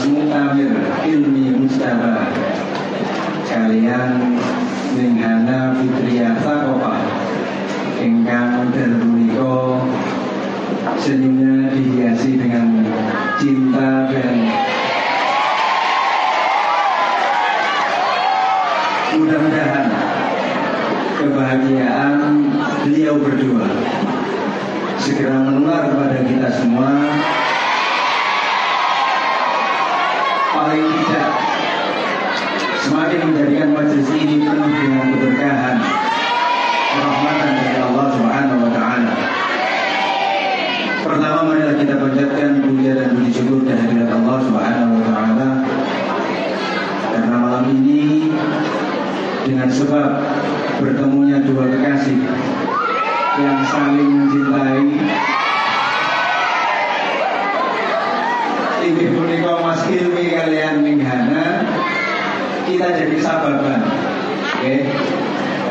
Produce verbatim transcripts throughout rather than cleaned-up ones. Ahmad Mustafa Hilmi Mujtaba, kalian Ning Hana Fitria Saqofa, ingkang terbunuh senyumnya dihiasi dengan cinta dan mudah-mudahan kebahagiaan beliau berdua segera menular kepada kita semua. Paling tidak semakin menjadikan majelis ini penuh dengan keberkahan, rahmatan dari Allah Subhanahu wa Ta'ala. Pertama marilah kita panjatkan puja dan puji syukur kehadirat Allah Subhanahu wa Ta'ala, karena malam ini dengan sebab bertemunya dua kekasih yang saling mencintai, ini punika Mas Hilmi kalian Ning Hana, kita jadi sahabat, oke?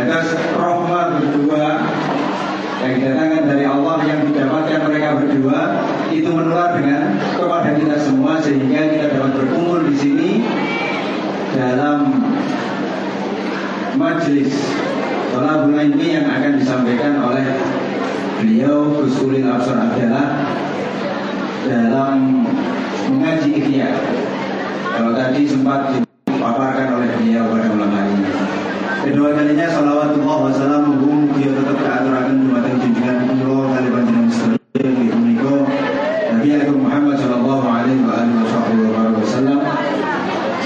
Atas rahmat berdua yang didatangkan dari Allah yang didapatkan mereka berdua itu menular dengan kepada kita semua, sehingga kita dapat berkumpul di sini dalam majelis thalabul ilmi yang akan disampaikan oleh beliau Gus Ulil Abshar-Abdalla dalam mengaji ikhya. Kalau tadi sempat dipaparkan oleh beliau pada malam hari ini. Kedua kalinya salawatullah wa salam munggu dia tetap keaturakan dumateng junjungan kula kali panjenengan sedaya menika Nabi Muhammad sallallahu alaihi wa alihi wasallam,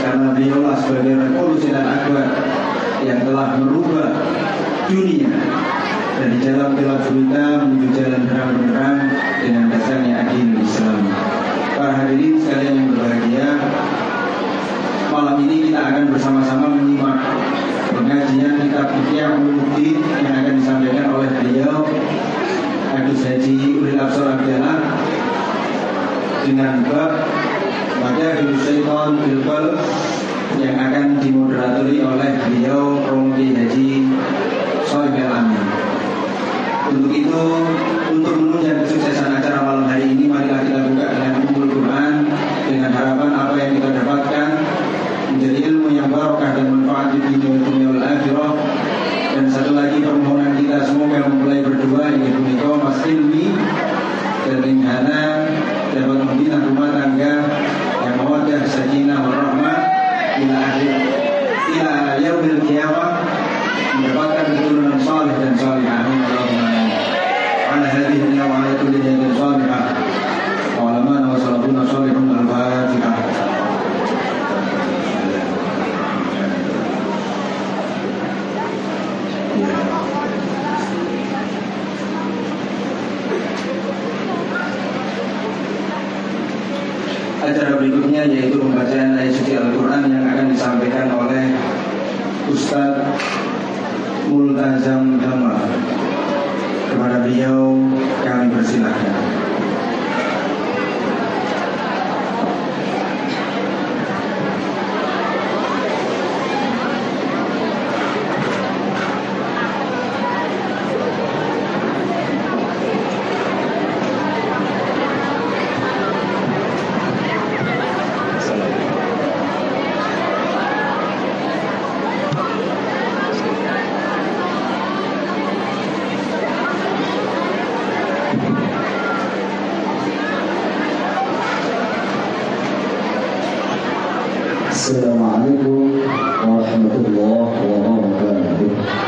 karena beliaulah sebagai revolusi dan akbar yang telah merubah dunia dari jalan gelap gulita menuju jalan terang-terang dengan dasarnya agama Islam. Para hadirin sekalian yang berbahagia, malam ini kita akan bersama-sama menyimak pengajian kitab Ihya Ulumuddin yang akan disampaikan oleh beliau Agus Haji Ulil Abshar-Abdalla dengan bab pada Syaitan Bil Qalb yang akan dimoderatori oleh beliau Romi Haji Soekarno. Untuk itu, untuk menunjang kesuksesan acara malam hari ini, marilah kita buka dengan ummul Quran dengan harapan apa yang kita dapatkan menjadi ilmu yang barokah dan manfaat di dunia wal akhirah. Dan satu lagi permohonan kita semoga mempelai berdua ini punika Mas Hilmi dan Ning Hana dapat membina rumah tangga yang mawaddah sakinah warahmah ila akhir ila yaumil qiyamah, mendapatkan keturunan saleh dan salihah. Amin. Ala hadhihi ni'matul ladzina salihah wa lamana wa salafuna salihun al-fatihah. Acara berikutnya yaitu pembacaan ayat suci Al-Qur'an yang akan disampaikan oleh Ustaz Multazam Dhamma. Kepada beliau kami persilahkan. Assalamualaikum warahmatullahi wabarakatuh.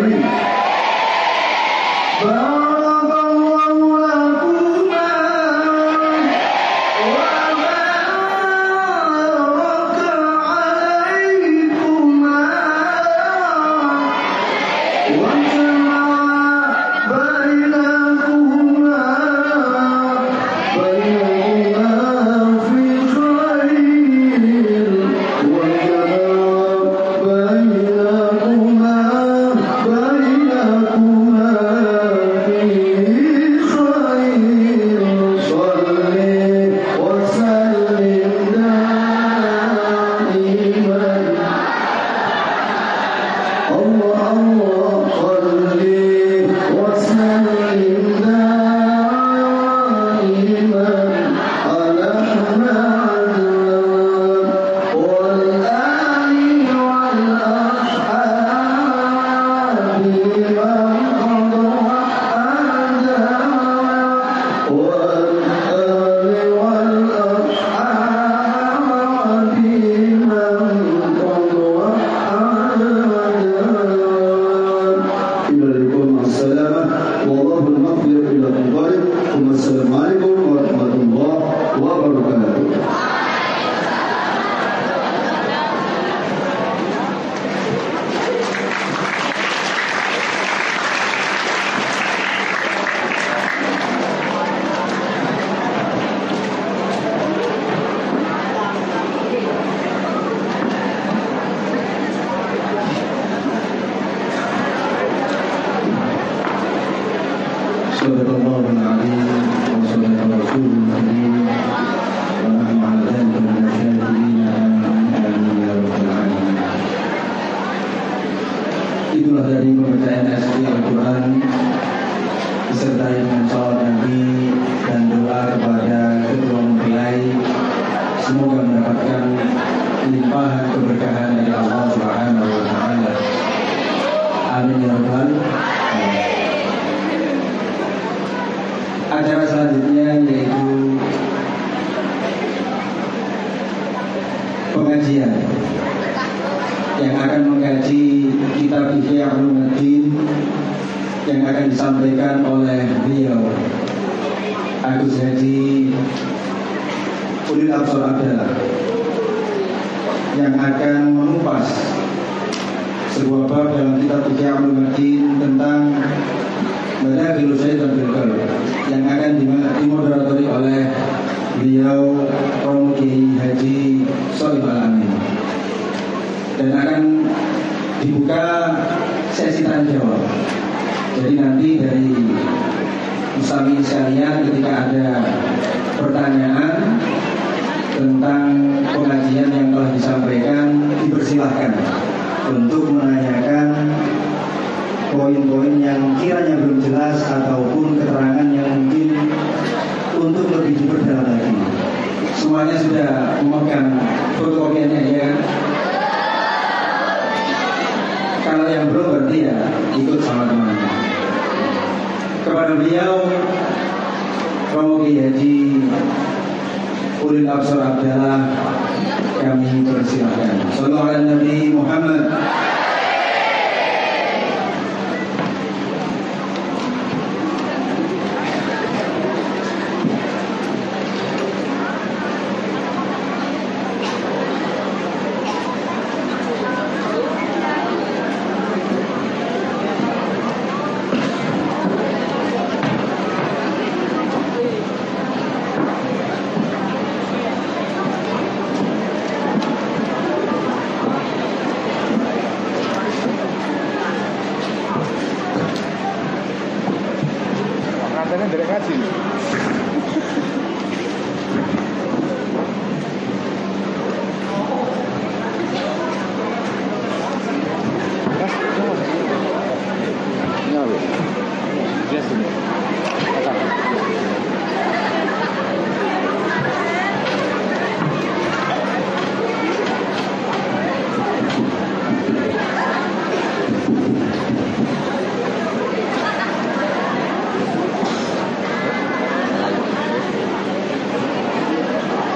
Ghazali.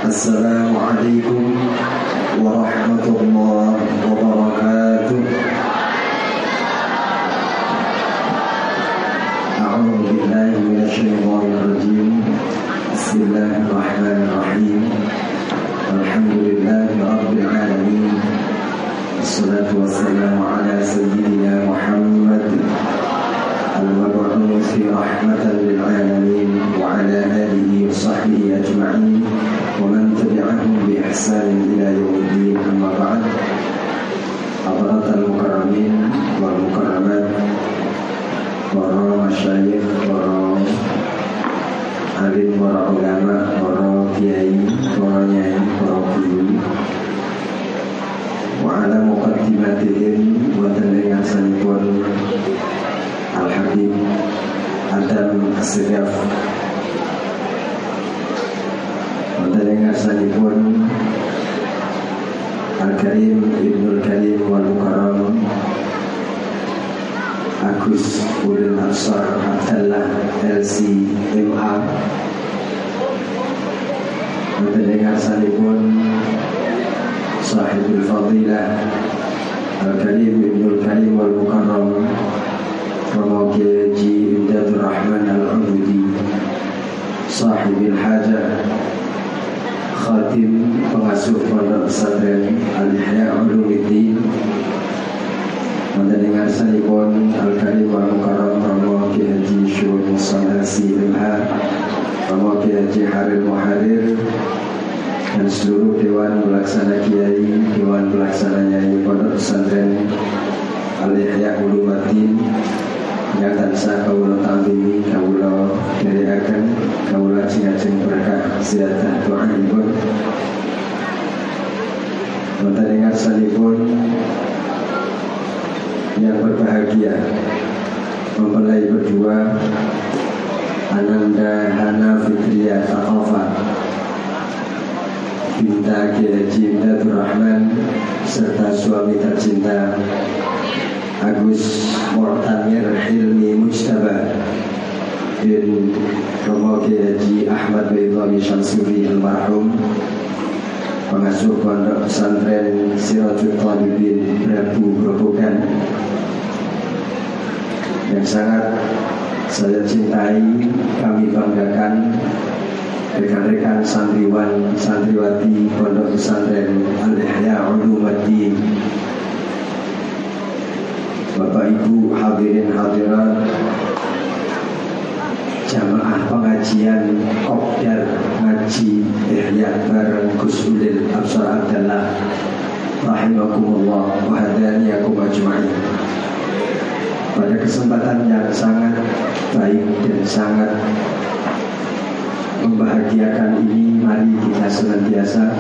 Assalamualaikum warahmatullahi wabarakatuh. wassalatu wassalamu ala sayyidina Muhammad al-mab'uuthi rahmatan lil 'alamin wa ala alihi wa sahbihi ajma'in wa man tabi'ahum bi ihsanin ila yaumiddin amma ba'd. Hadirin mukarramin wal mukarramat, para masyayikh, para alim, para ulama, para kiai, para nyai, para guru, wa ala muqaddimatin wa tadlian sanipun Al-Habib Adam As-Syaf, wa tadlian sanipun Al-Karim Ibnul Karim wal Mukarram Agus Ulil Abshar-Abdalla L C M A, mendengar salipun Sahibul Fadilah Al-Karim Ibnul Karim wal Mukarram Kiai Intanul Rahman Al-Abudi, Sahibul Hajah, Khatim Pengasuh Pondok Pesantren al-Ihya Ulumuddin, mendengar salipun Al-Karim wal Mukarram Romo Kiai Haji Syekh Yasir Romo Kiai Haji Haril Muharir, dan seluruh Dewan Pelaksana Kiai, Dewan Pelaksana Nyai Pondok Pesantren Al-Ihya Ulumuddin yang tansah kawula tampili, kawula derekaken, kawula ajeng berkah sehat doaipun. Wonten ing sanipun yang berbahagia mempelai berdua Ning Hana Fitria Saqofa binta Kiai Intanul Rahman serta suami tercinta Agus Mu'atamir Hilmi Mujtaba bin Romo Kiai Ahmad Baydhami Syamsuri almarhum, pengasuh Pondok Pesantren Siratul Talibin Prabu Grobogan yang sangat saya cintai, kami banggakan, rekan-rekan santriwan santriwati Pondok Pesantren Al-Ihya Ulumuddin, Bapak Ibu hadirin hadirat jamaah pengajian Kopdar Ngaji Ihya bareng Gus Ulil Abshar-Abdalla rahimakumullah wa hadaniyakum ajma'in. Pada kesempatan yang sangat baik dan sangat membahagiakan ini, mari kita senantiasa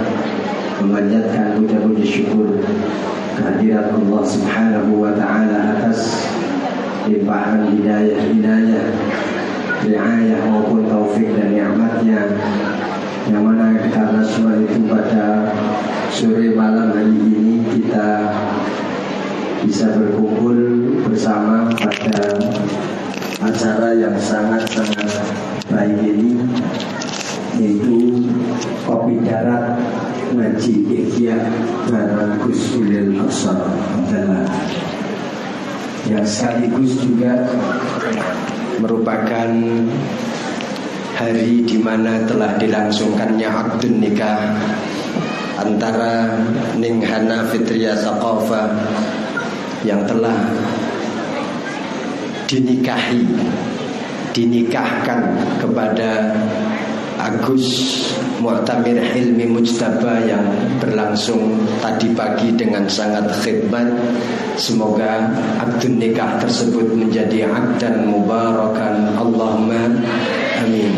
memanjatkan puji-puji syukur kehadirat Allah Subhanahu wa Ta'ala atas limpahan hidayah, hidayah, riayah maupun taufik dan nikmatnya, yang mana karena semua itu pada sore malam hari ini kita bisa berkumpul bersama pada acara yang sangat-sangat baik ini, yaitu kopi darat ngaji Ihya bareng Gus Ulil Abshar-Abdalla, yang sekaligus juga merupakan hari di mana telah dilangsungkannya akad nikah antara Ning Hana Fitria Saqofa yang telah dinikahi dinikahkan kepada Agus Mu'atamir Hilmi Mujtaba yang berlangsung tadi pagi dengan sangat khidmat. Semoga akad nikah tersebut menjadi akdan mubarakan, Allahumma amin.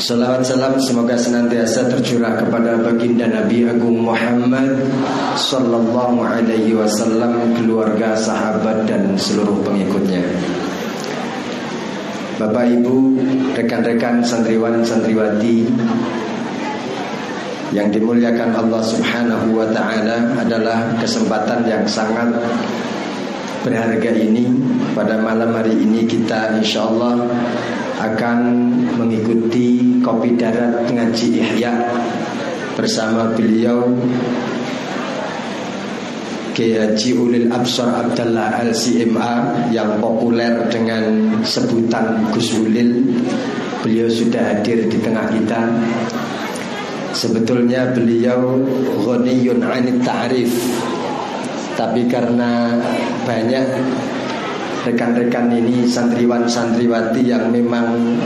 Salawat salam semoga senantiasa tercurah kepada baginda Nabi Agung Muhammad sallallahu alaihi wasallam, keluarga, sahabat, dan seluruh pengikutnya. Bapak Ibu, rekan-rekan santriwan santriwati yang dimuliakan Allah Subhanahu wa Ta'ala, adalah kesempatan yang sangat berharga ini. Pada malam hari ini kita insya Allah akan mengikuti kopi darat ngaji Ihya bersama beliau Kiai Haji Ulil Abshar-Abdalla L C M A yang populer dengan sebutan Gus Ulil. Beliau sudah hadir di tengah kita. Sebetulnya beliau ghaniyun 'anit ta'rif, Tapi karena banyak rekan-rekan ini santriwan-santriwati yang memang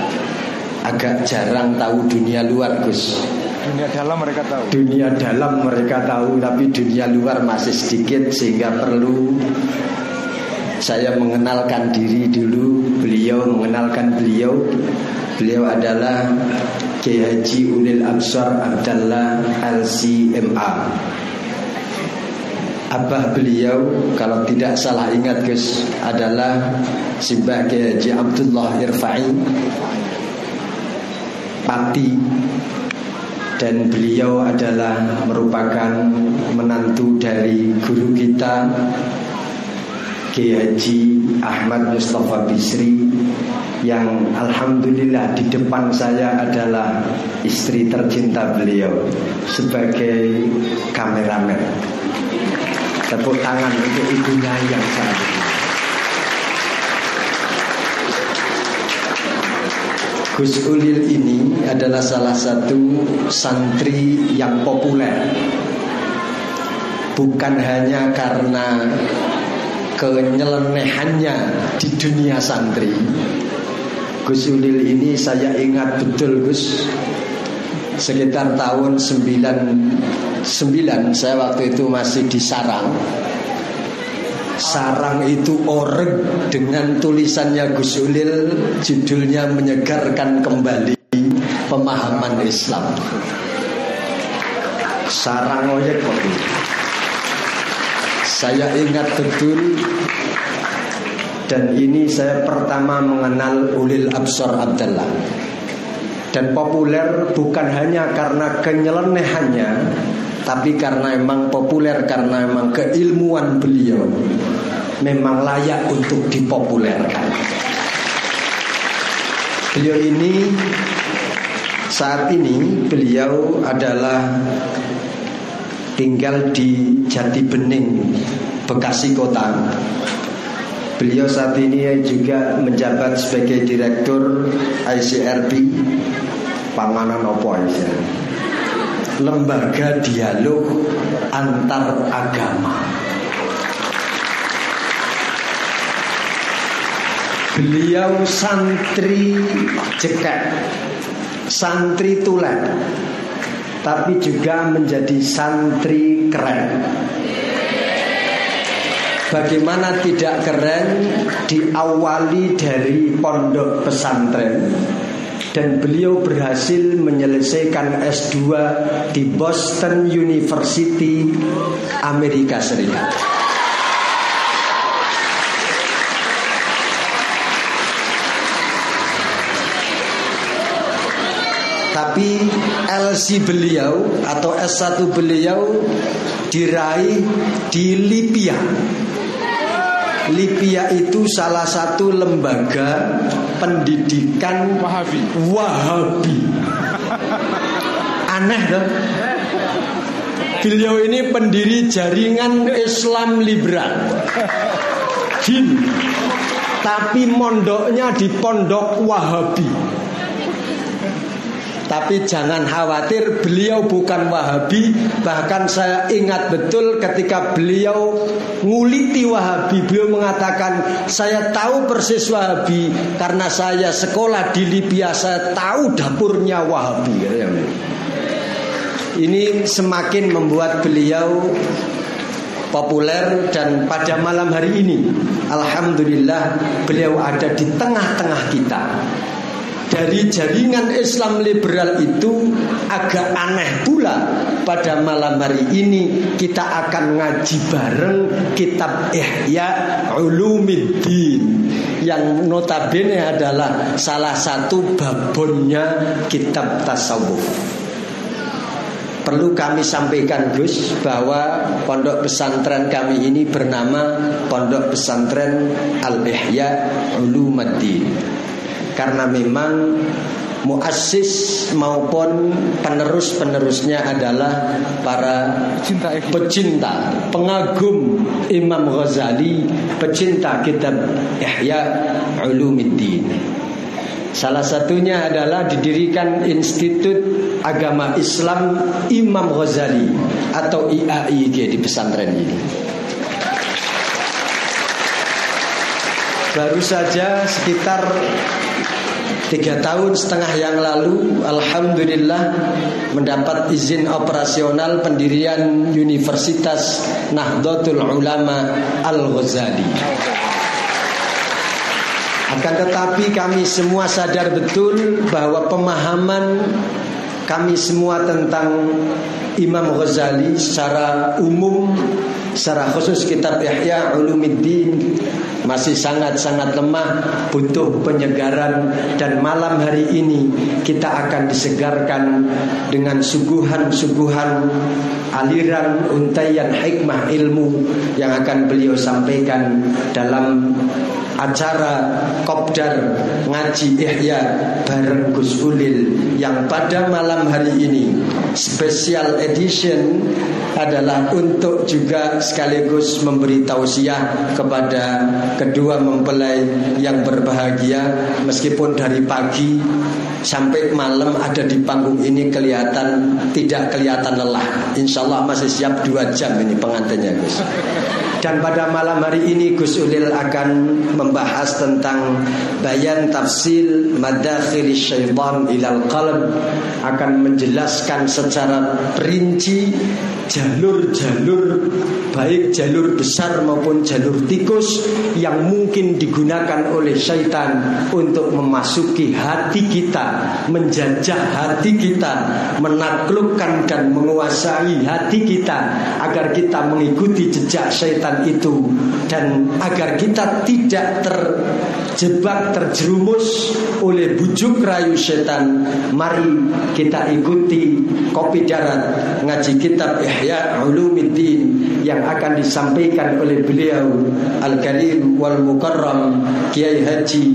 agak jarang tahu dunia luar, Gus. Dunia dalam mereka tahu. Dunia dalam mereka tahu, tapi dunia luar masih sedikit, sehingga perlu saya mengenalkan diri dulu. Beliau mengenalkan beliau. Beliau adalah Kiai Haji Ulil Abshar-Abdalla L C M A. Abah beliau, kalau tidak salah ingat, Gus, adalah Simbah Kiai Haji Abdullah Irfai Pati. Dan beliau adalah merupakan menantu dari guru kita Kiai Haji Ahmad Mustafa Bisri, yang alhamdulillah di depan saya adalah istri tercinta beliau sebagai kameramen. Tepuk tangan untuk ibunya yang cantik. Gus Ulil ini adalah salah satu santri yang populer, bukan hanya karena kenyelenehannya di dunia santri. Gus Ulil ini saya ingat betul, Gus, sekitar tahun sembilan puluh sembilan saya waktu itu masih di Sarang. Sarang itu oreg dengan tulisannya Gus Ulil, judulnya menyegarkan kembali pemahaman Islam. Sarang oreg. Saya ingat betul, dan ini saya pertama mengenal Ulil Abshar-Abdalla. Dan populer bukan hanya karena kenyelenehannya, tapi karena emang populer, karena emang keilmuan beliau memang layak untuk dipopulerkan. Beliau ini, saat ini beliau adalah tinggal di Jati Bening, Bekasi Kota. Beliau saat ini juga menjabat sebagai direktur I C R P, Panganan Opo Aja, Lembaga Dialog Antar Agama. Beliau santri jeket, santri tulen, tapi juga menjadi santri keren. Bagaimana tidak keren? Diawali dari pondok pesantren, dan beliau berhasil menyelesaikan S dua di Boston University, Amerika Serikat. Tapi L C beliau atau S satu beliau diraih di Lipia. Lipia itu salah satu lembaga pendidikan Wahabi. Wahabi. Aneh dong. Beliau ini pendiri jaringan Islam liberal, Jin, tapi mondoknya di pondok Wahabi. Tapi jangan khawatir, beliau bukan Wahabi. Bahkan saya ingat betul ketika beliau nguliti Wahabi, beliau mengatakan, saya tahu persis Wahabi karena saya sekolah di Libya, saya tahu dapurnya Wahabi. Ini semakin membuat beliau populer, dan pada malam hari ini alhamdulillah beliau ada di tengah-tengah kita. Dari jaringan Islam liberal itu agak aneh pula, pada malam hari ini kita akan ngaji bareng kitab Ihya Ulumuddin, yang notabene adalah salah satu babonnya kitab tasawuf. Perlu kami sampaikan, Gus, bahwa pondok pesantren kami ini bernama Pondok Pesantren al-Ihya Ulumuddin, karena memang muassis maupun penerus-penerusnya adalah para pecinta, pengagum Imam Ghazali, pecinta kitab Ihya Ulumuddin. Salah satunya adalah didirikan Institut Agama Islam Imam Ghazali atau I A I G di pesantren ini. Baru saja sekitar tiga tahun setengah yang lalu, alhamdulillah mendapat izin operasional pendirian Universitas Nahdlatul Ulama Al-Ghazali. Akan tetapi kami semua sadar betul bahwa pemahaman kami semua tentang Imam Ghazali secara umum, secara khusus kitab Ihya Ulumuddin, masih sangat-sangat lemah, butuh penyegaran. Dan malam hari ini kita akan disegarkan dengan suguhan-suguhan aliran untaian hikmah ilmu yang akan beliau sampaikan dalam acara kopdar ngaji Ihya bareng Gus Ulil yang pada malam hari ini special edition adalah untuk juga sekaligus memberi tausiah kepada kedua mempelai yang berbahagia. Meskipun dari pagi sampai malam ada di panggung ini kelihatan tidak kelihatan lelah, insya Allah masih siap dua jam ini pengantinnya Gus. Dan pada malam hari ini Gus Ulil akan membahas tentang bayan tafsil madakhil syaitan ilal qalb, akan menjelaskan secara rinci jalur-jalur, baik jalur besar maupun jalur tikus yang mungkin digunakan oleh syaitan untuk memasuki hati kita, menjajah hati kita, menaklukkan dan menguasai hati kita, agar kita mengikuti jejak syaitan itu dan agar kita tidak terjebak, terjerumus oleh bujuk rayu setan. Mari kita ikuti kopi darat ngaji kitab Ihya Ulumuddin yang akan disampaikan oleh beliau Al-Karim wal Mukarram Kiai Haji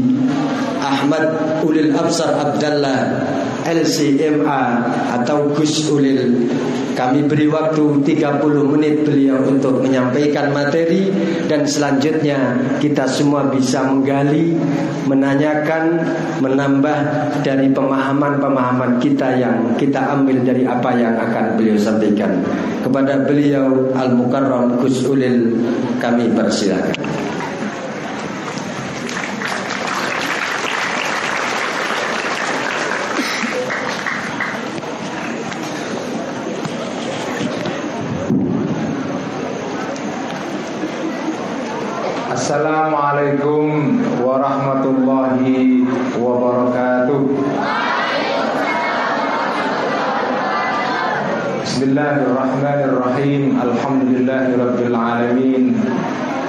Ahmad Ulil Abshar-Abdalla L C M A atau Gus Ulil. Kami beri waktu tiga puluh menit beliau untuk menyampaikan materi, dan selanjutnya kita semua bisa menggali, menanyakan, menambah dari pemahaman-pemahaman kita yang kita ambil dari apa yang akan beliau sampaikan. Kepada beliau Al-Mukarram Gus Ulil kami persilakan. Assalamualaikum warahmatullahi wabarakatuh. Bismillahirrahmanirrahim. Alhamdulillahirabbil alamin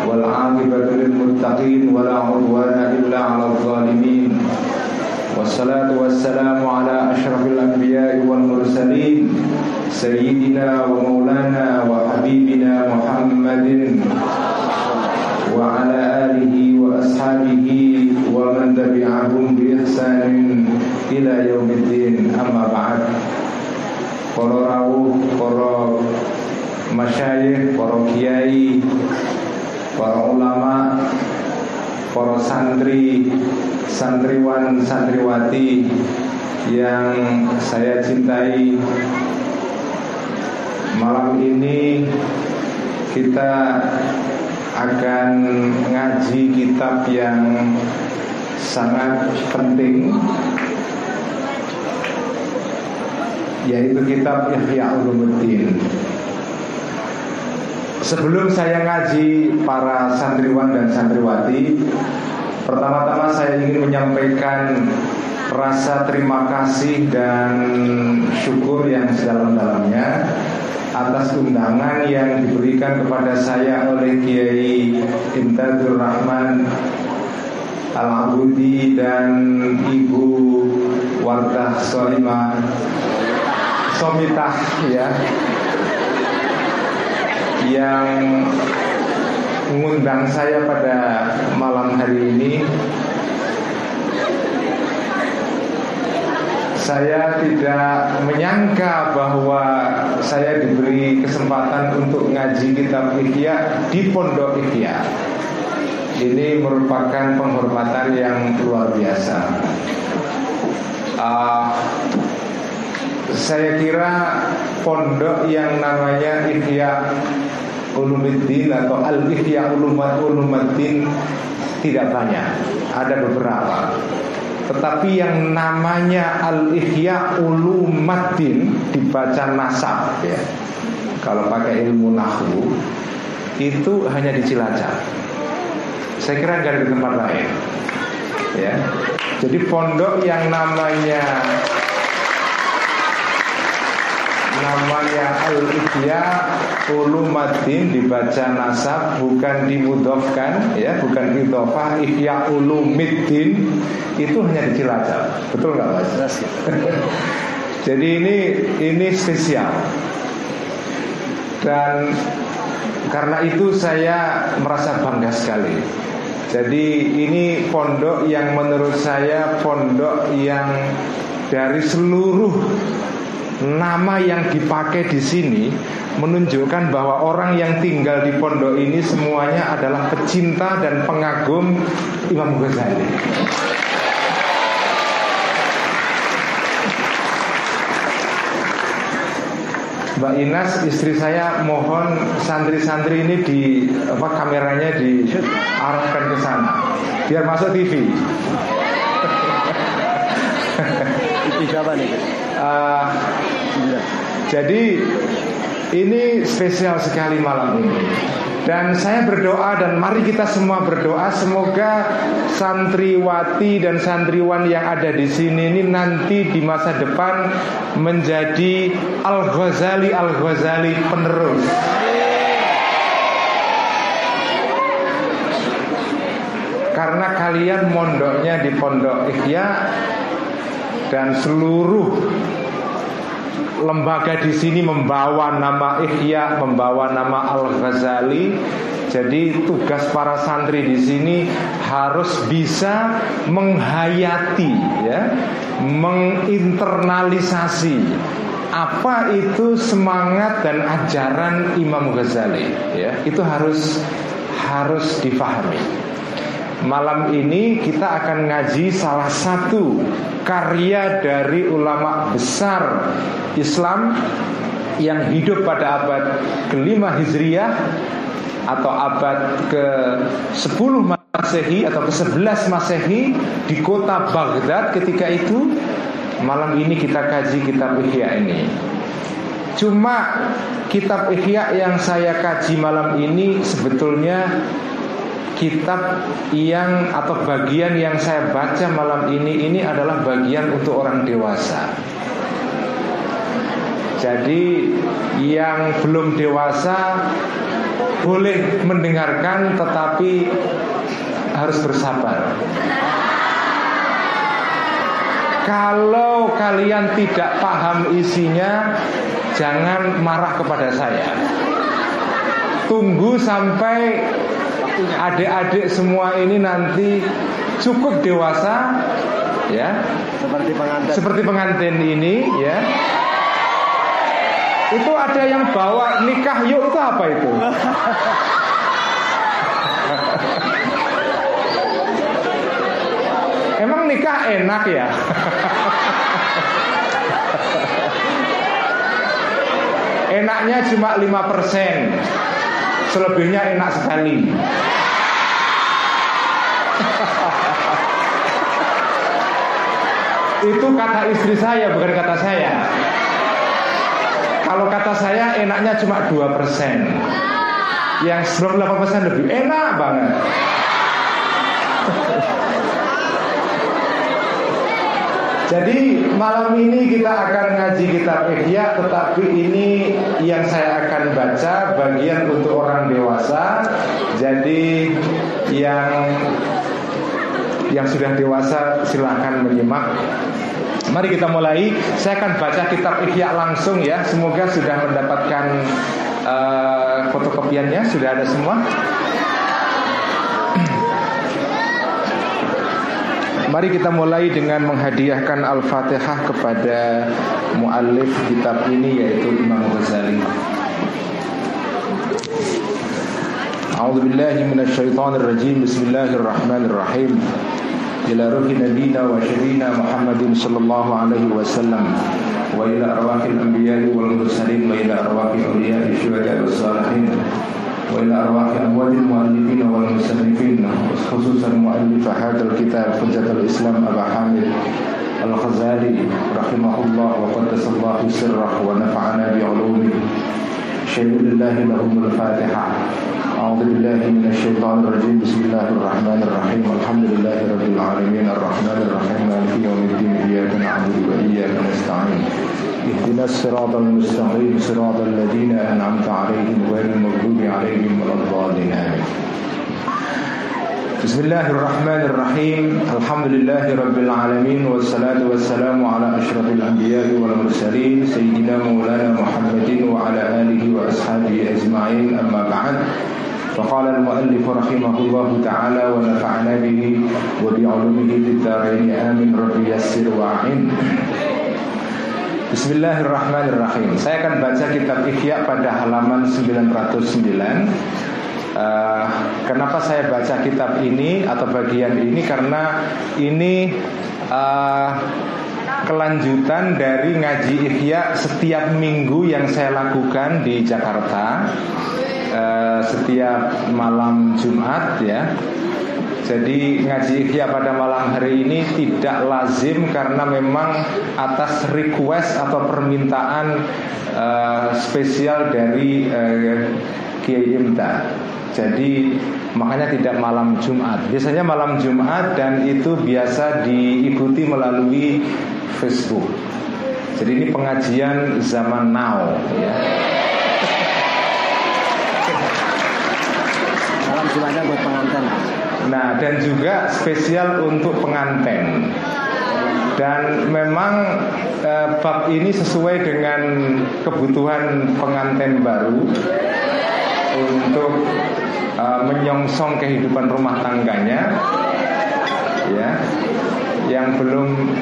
wal 'aqibatu lil muttaqin wala 'udwana illa 'alal zalimin. Wassalatu wassalamu ala asyrafil anbiya'i wal mursalin sayyidina wa maulana wa habibina Muhammadin wa ala alihi wa ashabihi wa man tabi'ahum bi ihsanin ila yaumiddin, amma ba'd. Para rawuh, para masyayikh, para kiai, para ulama, para santri, santriwan, santriwati yang saya cintai, malam ini kita akan ngaji kitab yang sangat penting, yaitu kitab Ihya Ulumuddin. Sebelum saya ngaji para santriwan dan santriwati, pertama-tama saya ingin menyampaikan rasa terima kasih dan syukur yang sedalam-dalamnya atas undangan yang diberikan kepada saya oleh Kiai Intanul Rahman Al-Abudi dan Ibu Wardah Sulima Sumita, ya, yang mengundang saya pada malam hari ini. Saya tidak menyangka bahwa saya diberi kesempatan untuk ngaji kitab Ihya di Pondok Ihya. Ini merupakan penghormatan yang luar biasa. uh, Saya kira pondok yang namanya Ihya Ulumuddin atau Al-Ihya Ulumuddin tidak banyak, ada beberapa. Tetapi yang namanya Al-Ihya Ulumuddin dibaca nasab ya. Kalau pakai ilmu nahwu itu hanya di Cilacap. Saya kira nggak ada di tempat lain. Ya. Jadi pondok yang namanya namanya Al-Ihya Ulumuddin dibaca nasab, bukan dimudhofkan ya, bukan idhofah. Ihya Ulumuddin itu hanya di Cilacap. Betul nggak Mas? Jadi ini ini spesial. Dan karena itu saya merasa bangga sekali. Jadi ini pondok yang menurut saya pondok yang dari seluruh nama yang dipakai di sini menunjukkan bahwa orang yang tinggal di pondok ini semuanya adalah pecinta dan pengagum Imam Ghazali. Mbak Inas, istri saya, mohon santri-santri ini di apa kameranya diarahkan ke sana, biar masuk T V. uh, Jadi ini spesial sekali malam ini. Dan saya berdoa dan mari kita semua berdoa semoga santriwati dan santriwan yang ada di sini ini nanti di masa depan menjadi Al-Ghazali Al-Ghazali penerus. Karena kalian mondoknya di Pondok Ihya dan seluruh lembaga di sini membawa nama Ihya, membawa nama Al-Ghazali. Jadi tugas para santri di sini harus bisa menghayati, ya, menginternalisasi apa itu semangat dan ajaran Imam Ghazali. Ya, itu harus harus difahami. Malam ini kita akan ngaji salah satu karya dari ulama besar Islam yang hidup pada abad kelima Hijriah atau abad kesepuluh Masehi atau kesebelas Masehi di kota Baghdad ketika itu. Malam ini kita kaji kitab Ihya ini. Cuma kitab Ihya yang saya kaji malam ini sebetulnya kitab yang atau bagian yang saya baca malam ini ini adalah bagian untuk orang dewasa. Jadi yang belum dewasa boleh mendengarkan tetapi harus bersabar. Kalau kalian tidak paham isinya, jangan marah kepada saya. Tunggu sampai adik-adik semua ini nanti cukup dewasa, ya, seperti pengantin, seperti pengantin ini, ya. Itu ada yang bawa nikah yuk itu apa itu? Emang nikah enak ya? Enaknya cuma lima persen. Selebihnya enak sekali. Itu kata istri saya, bukan kata saya. Kalau kata saya enaknya cuma dua persen. Yang sebelum delapan persen lebih enak banget. Jadi malam ini kita akan ngaji kitab Ihya, tetapi ini yang saya akan baca bagian untuk orang dewasa. Jadi yang yang sudah dewasa silahkan menyimak. Mari kita mulai. Saya akan baca kitab Ihya langsung ya. Semoga sudah mendapatkan uh, fotokopiannya, sudah ada semua. Mari kita mulai dengan menghadiahkan Al-Fatihah kepada muallif kitab ini yaitu Imam Ghazali. A'udzu billahi minasyaitonir rajim. Bismillahirrahmanirrahim. Ila ruhi nabiyina wa syirina Muhammadin sallallahu alaihi wasallam wa ila arwahil anbiya'i wal mursalin wa ila arwahil awliya'i syuhada'i wassalihin. وإلى أرواح أموال المؤلفين والمصنفين خصوصا مؤلف هذا الكتاب حجة الإسلام أبا حامد الغزالي رحمه الله وقدس الله سره ونفعنا بعلومه. شهد الله لهم الفاتحة. أعوذ بالله من الشيطان الرجيم. بسم الله الرحمن الرحيم. الحمد لله رب العالمين الرحمن الرحيم مالك يوم الدين إياك نعبد وإياك نستعين اهدنا الصراط المستقيم صراط الذين أنعمت عليهم غير المغضوب عليهم ولا الضالين. Bismillahirrahmanirrahim. Alhamdulillahirabbil alamin wassalatu wassalamu ala asyrafil anbiya'i wal mursalin sayyidina maulana Muhammadin wa ala alihi wa ashabihi ajma'in. Amma ba'd. Faqala al-mu'allif rahimahullahu ta'ala wa nafa'ana bihi wa bi 'ulumihi fid-dharain amin rabbi yassir wa a'in. Bismillahirrahmanirrahim. Saya akan baca kitab Ihya pada halaman sembilan ratus sembilan. Uh, kenapa saya baca kitab ini atau bagian ini? Karena ini uh, kelanjutan dari ngaji Ihya setiap minggu yang saya lakukan di Jakarta, uh, setiap malam Jumat ya. Jadi ngaji Ihya pada malam hari ini tidak lazim karena memang atas request atau permintaan uh, spesial dari uh, Kiai Intanul. Jadi makanya tidak malam Jumat. Biasanya malam Jumat dan itu biasa diikuti melalui Facebook. Jadi ini pengajian zaman now ya. Malam Jumatnya buat pengantin. Nah, dan juga spesial untuk pengantin. Dan memang eh, bab ini sesuai dengan kebutuhan pengantin baru untuk uh, menyongsong kehidupan rumah tangganya, ya, yang belum,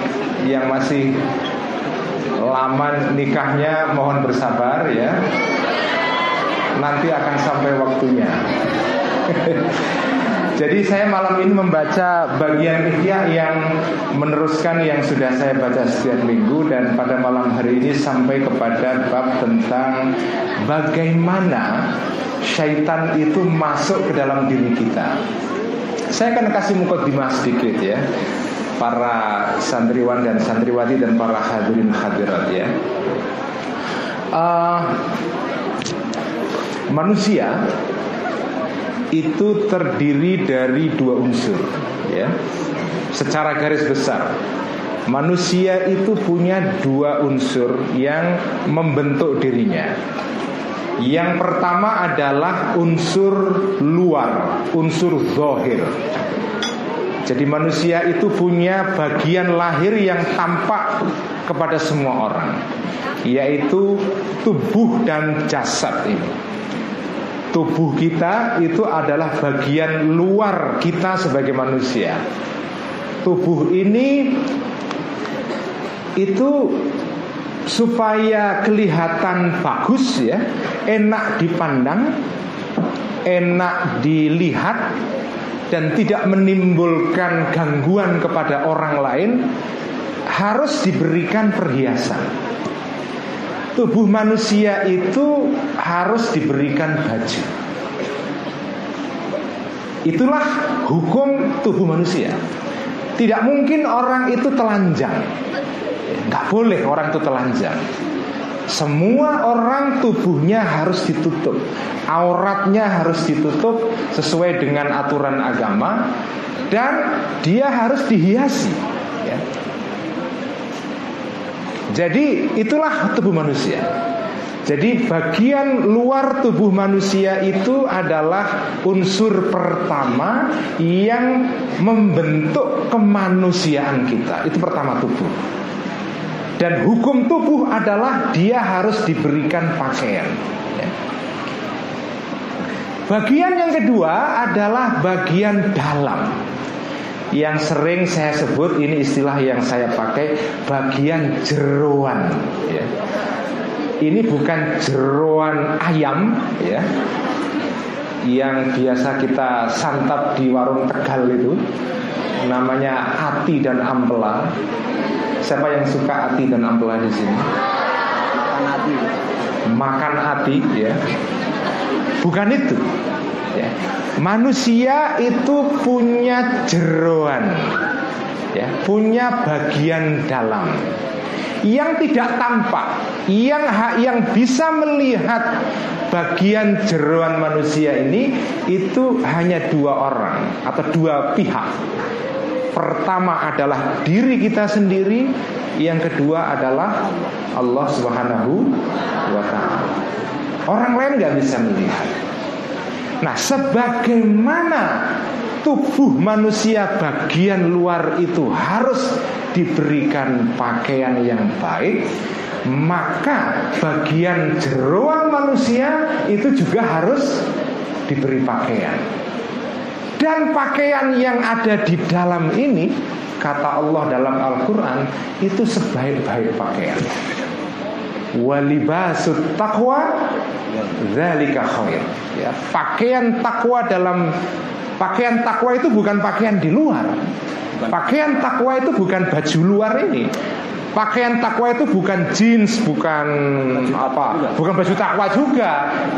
yang masih lama nikahnya mohon bersabar ya, nanti akan sampai waktunya. Jadi saya malam ini membaca bagian Ihya yang meneruskan yang sudah saya baca setiap minggu. Dan pada malam hari ini sampai kepada bab tentang bagaimana syaitan itu masuk ke dalam diri kita. Saya akan kasih mukadimah sedikit ya, para santriwan dan santriwati dan para hadirin hadirat ya. uh, Manusia itu terdiri dari dua unsur ya. Secara garis besar, manusia itu punya dua unsur yang membentuk dirinya. Yang pertama adalah unsur luar, unsur zahir. Jadi manusia itu punya bagian lahir yang tampak kepada semua orang, yaitu tubuh dan jasad ini. Tubuh kita itu adalah bagian luar kita sebagai manusia. Tubuh ini itu supaya kelihatan bagus ya, enak dipandang, enak dilihat, dan tidak menimbulkan gangguan kepada orang lain, harus diberikan perhiasan. Tubuh manusia itu harus diberikan baju. Itulah hukum tubuh manusia. Tidak mungkin orang itu telanjang. Gak boleh orang itu telanjang. Semua orang tubuhnya harus ditutup, auratnya harus ditutup sesuai dengan aturan agama, dan dia harus dihiasi ya. Jadi itulah tubuh manusia. Jadi bagian luar tubuh manusia itu adalah unsur pertama yang membentuk kemanusiaan kita. Itu pertama tubuh. Dan hukum tubuh adalah dia harus diberikan pakaian. Bagian yang kedua adalah bagian dalam, yang sering saya sebut, ini istilah yang saya pakai, bagian jeroan ya. Ini bukan jeroan ayam ya, yang biasa kita santap di warung Tegal itu. Namanya ati dan ampela. Siapa yang suka ati dan ampela di sini? Makan ati. Makan ati ya. Bukan itu. Ya. Manusia itu punya jeroan, ya, punya bagian dalam yang tidak tampak, yang yang bisa melihat bagian jeroan manusia ini itu hanya dua orang atau dua pihak. Pertama adalah diri kita sendiri, yang kedua adalah Allah Subhanahu wa taala. Orang lain nggak bisa melihat. Nah, sebagaimana tubuh manusia bagian luar itu harus diberikan pakaian yang baik, maka bagian jeroan manusia itu juga harus diberi pakaian. Dan pakaian yang ada di dalam ini, kata Allah dalam Al-Qur'an, itu sebaik-baik pakaian. Walibasut taqwa dzalika khair. Ya, pakaian takwa dalam pakaian takwa itu bukan pakaian di luar. Pakaian takwa itu bukan baju luar ini. Pakaian takwa itu bukan jeans, bukan apa, bukan baju takwa juga.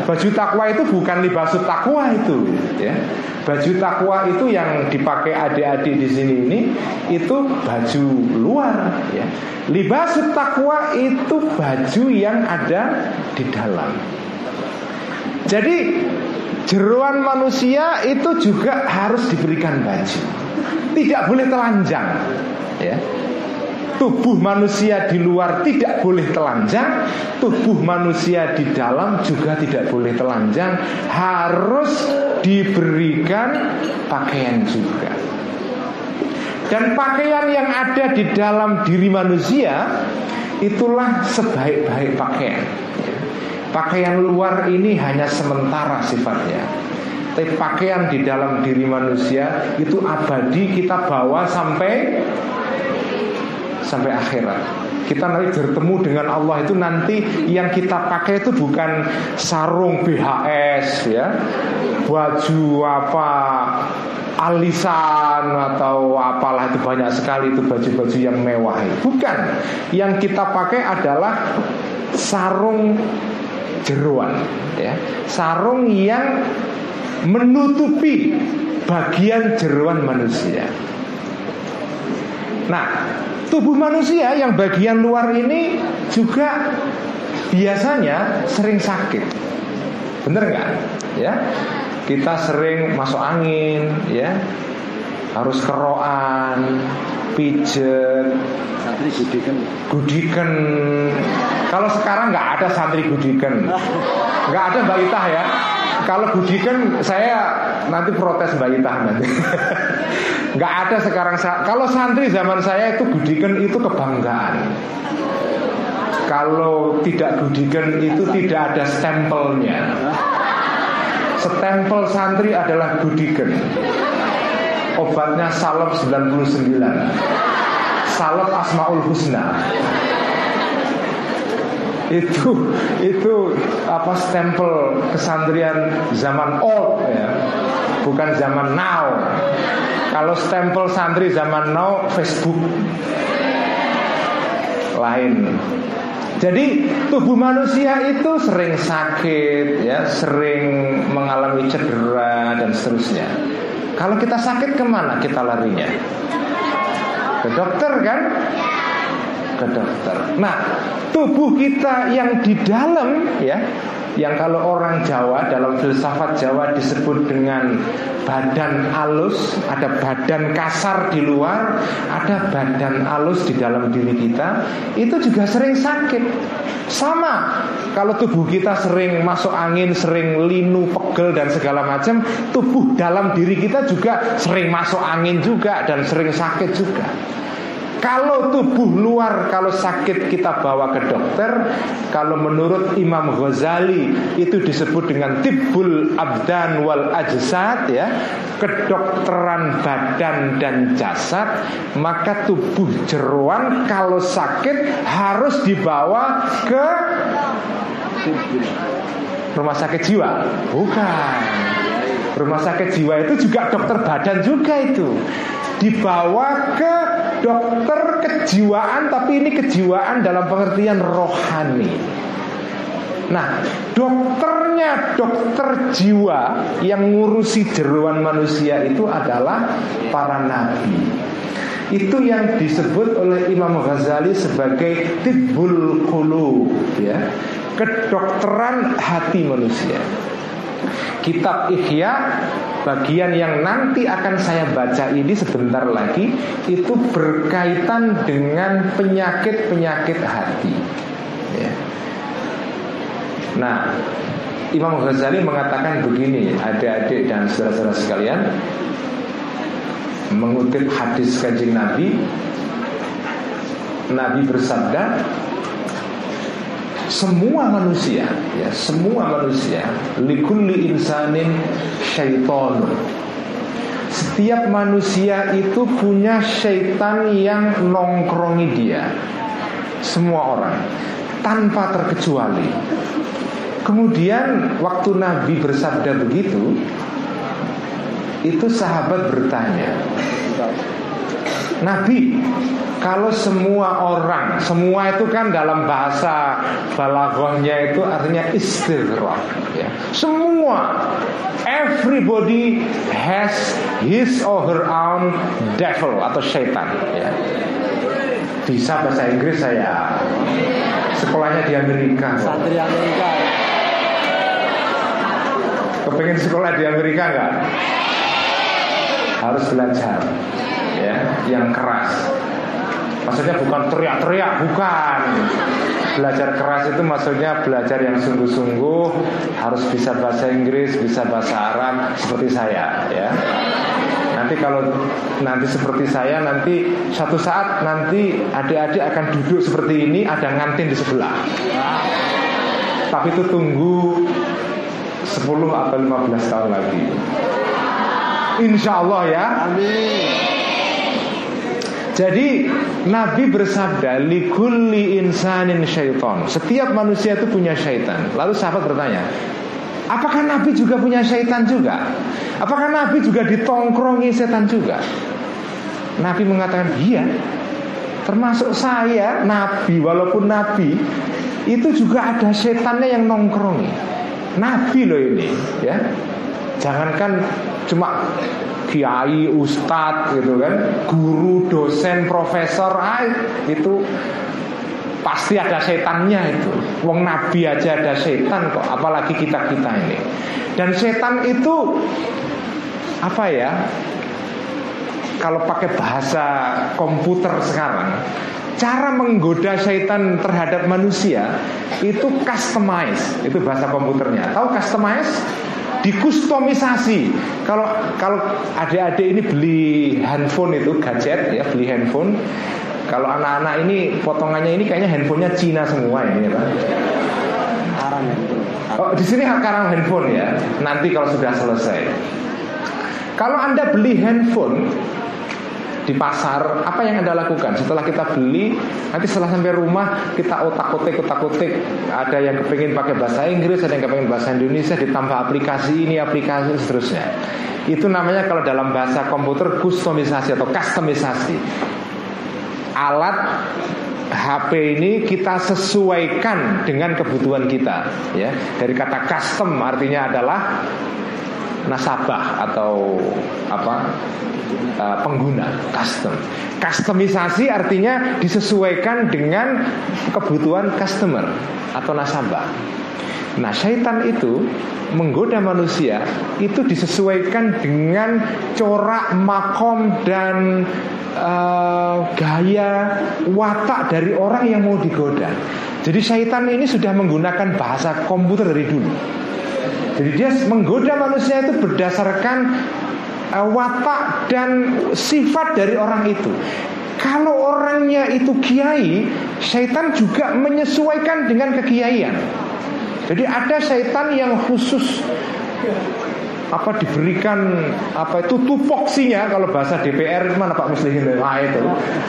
Baju takwa itu bukan libasut takwa itu, ya. Baju takwa itu yang dipakai adik-adik di sini ini itu baju luar, ya. Libasut takwa itu baju yang ada di dalam. Jadi jeroan manusia itu juga harus diberikan baju. Tidak boleh telanjang, ya. Tubuh manusia di luar tidak boleh telanjang, tubuh manusia di dalam juga tidak boleh telanjang, harus diberikan pakaian juga. Dan pakaian yang ada di dalam diri manusia itulah sebaik-baik pakaian. Pakaian luar ini hanya sementara sifatnya. Tapi pakaian di dalam diri manusia itu abadi, kita bawa sampai sampai akhirat. Kita nanti bertemu dengan Allah itu nanti yang kita pakai itu bukan sarung B H S, ya, baju apa, alisan atau apalah itu, banyak sekali itu baju-baju yang mewah. Bukan, yang kita pakai adalah sarung jeroan, ya, sarung yang menutupi bagian jeroan manusia. Nah, tubuh manusia yang bagian luar ini juga biasanya sering sakit, bener nggak? Ya, kita sering masuk angin, ya, harus keroan, pijet, santri gudikan, gudikan. Kalau sekarang nggak ada santri gudikan, nggak ada Mbak Itah, ya. Kalau gudikan saya nanti protes Mbak Itah nanti. Nggak ada sekarang. Kalau santri zaman saya itu gudikan itu kebanggaan. Kalau tidak gudikan itu tidak ada stempelnya. Stempel santri adalah gudikan. Obatnya salep sembilan puluh sembilan, salep Asmaul Husna. Itu itu apa, stempel kesantrian zaman old, ya, bukan zaman now. Kalau stempel santri zaman now Facebook lain. Jadi tubuh manusia itu sering sakit, ya, sering mengalami cedera dan seterusnya. Kalau kita sakit kemana kita larinya? Ke dokter, kan? Ke dokter. Nah, tubuh kita yang di dalam, ya, yang kalau orang Jawa dalam filsafat Jawa disebut dengan badan alus, ada badan kasar di luar, ada badan alus di dalam diri kita, itu juga sering sakit. Sama, kalau tubuh kita sering masuk angin, sering linu, pegel dan segala macam, tubuh dalam diri kita juga sering masuk angin juga dan sering sakit juga. Kalau tubuh luar, kalau sakit kita bawa ke dokter. Kalau menurut Imam Ghazali itu disebut dengan tibbul abdan wal ajsad, ya, kedokteran badan dan jasad. Maka tubuh jeroan kalau sakit harus dibawa ke rumah sakit jiwa. Bukan, rumah sakit jiwa itu juga dokter badan juga itu. Dibawa ke dokter kejiwaan, tapi ini kejiwaan dalam pengertian rohani. Nah, dokternya dokter jiwa yang ngurusi jeruan manusia itu adalah para nabi. Itu yang disebut oleh Imam Ghazali sebagai tibbul qulub, ya, kedokteran hati manusia. Kitab Ihya bagian yang nanti akan saya baca ini sebentar lagi itu berkaitan dengan penyakit-penyakit hati, ya. Nah, Imam Ghazali mengatakan begini, adik-adik dan saudara-saudara sekalian, mengutip hadis Kanjeng Nabi. Nabi bersabda, semua manusia, ya, semua manusia, likulli insanin syaitan. Setiap manusia itu punya syaitan yang nongkrongi dia. Semua orang, tanpa terkecuali. Kemudian waktu Nabi bersabda begitu, itu sahabat bertanya, Nabi, kalau semua orang, semua itu kan dalam bahasa balaghahnya itu artinya istighraq, ya. Semua, everybody has his or her own devil atau syaitan, ya. Bisa bahasa Inggris saya, sekolahnya di Amerika. Santri Amerika. Kepengen sekolah di Amerika nggak? Harus belajar, ya, yang keras. Maksudnya bukan teriak-teriak, bukan. Belajar keras itu maksudnya belajar yang sungguh-sungguh, harus bisa bahasa Inggris, bisa bahasa Arab seperti saya, ya. Nanti kalau nanti seperti saya, nanti satu saat nanti adik-adik akan duduk seperti ini, ada ngantin di sebelah. Tapi itu tunggu sepuluh atau lima belas tahun lagi. Insya Allah, ya. Amin. Jadi Nabi bersabda, likulli insanin syaitan. Setiap manusia itu punya syaitan. Lalu sahabat bertanya, apakah Nabi juga punya syaitan juga? Apakah Nabi juga ditongkrongi setan juga? Nabi mengatakan, iya, termasuk saya Nabi, walaupun Nabi itu juga ada setannya yang nongkrongi. Nabi loh ini, ya. Jangankan cuma kiai, ustadz gitu kan, guru, dosen, profesor, ah, itu pasti ada setannya itu. Wong Nabi aja ada setan kok, apalagi kita-kita ini. Dan setan itu apa ya? Kalau pakai bahasa komputer sekarang, cara menggoda setan terhadap manusia itu customize, itu bahasa komputernya. Tahu customize? Dikustomisasi. Kalau kalau adik-adik ini beli handphone itu gadget, ya, beli handphone. Kalau anak-anak ini potongannya ini kayaknya handphonenya Cina semua ini, Pak. Haram handphone. Oh, di sini haram handphone, ya. Nanti kalau sudah selesai. Kalau Anda beli handphone di pasar, apa yang Anda lakukan? Setelah kita beli, nanti setelah sampai rumah kita otak-otik, otak-otik. Ada yang kepingin pakai bahasa Inggris, ada yang kepingin bahasa Indonesia, ditambah aplikasi ini, aplikasi seterusnya. Itu namanya kalau dalam bahasa komputer kustomisasi atau customisasi. Alat H P ini kita sesuaikan dengan kebutuhan kita, ya. Dari kata custom artinya adalah nasabah atau apa, uh, pengguna, custom. Customisasi artinya disesuaikan dengan kebutuhan customer atau nasabah. Nah, syaitan itu menggoda manusia itu disesuaikan dengan corak, makom, dan uh, gaya watak dari orang yang mau digoda. Jadi syaitan ini sudah menggunakan bahasa komputer dari dulu. Jadi dia menggoda manusia itu berdasarkan uh, watak dan sifat dari orang itu. Kalau orangnya itu kiai, syaitan juga menyesuaikan dengan kekiaian. Jadi ada syaitan yang khusus apa diberikan apa itu tupoksinya, kalau bahasa D P R mana Pak Muslimin, nah, itu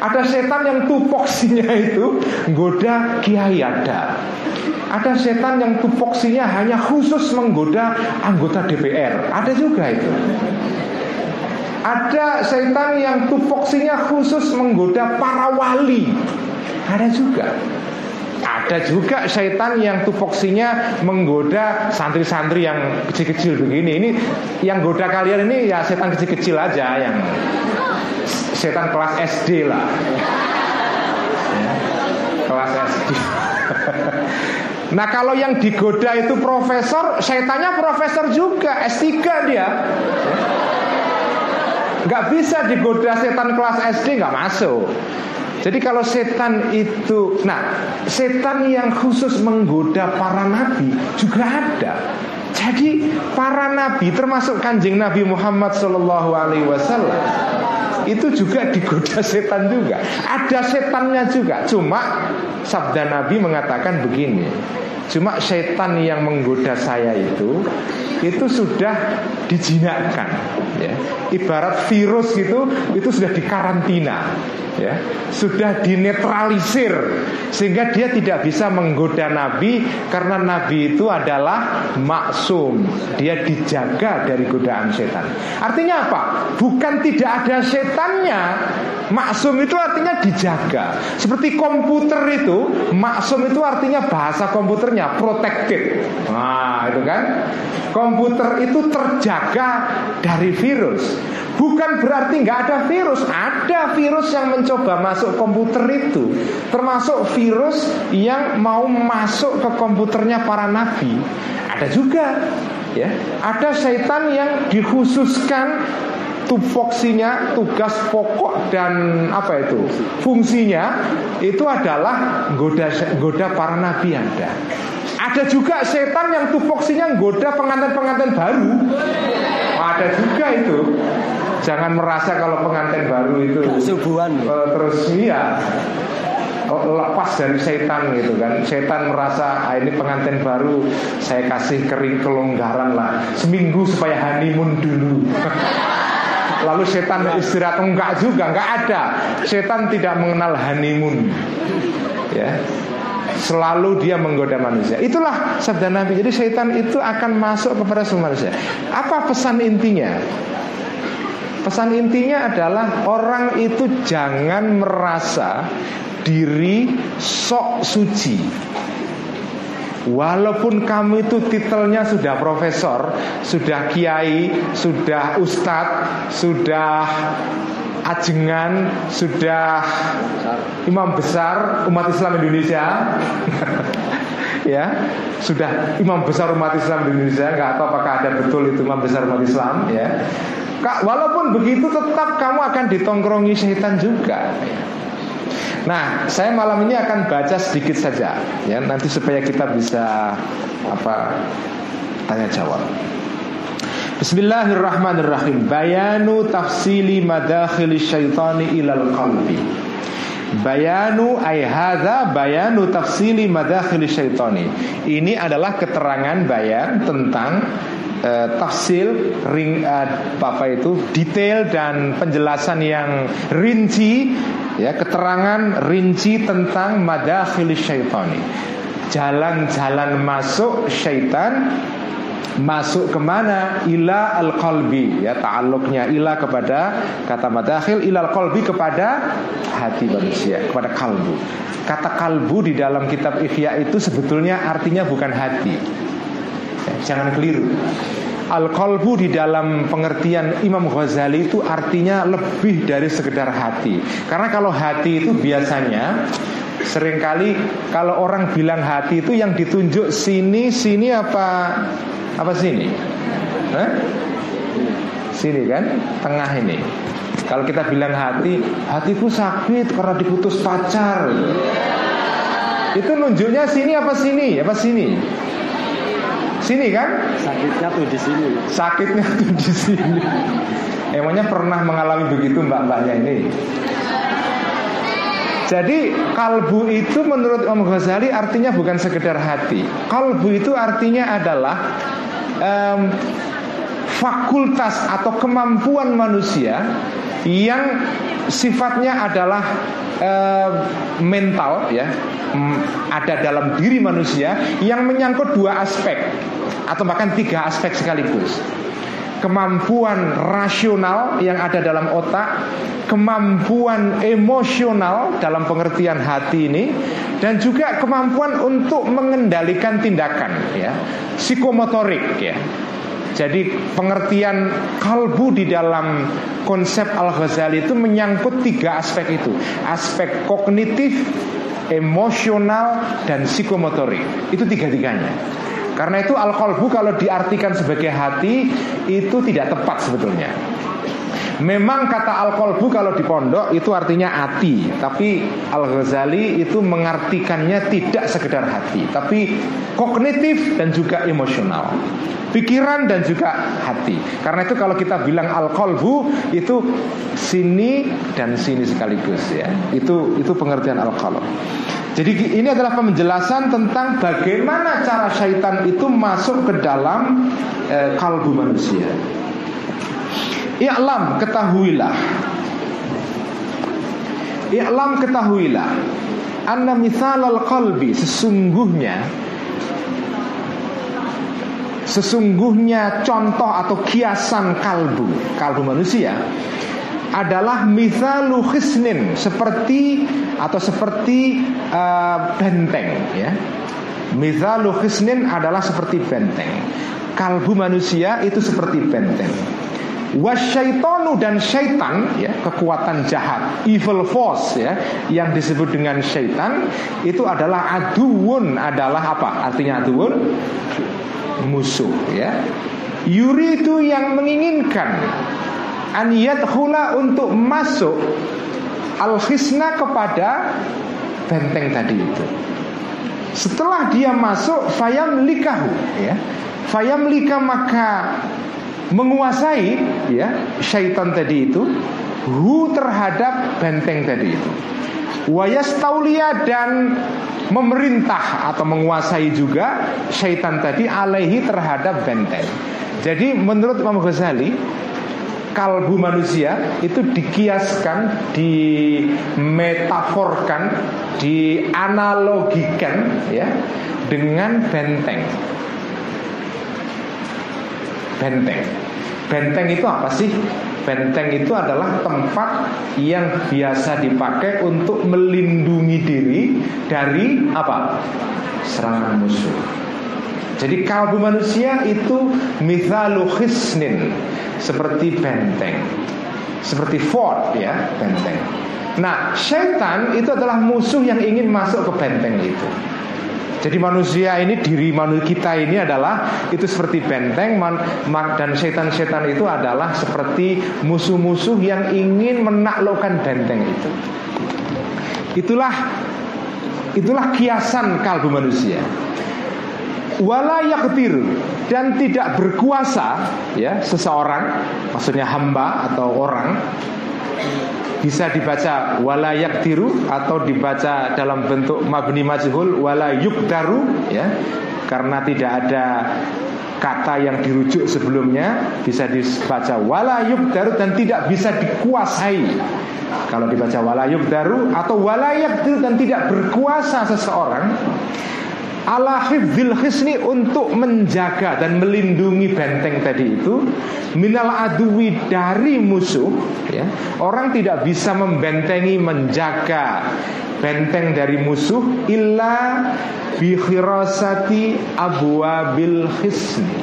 ada setan yang tupoksinya itu menggoda kiai, ada ada setan yang tupoksinya hanya khusus menggoda anggota D P R, ada juga itu. Ada setan yang tupoksinya khusus menggoda para wali, ada juga. ada juga syaitan yang tupoksinya menggoda santri-santri yang kecil-kecil begini. Ini yang goda kalian ini ya setan kecil-kecil aja, yang setan kelas S D lah. Ya, kelas S D. Nah, kalau yang digoda itu profesor, setannya profesor juga, S tiga dia. Nggak bisa digoda setan kelas S D, nggak masuk. Jadi kalau setan itu, nah, setan yang khusus menggoda para nabi juga ada. Jadi para nabi termasuk kanjeng Nabi Muhammad Sallallahu Alaihi Wasallam itu juga digoda setan juga. Ada setannya juga. Cuma sabda Nabi mengatakan begini, cuma setan yang menggoda saya itu itu sudah dijinakkan, ya. Ibarat virus gitu, itu sudah dikarantina, ya. Sudah dinetralisir, sehingga dia tidak bisa menggoda Nabi, karena Nabi itu adalah maksum, dia dijaga dari godaan setan. Artinya apa? Bukan tidak ada setannya. Maksum itu artinya dijaga. Seperti komputer itu, maksum itu artinya bahasa komputernya protected. Nah, itu kan. Komputer itu terjaga dari virus. Bukan berarti nggak ada virus. Ada virus yang mencoba masuk komputer itu, termasuk virus yang mau masuk ke komputernya para nabi. Ada juga, ya. Ada syaitan yang dikhususkan tupoksinya, tugas pokok dan apa itu fungsinya itu adalah goda goda para nabi anda. Ada juga setan yang tupoksinya goda pengantin-pengantin baru. Ada juga itu. Jangan merasa kalau pengantin baru itu subuhan terus iya lepas dari setan gitu kan. Setan merasa ah, ini pengantin baru, saya kasih kering kelonggaran lah seminggu supaya honeymoon dulu. Lalu setan istirahat, enggak juga, enggak ada. Setan tidak mengenal honeymoon, ya. Selalu dia menggoda manusia. Itulah sabda Nabi. Jadi setan itu akan masuk kepada semua manusia. Apa pesan intinya? Pesan intinya adalah orang itu jangan merasa diri sok suci. Walaupun kamu itu titelnya sudah profesor, sudah kiai, sudah ustadz, sudah ajengan, sudah imam besar umat Islam Indonesia, ya, sudah imam besar umat Islam Indonesia, nggak tahu apakah ada betul itu imam besar umat Islam, ya. Walaupun begitu tetap kamu akan ditongkrongi setan juga. Nah, saya malam ini akan baca sedikit saja, ya, nanti supaya kita bisa apa tanya jawab. Bismillahirrahmanirrahim. Bayanu tafsili madakhilis syaitani ilal qalbi. Bayanu ay hadza bayanu tafsili madakhilis syaitani. Ini adalah keterangan bayan tentang Uh, tafsil ring uh, apa itu detail dan penjelasan yang rinci, ya, keterangan rinci tentang madakhilis syaitani, jalan-jalan masuk syaitan. Masuk kemana? Ila al-qalbi, ya, ta'alluqnya ila kepada kata madakhil, ila al-qalbi kepada hati manusia, kepada kalbu. Kata kalbu di dalam kitab Ihya itu sebetulnya artinya bukan hati. Jangan keliru. Al-qalbu di dalam pengertian Imam Ghazali itu artinya lebih dari sekedar hati. Karena kalau hati itu biasanya seringkali kalau orang bilang hati itu yang ditunjuk sini, sini apa apa sini? Hah? Sini kan, tengah ini. Kalau kita bilang hati, hatiku sakit karena diputus pacar. Itu nunjuknya sini apa sini? Apa sini? Sini kan? Sakitnya tuh di sini. Sakitnya tuh di sini. Emangnya pernah mengalami begitu mbak-mbaknya ini? Jadi kalbu itu menurut Imam Ghazali artinya bukan sekedar hati. Kalbu itu artinya adalah um, fakultas atau kemampuan manusia yang sifatnya adalah e, mental, ya, ada dalam diri manusia yang menyangkut dua aspek atau bahkan tiga aspek sekaligus. Kemampuan rasional yang ada dalam otak, kemampuan emosional dalam pengertian hati ini, dan juga kemampuan untuk mengendalikan tindakan, ya, psikomotorik, ya. Jadi pengertian kalbu di dalam konsep Al-Ghazali itu menyangkut tiga aspek itu, aspek kognitif, emosional, dan psikomotorik. Itu tiga-tiganya. Karena itu al-qalbu kalau diartikan sebagai hati itu tidak tepat sebetulnya. Memang kata al-qalbu kalau di pondok itu artinya hati, tapi Al-Ghazali itu mengartikannya tidak sekedar hati, tapi kognitif dan juga emosional, pikiran dan juga hati. Karena itu kalau kita bilang al-qalbu itu sini dan sini sekaligus, ya. Itu itu pengertian al-qalbu. Jadi ini adalah penjelasan tentang bagaimana cara syaitan itu masuk ke dalam eh, kalbu manusia. I'lam, ketahuilah. I'lam, ketahuilah. Anna mithalal qalbi, sesungguhnya Sesungguhnya contoh atau kiasan kalbu, kalbu manusia, adalah mithalu khisnin, seperti atau seperti uh, benteng, ya. Mithalu khisnin adalah seperti benteng. Kalbu manusia itu seperti benteng. Wasyaitonu, dan syaitan, ya, kekuatan jahat, evil force, ya, yang disebut dengan syaitan, itu adalah aduun, adalah apa? Artinya aduun, musuh, ya. Yuri itu yang menginginkan, an yadkhula, untuk masuk, al-khisna, kepada benteng tadi itu. Setelah dia masuk, fayamlikahu, ya, fayamlika, maka menguasai, ya, syaitan tadi itu, hu, terhadap benteng tadi itu. Wayastaulia, dan memerintah atau menguasai juga syaitan tadi alaihi, terhadap benteng. Jadi menurut Imam Ghazali, kalbu manusia itu dikiaskan, dimetaforkan, dianalogikan, ya, dengan benteng. Benteng. Benteng itu apa sih? Benteng itu adalah tempat yang biasa dipakai untuk melindungi diri dari apa? Serangan musuh. Jadi kalbu manusia itu mithalu khisnin, seperti benteng, seperti fort, ya, benteng. Nah, syaitan itu adalah musuh yang ingin masuk ke benteng itu. Jadi manusia ini, diri manusia kita ini adalah itu seperti benteng, man, man, dan setan-setan itu adalah seperti musuh-musuh yang ingin menaklukkan benteng itu. Itulah itulah kiasan kalbu manusia. Wala yaqdir, dan tidak berkuasa, ya, seseorang, maksudnya hamba atau orang. Bisa dibaca wala yakdiru atau dibaca dalam bentuk mabni majhul wala yukdaru, ya, karena tidak ada kata yang dirujuk sebelumnya. Bisa dibaca wala yukdaru, dan tidak bisa dikuasai kalau dibaca wala yukdaru, atau wala yakdiru, dan tidak berkuasa seseorang ala hifdzil khisni, untuk menjaga dan melindungi benteng tadi itu, minal adwi, dari musuh, ya. Orang tidak bisa membentengi, menjaga benteng dari musuh illa bi khirasati abwabil khisni,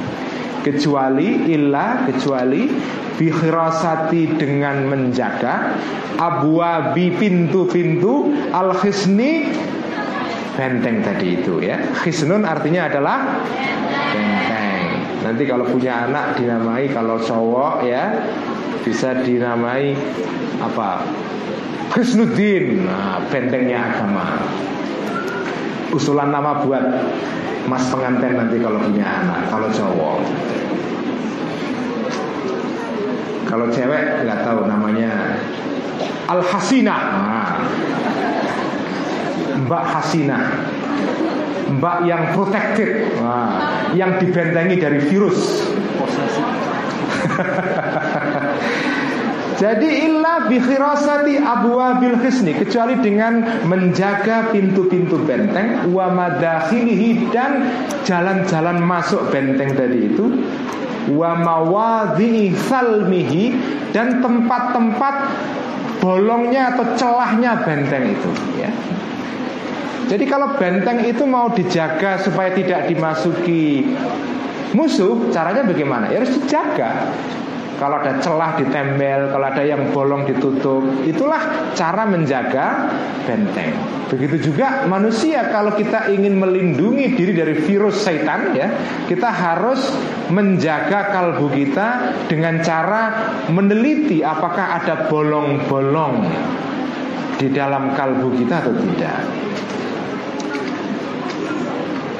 kecuali illa kecuali bi khirasati, dengan menjaga, abwabi, pintu-pintu, al khisni, benteng tadi itu, ya. Khisnun artinya adalah benteng. Nanti kalau punya anak dinamai, kalau cowok, ya, bisa dinamai apa? Khisnuddin, nah, bentengnya agama. Usulan nama buat mas pengantin nanti kalau punya anak, kalau cowok. Kalau cewek nggak tahu namanya, Al-Hasinah. Nah, Mbak Hasinah, Mbak yang protected, nah, yang dibentengi dari virus. Jadi illa bi khirasati abwabil khisni, kecuali dengan menjaga pintu-pintu benteng, wa madakhilihi, dan jalan-jalan masuk benteng tadi itu, wa mawadhi salmihi, dan tempat-tempat bolongnya atau celahnya benteng itu, ya. Jadi kalau benteng itu mau dijaga supaya tidak dimasuki musuh, caranya bagaimana? Ya harus dijaga. Kalau ada celah ditembel, kalau ada yang bolong ditutup. Itulah cara menjaga benteng. Begitu juga manusia, kalau kita ingin melindungi diri dari virus setan, ya, kita harus menjaga kalbu kita dengan cara meneliti apakah ada bolong-bolong di dalam kalbu kita atau tidak.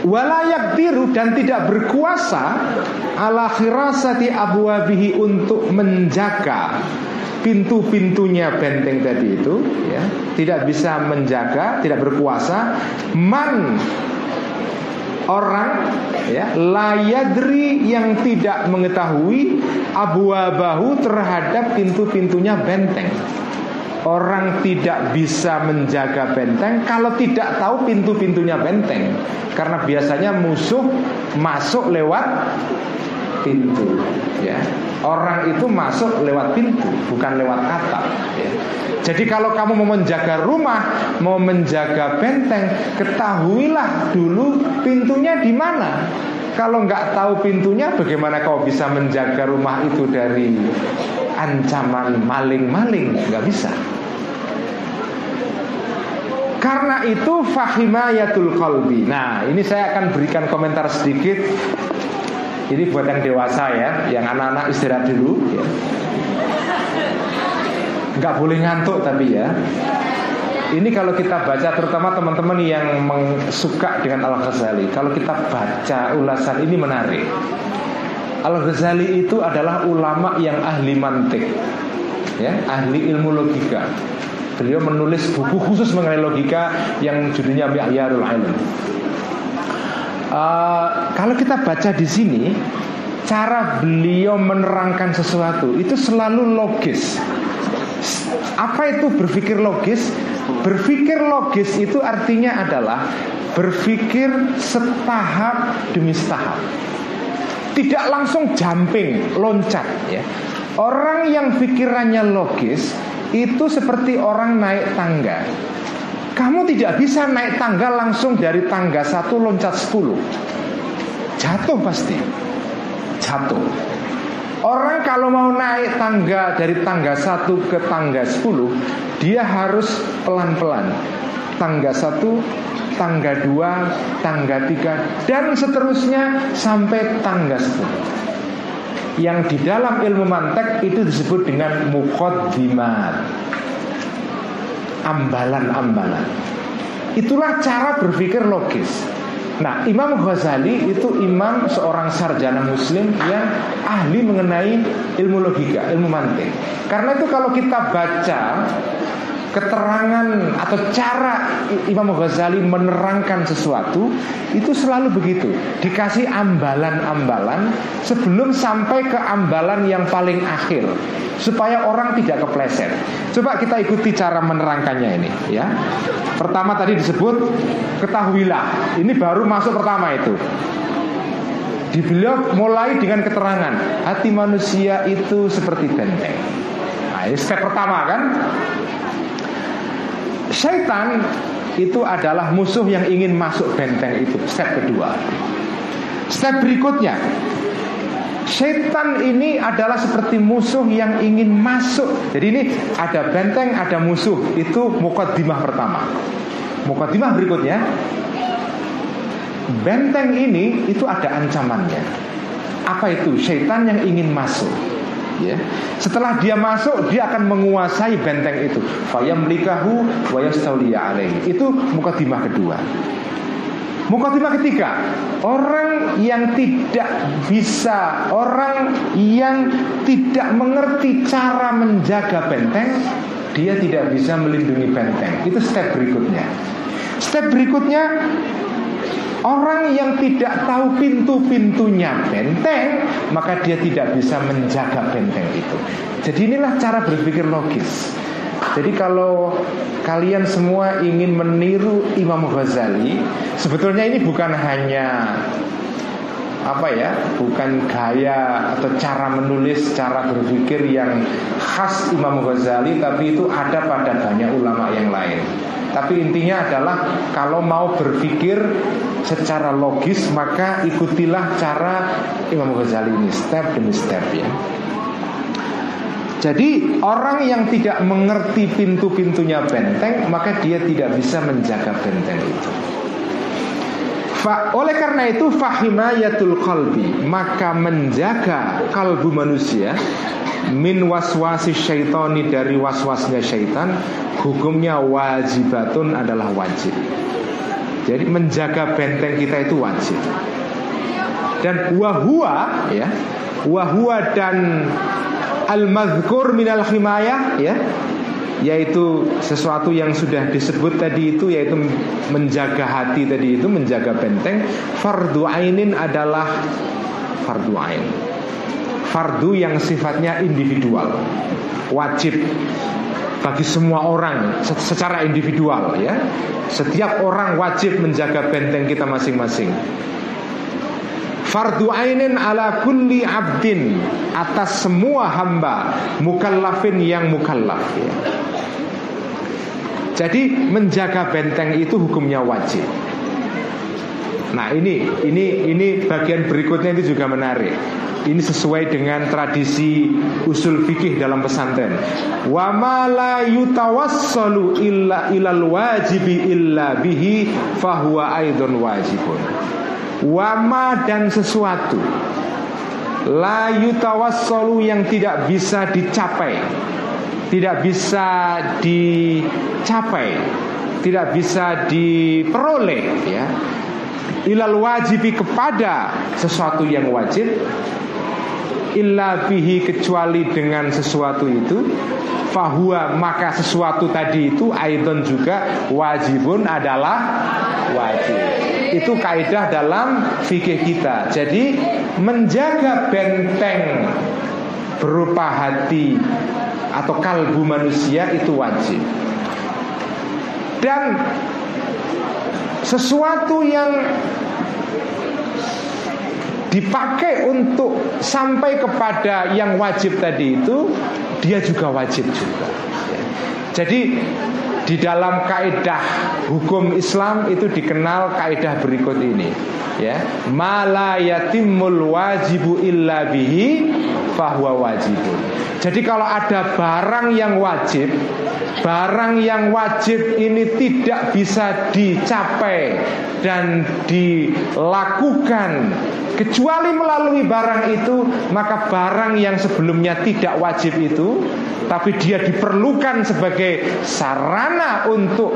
Walayak biru, dan tidak berkuasa ala khirasati abwabihi, untuk menjaga pintu-pintunya benteng tadi itu, ya, tidak bisa menjaga, tidak berkuasa. Man, orang, ya, layadri, yang tidak mengetahui abwabahu, terhadap pintu-pintunya benteng. Orang tidak bisa menjaga benteng kalau tidak tahu pintu-pintunya benteng, karena biasanya musuh masuk lewat pintu, ya. Orang itu masuk lewat pintu, bukan lewat atap, ya. Jadi kalau kamu mau menjaga rumah, mau menjaga benteng, ketahuilah dulu pintunya di mana. Kalau nggak tahu pintunya, bagaimana kau bisa menjaga rumah itu dari ancaman maling-maling? Nggak bisa. Karena itu fahimayatul qalbi. Nah, ini saya akan berikan komentar sedikit. Ini buat yang dewasa, ya, yang anak-anak istirahat dulu. Ya. Nggak boleh ngantuk tapi, ya. Ini kalau kita baca, terutama teman-teman yang suka dengan Al-Ghazali, kalau kita baca ulasan ini menarik. Al-Ghazali itu adalah ulama yang ahli mantik, ya, ahli ilmu logika. Beliau menulis buku khusus mengenai logika yang judulnya Mi'yarul Ilm. Uh, kalau kita baca di sini, cara beliau menerangkan sesuatu itu selalu logis. Apa itu berpikir logis? Berpikir logis itu artinya adalah berpikir setahap demi setahap, tidak langsung jumping, loncat, ya. Orang yang pikirannya logis itu seperti orang naik tangga. Kamu tidak bisa naik tangga langsung dari tangga satu loncat sepuluh. Jatuh pasti. Jatuh. Orang kalau mau naik tangga dari tangga satu ke tangga sepuluh, dia harus pelan-pelan. Tangga satu, tangga dua, tangga tiga, dan seterusnya sampai tangga sepuluh. Yang di dalam ilmu mantek itu disebut dengan muqaddimat, ambalan-ambalan. Itulah cara berpikir logis. Nah, Imam Ghazali itu imam, seorang sarjana muslim yang ahli mengenai ilmu logika, ilmu mantik. Karena itu kalau kita baca keterangan atau cara Imam Ghazali menerangkan sesuatu, itu selalu begitu. Dikasih ambalan-ambalan sebelum sampai ke ambalan yang paling akhir, supaya orang tidak kepleset. Coba kita ikuti cara menerangkannya ini, ya. Pertama tadi disebut ketahuilah. Ini baru masuk pertama itu. Beliau mulai dengan keterangan hati manusia itu seperti benteng. Nah, ini step pertama, kan. Syaitan itu adalah musuh yang ingin masuk benteng itu. Step kedua. Step berikutnya, syaitan ini adalah seperti musuh yang ingin masuk. Jadi ini ada benteng, ada musuh. Itu mukaddimah pertama. Mukaddimah berikutnya, benteng ini itu ada ancamannya. Apa itu? Syaitan yang ingin masuk, ya. Setelah dia masuk, dia akan menguasai benteng itu. Fayamlikahu wa yastauliya alaihi. Itu mukadimah kedua. Mukadimah ketiga, orang yang tidak bisa, orang yang tidak mengerti cara menjaga benteng, dia tidak bisa melindungi benteng. Itu step berikutnya. Step berikutnya, orang yang tidak tahu pintu-pintunya benteng, maka dia tidak bisa menjaga benteng itu. Jadi inilah cara berpikir logis. Jadi kalau kalian semua ingin meniru Imam Ghazali, sebetulnya ini bukan hanya apa ya, bukan gaya atau cara menulis, cara berpikir yang khas Imam Ghazali, tapi itu ada pada banyak ulama yang lain. Tapi intinya adalah kalau mau berpikir secara logis, maka ikutilah cara Imam Ghazali ini, step demi step ya. Jadi orang yang tidak mengerti pintu-pintunya benteng, maka dia tidak bisa menjaga benteng itu. Oleh karena itu fahimayatul qalbi, maka menjaga kalbu manusia min waswasi syaitani, dari waswasnya syaitan, hukumnya wajibatun, adalah wajib. Jadi menjaga benteng kita itu wajib. Dan wahua ya, wahua dan al-madhkur minal himayah ya, yaitu sesuatu yang sudah disebut tadi itu, yaitu menjaga hati tadi itu, menjaga benteng. Fardu ainin adalah fardu ain, fardu yang sifatnya individual, wajib bagi semua orang secara individual ya. Setiap orang wajib menjaga benteng kita masing-masing. Fardu ainin ala kulli abdin, atas semua hamba, mukallafin yang mukallaf ya. Jadi menjaga benteng itu hukumnya wajib. Nah ini ini ini bagian berikutnya itu juga menarik. Ini sesuai dengan tradisi usul fikih dalam pesantren. Wa ma la yutawassalu illa ilal wajibi illa bihi fahuwa aidun wajibun. Wama, dan sesuatu la yutawassolu, yang tidak bisa dicapai, tidak bisa dicapai, tidak bisa diperoleh ya, ilal wajibi, kepada sesuatu yang wajib, illa bihi, kecuali dengan sesuatu itu, fahuwa, maka sesuatu tadi itu, aidon juga, wajibun, adalah wajib. Itu kaidah dalam fikih kita. Jadi menjaga benteng berupa hati atau kalbu manusia itu wajib. Dan sesuatu yang dipakai untuk sampai kepada yang wajib tadi itu, dia juga wajib juga. Jadi di dalam kaidah hukum Islam itu dikenal kaidah berikut ini ya, ma la yatimul wajibu illa bihi fahuwa wajibun. Jadi kalau ada barang yang wajib, barang yang wajib ini tidak bisa dicapai dan dilakukan kecuali melalui barang itu, maka barang yang sebelumnya tidak wajib itu, tapi dia diperlukan sebagai sarana untuk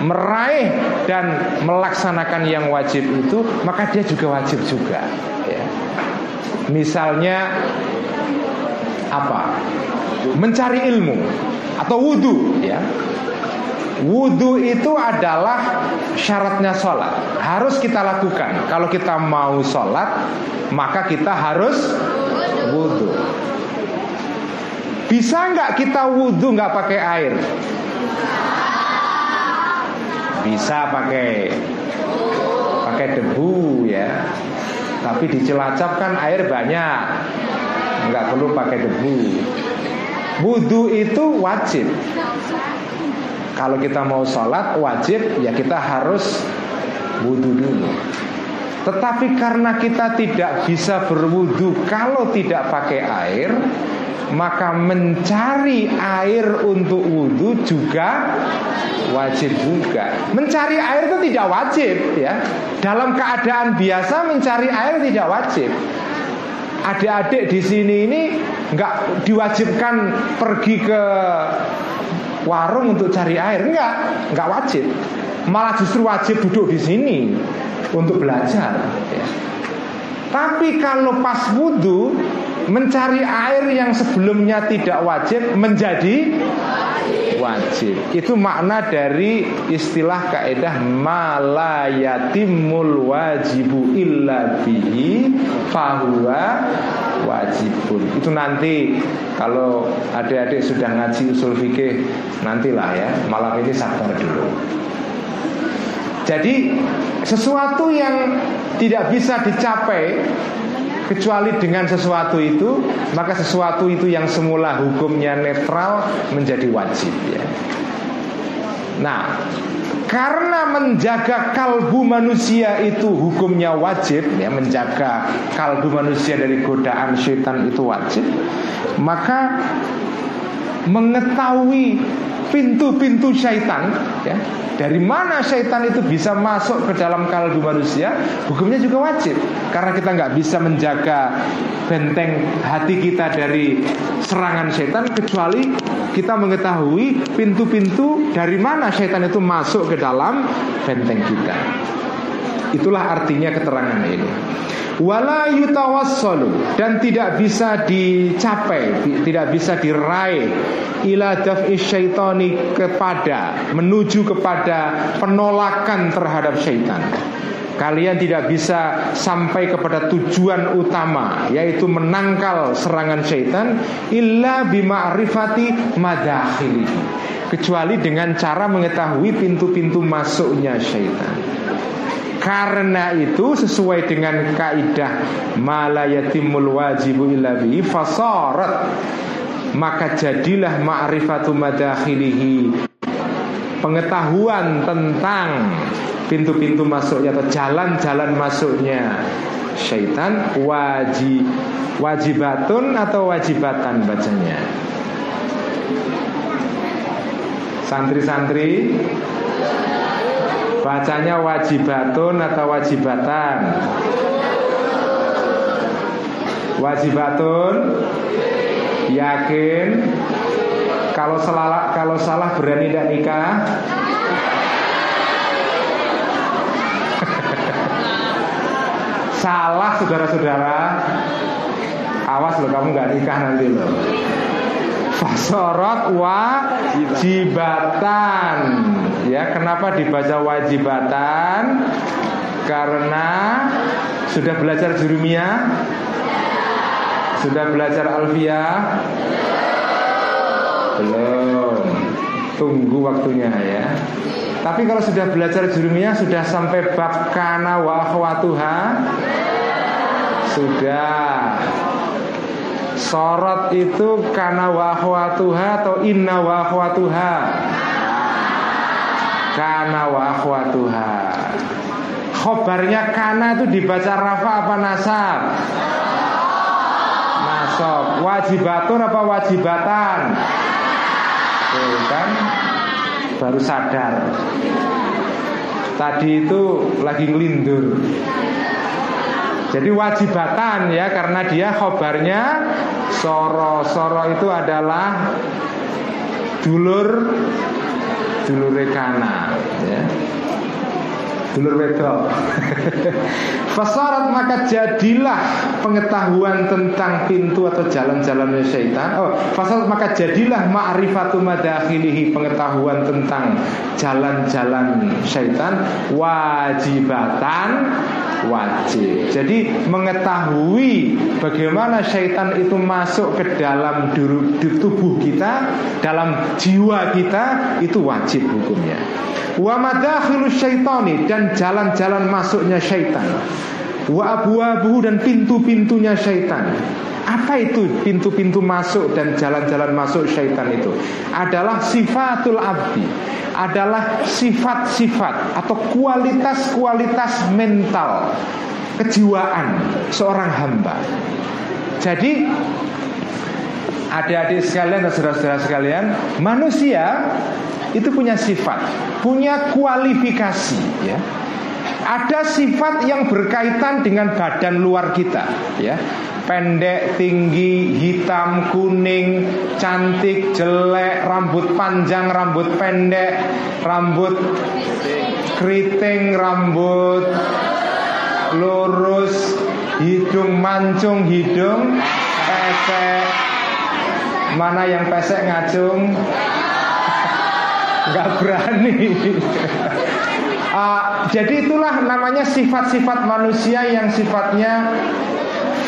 meraih dan melaksanakan yang wajib itu, maka dia juga wajib juga ya. Misalnya apa? Mencari ilmu atau wudu ya. Wudu itu adalah syaratnya sholat, harus kita lakukan. Kalau kita mau sholat, maka kita harus wudu. Bisa nggak kita wudu nggak pakai air? Bisa pakai pakai debu ya. Tapi di Cilacap kan air banyak, nggak perlu pakai debu. Wudu itu wajib. Kalau kita mau sholat wajib ya, kita harus wudu dulu. Tetapi karena kita tidak bisa berwudu kalau tidak pakai air, maka mencari air untuk wudu juga wajib juga. Mencari air itu tidak wajib ya. Dalam keadaan biasa mencari air tidak wajib. Adik-adik di sini ini nggak diwajibkan pergi ke warung untuk cari air, enggak, enggak wajib. Malah justru wajib duduk di sini untuk belajar ya. Tapi kalau pas wudu, mencari air yang sebelumnya tidak wajib menjadi wajib. Itu makna dari istilah kaidah ma la yatimul wajibu illa bihi fahuwa wajibun. Itu nanti kalau adik-adik sudah ngaji usul fikih nantilah ya. Malam ini sabar dulu. Jadi sesuatu yang tidak bisa dicapai kecuali dengan sesuatu itu, maka sesuatu itu yang semula hukumnya netral menjadi wajib ya. Nah, karena menjaga kalbu manusia itu hukumnya wajib ya, menjaga kalbu manusia dari godaan syaitan itu wajib. Maka mengetahui pintu-pintu syaitan ya, dari mana syaitan itu bisa masuk ke dalam kalbu manusia, hukumnya juga wajib. Karena kita nggak bisa menjaga benteng hati kita dari serangan syaitan kecuali kita mengetahui pintu-pintu dari mana syaitan itu masuk ke dalam benteng kita. Itulah artinya keterangan ini. Wala yutawassalu, dan tidak bisa dicapai, tidak bisa diraih, ila daf'i syaitani, kepada, menuju kepada penolakan terhadap syaitan. Kalian tidak bisa sampai kepada tujuan utama, yaitu menangkal serangan syaitan, illa bima'rifati madakhili, kecuali dengan cara mengetahui pintu-pintu masuknya syaitan. Karena itu sesuai dengan kaidah malayatimul wajibu illa bihi fasarat, maka jadilah ma'rifatu madakhilihi, pengetahuan tentang pintu-pintu masuknya atau jalan-jalan masuknya syaitan wajib wajibatun atau wajibatan bacanya. Santri-santri bacanya wajibatun atau wajibatan? Wajibatun. Yakin? Kalau salah, kalau salah berani tidak nikah? Salah saudara-saudara, awas loh kamu nggak nikah nanti loh. Fasorot wajibatan. Ya, kenapa dibaca wajibatan? Karena sudah belajar jurumiyah? Sudah belajar alfiyah? Belum. Tunggu waktunya ya. Tapi kalau sudah belajar jurumiyah, sudah sampai bab kana wa akhwatuha? Sudah. Sorot itu kana wa akhwatuha atau inna wa akhwatuha? Kana wa akhwatuha. Khobarnya kana itu dibaca rafa apa nasab? Nasab. Wajibatun apa wajibatan? Tuh kan, baru sadar. Tadi itu lagi ngelindur. Jadi wajibatan ya, karena dia khobarnya soro. Soro itu adalah dulur, dulur rekana ya, dulur wedok. Fasarat, maka jadilah pengetahuan tentang pintu atau jalan-jalannya syaitan. Oh, fasarat, maka jadilah ma'rifatu madakhilihi, pengetahuan tentang jalan-jalan syaitan wajibatan, wajib. Jadi mengetahui bagaimana syaitan itu masuk ke dalam tubuh kita, dalam jiwa kita, itu wajib hukumnya. Wa madakhilus syaitani, dan jalan-jalan masuknya syaitan. Wa abwabuhu, dan pintu-pintunya syaitan. Apa itu pintu-pintu masuk dan jalan-jalan masuk syaitan itu? Adalah sifatul abdi, adalah sifat-sifat atau kualitas-kualitas mental, kejiwaan seorang hamba. Jadi adik-adik sekalian dan saudara-saudara sekalian, manusia itu punya sifat, punya kualifikasi ya. Ada sifat yang berkaitan dengan badan luar kita ya. Pendek, tinggi, hitam, kuning, cantik, jelek, rambut panjang, rambut pendek, rambut keriting, rambut lurus, hidung mancung, hidung pesek. Mana yang pesek ngacung? Nggak berani. Uh, jadi itulah namanya sifat-sifat manusia yang sifatnya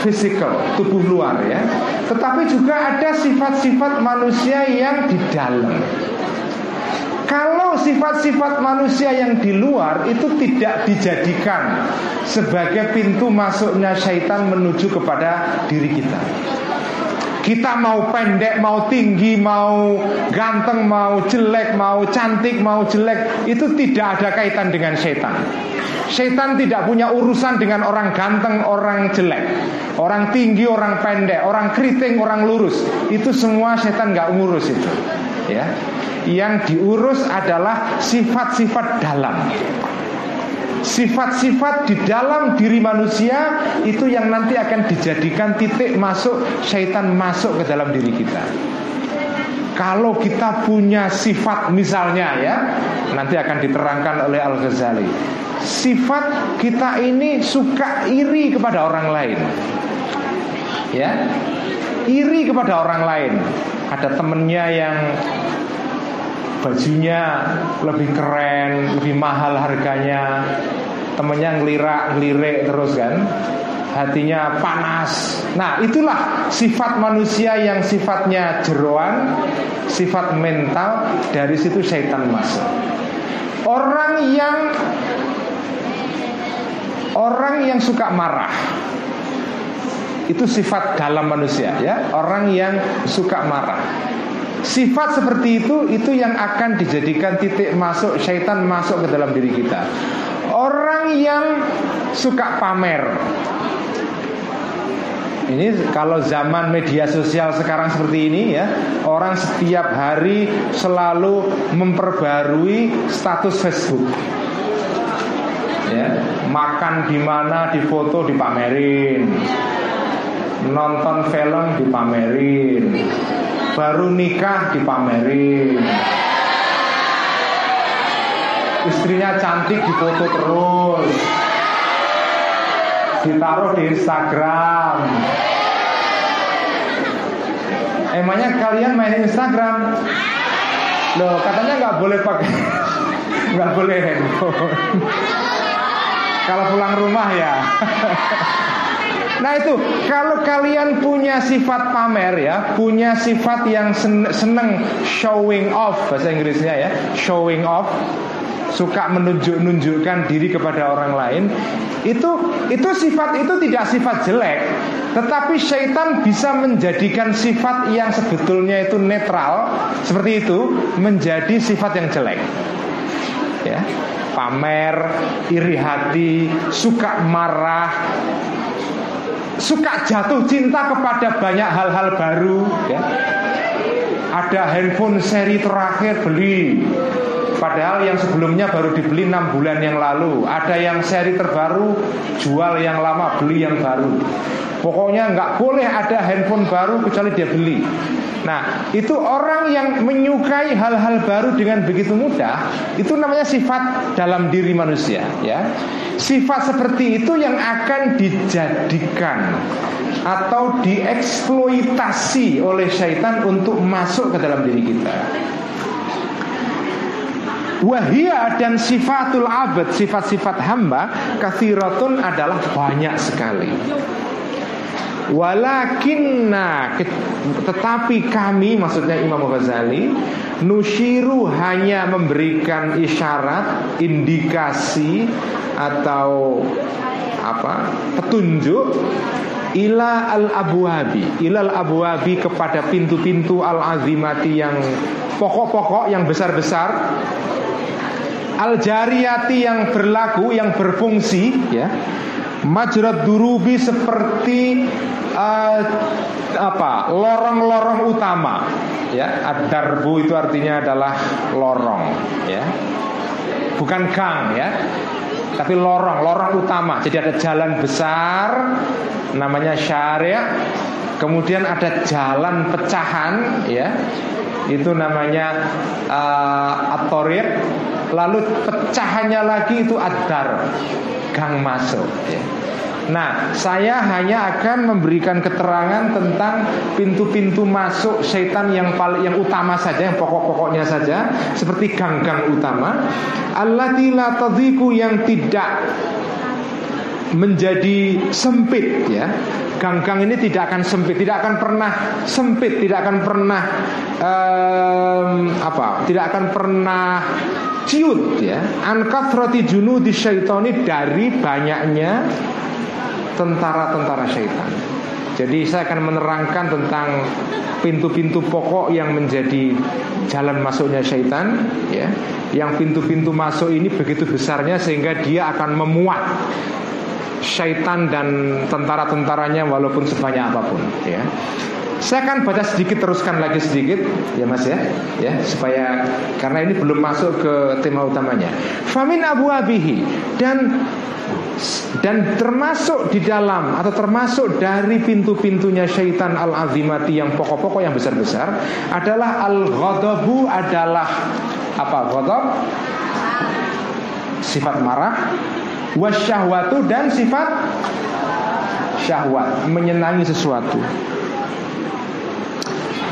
fisikal, tubuh luar ya. Tetapi juga ada sifat-sifat manusia yang di dalam. Kalau sifat-sifat manusia yang di luar itu tidak dijadikan sebagai pintu masuknya syaitan menuju kepada diri kita. Kita mau pendek, mau tinggi, mau ganteng, mau jelek, mau cantik, mau jelek, itu tidak ada kaitan dengan setan. Setan tidak punya urusan dengan orang ganteng, orang jelek, orang tinggi, orang pendek, orang keriting, orang lurus. Itu semua setan gak ngurus itu, ya. Yang diurus adalah sifat-sifat dalam. Sifat-sifat di dalam diri manusia itu yang nanti akan dijadikan titik masuk syaitan masuk ke dalam diri kita. Kalau kita punya sifat misalnya, ya, nanti akan diterangkan oleh Al-Ghazali, sifat kita ini suka iri kepada orang lain, ya, iri kepada orang lain. Ada temennya yang bajunya lebih keren, lebih mahal harganya, temennya ngelirak-ngelirik terus kan, hatinya panas. Nah, itulah sifat manusia yang sifatnya jeroan, sifat mental. Dari situ syaitan masuk. Orang yang Orang yang suka marah, itu sifat dalam manusia, ya. Orang yang suka marah, sifat seperti itu, itu yang akan dijadikan titik masuk syaitan masuk ke dalam diri kita. Orang yang suka pamer, ini kalau zaman media sosial sekarang seperti ini, ya, orang setiap hari selalu memperbarui status Facebook, ya. Makan di mana difoto dipamerin, nonton film dipamerin, baru nikah dipamerin, istrinya cantik dipoto terus, ditaruh di Instagram. Emangnya kalian main Instagram? Loh, katanya nggak boleh pakai, nggak boleh handphone. Kalau pulang rumah ya. Nah itu, kalau kalian punya sifat pamer, ya, punya sifat yang seneng showing off, bahasa Inggrisnya, ya, showing off, suka menunjuk-nunjukkan diri kepada orang lain, Itu itu sifat itu tidak sifat jelek, tetapi syaitan bisa menjadikan sifat yang sebetulnya itu netral seperti itu menjadi sifat yang jelek, ya. Pamer, iri hati, suka marah, suka jatuh cinta kepada banyak hal-hal baru, ya. Ada handphone seri terakhir beli, padahal yang sebelumnya baru dibeli enam bulan yang lalu. Ada yang seri terbaru, jual yang lama, beli yang baru. Pokoknya nggak boleh ada handphone baru kecuali dia beli. Nah, itu orang yang menyukai hal-hal baru dengan begitu mudah, itu namanya sifat dalam diri manusia, ya. Sifat seperti itu yang akan dijadikan atau dieksploitasi oleh syaitan untuk masuk ke dalam diri kita. Wahia, dan sifatul abad, sifat-sifat hamba, kathiratun, adalah banyak sekali. Walakinna, tetapi kami, maksudnya Imam Ghazali, nusyiru, hanya memberikan isyarat, indikasi, atau apa, petunjuk, ila al-abwabi, ila al-abwabi, kepada pintu-pintu al-azimati, yang pokok-pokok, yang besar-besar, al-jariyati, yang berlaku, yang berfungsi, ya. Majrat durubi, seperti uh, apa, lorong-lorong utama, ya. Ad-darbu itu artinya adalah lorong, ya. Bukan gang, ya, tapi lorong, lorong utama. Jadi ada jalan besar namanya syariah, kemudian ada jalan pecahan, ya, itu namanya uh, at-tariq, lalu pecahannya lagi itu ad-dar, gang masuk, ya. Nah, saya hanya akan memberikan keterangan tentang pintu-pintu masuk setan yang paling, yang utama saja, yang pokok-pokoknya saja, seperti gang-gang utama. Allati la tadhiku, yang tidak menjadi sempit, ya. Gang-gang ini tidak akan sempit, tidak akan pernah sempit, tidak akan pernah um, apa? Tidak akan pernah ciut, ya. Ankatrati junudi syaitoni, dari banyaknya tentara-tentara syaitan. Jadi saya akan menerangkan tentang pintu-pintu pokok yang menjadi jalan masuknya syaitan, ya. Yang pintu-pintu masuk ini begitu besarnya sehingga dia akan memuat syaitan dan tentara-tentaranya walaupun sebanyak apapun, ya. Saya akan baca sedikit, teruskan lagi sedikit, ya Mas ya, ya supaya karena ini belum masuk ke tema utamanya. Famin Abu Abihi, dan dan termasuk di dalam atau termasuk dari pintu-pintunya syaitan al-azimati yang pokok-pokok yang besar-besar adalah al-ghadabu, adalah apa? Ghadab, sifat marah, wasyahwatu, dan sifat syahwat, menyenangi sesuatu.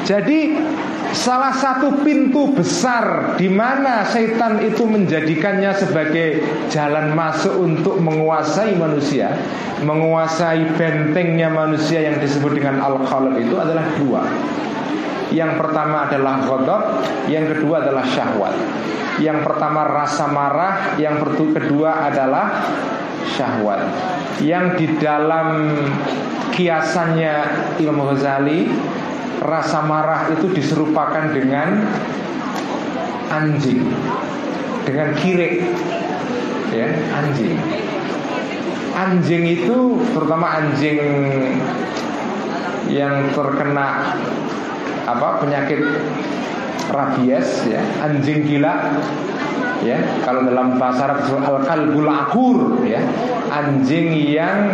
Jadi salah satu pintu besar di mana setan itu menjadikannya sebagai jalan masuk untuk menguasai manusia, menguasai bentengnya manusia yang disebut dengan al-qalb itu adalah dua. Yang pertama adalah ghadab, yang kedua adalah syahwat. Yang pertama rasa marah, yang kedua adalah syahwat. Yang di dalam kiasannya Imam Ghazali, rasa marah itu diserupakan dengan anjing, dengan kirik, ya, anjing. Anjing itu, terutama anjing yang terkena apa penyakit rabies, ya, anjing gila, ya. Kalau dalam bahasa Arab al-kalbul akur, ya, anjing yang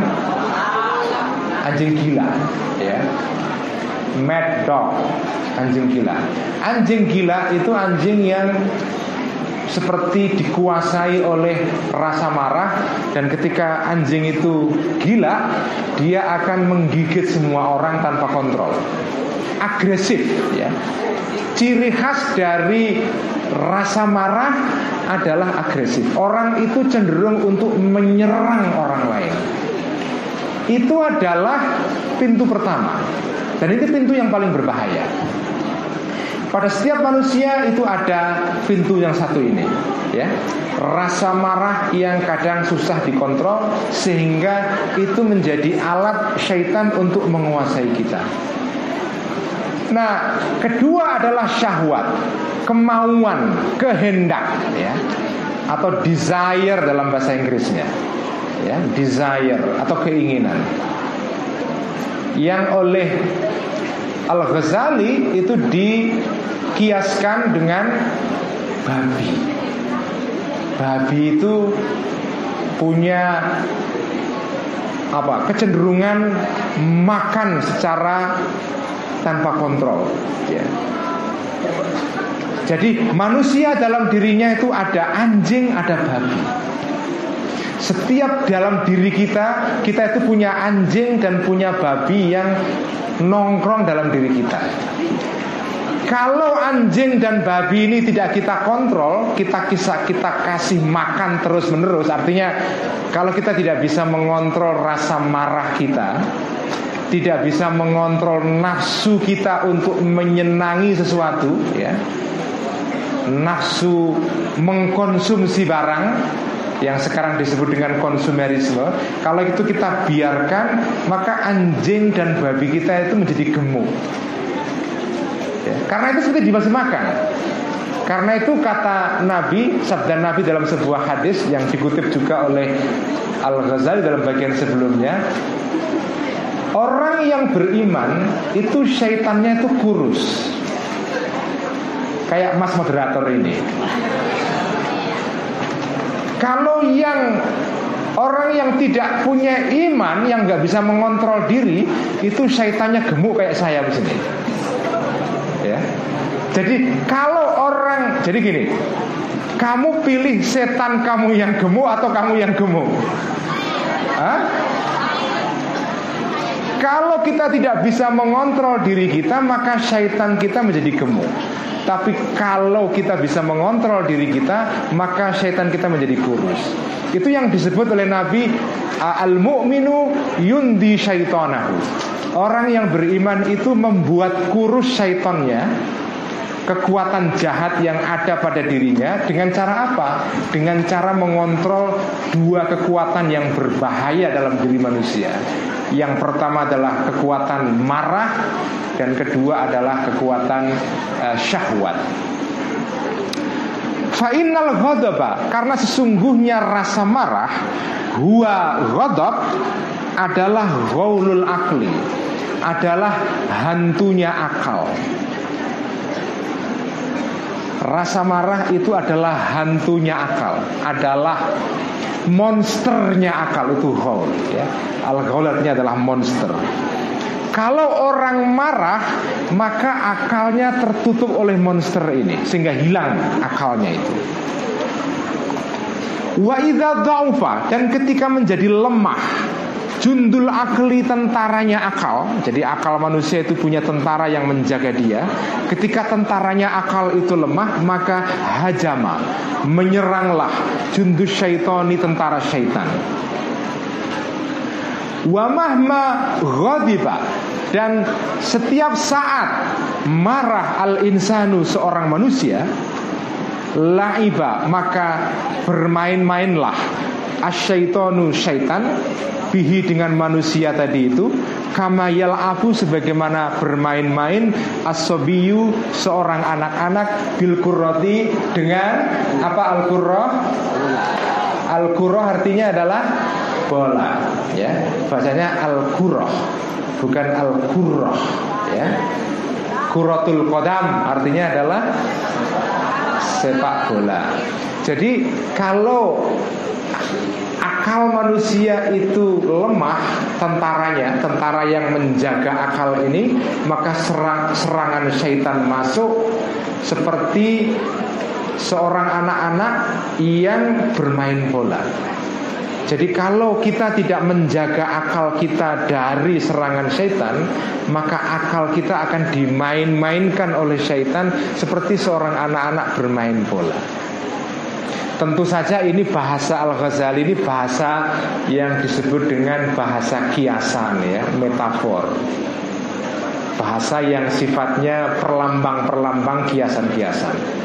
anjing gila, ya. Mad dog, anjing gila. Anjing gila itu anjing yang seperti dikuasai oleh rasa marah, dan ketika anjing itu gila, dia akan menggigit semua orang tanpa kontrol. Agresif, ya. Ciri khas dari rasa marah adalah agresif. Orang itu cenderung untuk menyerang orang lain. Itu adalah pintu pertama. Dan itu pintu yang paling berbahaya. Pada setiap manusia itu ada pintu yang satu ini, ya. Rasa marah yang kadang susah dikontrol, sehingga itu menjadi alat syaitan untuk menguasai kita. Nah, kedua adalah syahwat, kemauan, kehendak, ya. Atau desire dalam bahasa Inggrisnya, ya. Desire atau keinginan, yang oleh Al-Ghazali itu dikiaskan dengan babi. Babi itu punya apa? Kecenderungan makan secara tanpa kontrol, ya. Jadi manusia dalam dirinya itu ada anjing, ada babi. Setiap dalam diri kita, kita itu punya anjing dan punya babi yang nongkrong dalam diri kita. Kalau anjing dan babi ini tidak kita kontrol, kita kisah, kita kasih makan terus menerus, artinya kalau kita tidak bisa mengontrol rasa marah kita, tidak bisa mengontrol nafsu kita untuk menyenangi sesuatu, ya, nafsu mengkonsumsi barang yang sekarang disebut dengan konsumerisme, kalau itu kita biarkan, maka anjing dan babi kita itu menjadi gemuk, ya. Karena itu seperti dibasmi makan. Karena itu kata Nabi, sabda Nabi dalam sebuah hadis yang dikutip juga oleh Al-Ghazali dalam bagian sebelumnya, orang yang beriman itu syaitannya itu kurus, kayak mas moderator ini. Kalau yang orang yang tidak punya iman, yang nggak bisa mengontrol diri, itu syaitannya gemuk kayak saya di sini, ya. Jadi kalau orang, jadi gini, kamu pilih setan kamu yang gemuk atau kamu yang gemuk? Hah? Kalau kita tidak bisa mengontrol diri kita, maka syaitan kita menjadi gemuk. Tapi kalau kita bisa mengontrol diri kita, maka syaitan kita menjadi kurus. Itu yang disebut oleh Nabi, al-mu'minu yundi syaitonahu. Orang yang beriman itu membuat kurus syaitonnya, kekuatan jahat yang ada pada dirinya. Dengan cara apa? Dengan cara mengontrol dua kekuatan yang berbahaya dalam diri manusia, Yang pertama adalah kekuatan marah, dan kedua adalah kekuatan uh, syahwat. Fa innal ghadaba, karena sesungguhnya rasa marah, huwa ghadab, adalah ghaulul akli, adalah hantunya akal. Rasa marah itu adalah hantunya akal, adalah monsternya akal, itu ghaul ya. Al-ghaul artinya adalah monster. Kalau orang marah, maka akalnya tertutup oleh monster ini, sehingga hilang akalnya itu. Wa idza dha'ufa, dan ketika menjadi lemah, jundul akli, tentaranya akal. Jadi akal manusia itu punya tentara yang menjaga dia. Ketika tentaranya akal itu lemah, maka hajama, menyeranglah jundus syaitani, tentara syaitan. Wa mahma ghadiba, dan setiap saat marah al-insanu, seorang manusia, la'iba, maka bermain-mainlah asyaitonu, syaitan, bihi, dengan manusia tadi itu, kama yal'abu, sebagaimana bermain-main, as-sobiyu, seorang anak-anak, bilkurroti, dengan apa, al-kurroh. Al-kurroh artinya adalah bola ya, bahasanya al-kurroh, bukan al-kurroh ya. Kurotul kodam artinya adalah sepak bola. Jadi kalau akal manusia itu lemah, tentaranya, tentara yang menjaga akal ini, maka serang, serangan syaitan masuk, seperti seorang anak-anak yang bermain bola. Jadi kalau kita tidak menjaga akal kita dari serangan syaitan, maka akal kita akan dimain-mainkan oleh syaitan, seperti seorang anak-anak bermain bola. Tentu saja ini bahasa Al-Ghazali, ini bahasa yang disebut dengan bahasa kiasan ya, metafor. Bahasa yang sifatnya perlambang-perlambang, kiasan-kiasan.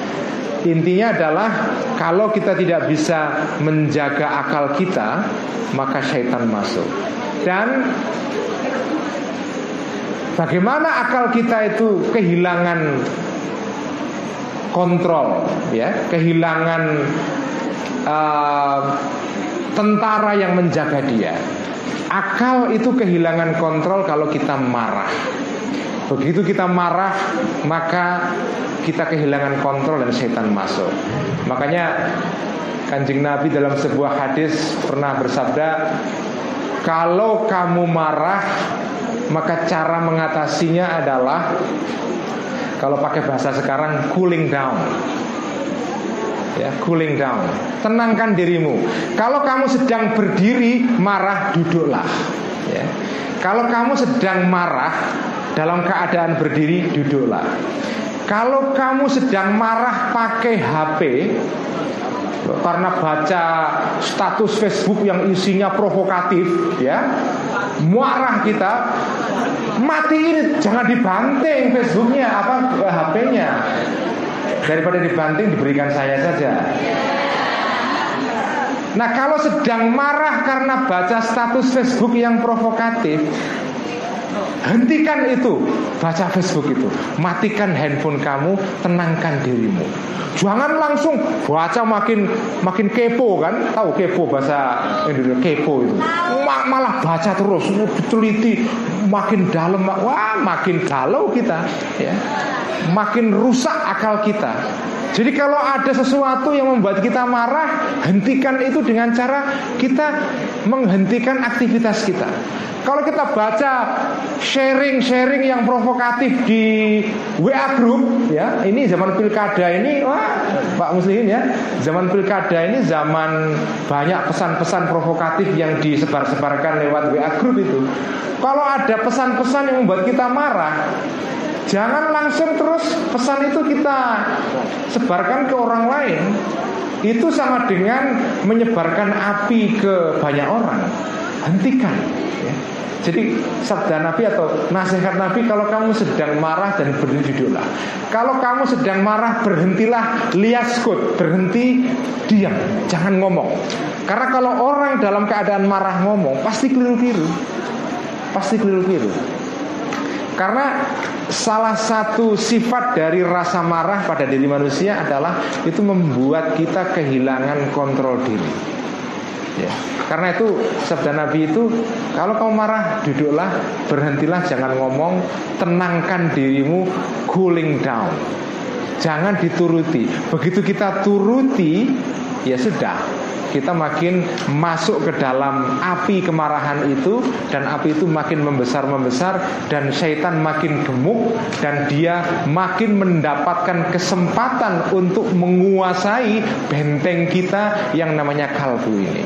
Intinya adalah kalau kita tidak bisa menjaga akal kita, maka syaitan masuk. Dan bagaimana akal kita itu kehilangan kontrol ya, kehilangan uh, tentara yang menjaga dia. Akal itu kehilangan kontrol kalau kita marah. Begitu kita marah, maka kita kehilangan kontrol dan setan masuk. Makanya Kanjeng Nabi dalam sebuah hadis pernah bersabda, kalau kamu marah, maka cara mengatasinya adalah, kalau pakai bahasa sekarang, cooling down. Ya, cooling down. Tenangkan dirimu. Kalau kamu sedang berdiri marah, duduklah. Ya. Kalau kamu sedang marah dalam keadaan berdiri, duduklah. Kalau kamu sedang marah pakai H P karena baca status Facebook yang isinya provokatif, ya, marah kita, matiin, jangan dibanting Facebooknya, apa H P-nya. Daripada dibanting, diberikan saya saja. Nah, kalau sedang marah karena baca status Facebook yang provokatif, hentikan itu, baca Facebook itu. Matikan handphone kamu, tenangkan dirimu. Jangan langsung baca makin makin kepo kan? Tahu kepo bahasa Indonesia, kepo itu. Malah baca terus, diteliti makin dalam, wah makin galau kita ya. Makin rusak akal kita. Jadi kalau ada sesuatu yang membuat kita marah, hentikan itu dengan cara kita menghentikan aktivitas kita. Kalau kita baca sharing-sharing yang provokatif di W A group ya, ini zaman pilkada ini, wah Pak Muslimin ya, zaman pilkada ini zaman banyak pesan-pesan provokatif yang disebar-sebarkan lewat W A group itu. Kalau ada pesan-pesan yang membuat kita marah, jangan langsung terus pesan itu kita sebarkan ke orang lain. Itu sama dengan menyebarkan api ke banyak orang. Hentikan ya. Jadi sabda Nabi atau nasihat Nabi, kalau kamu sedang marah dan berdiri, duduklah. Kalau kamu sedang marah, berhentilah, liaskut, berhenti, diam, jangan ngomong. Karena kalau orang dalam keadaan marah ngomong, pasti keliru-keliru. pasti keliru-keliru. Karena salah satu sifat dari rasa marah pada diri manusia adalah itu membuat kita kehilangan kontrol diri. Ya. Karena itu sabda Nabi itu, kalau kamu marah duduklah, berhentilah, jangan ngomong, tenangkan dirimu, cooling down. Jangan dituruti. Begitu kita turuti, ya sudah, kita makin masuk ke dalam api kemarahan itu, dan api itu makin membesar-membesar, dan syaitan makin gemuk, dan dia makin mendapatkan kesempatan untuk menguasai benteng kita yang namanya kalbu ini.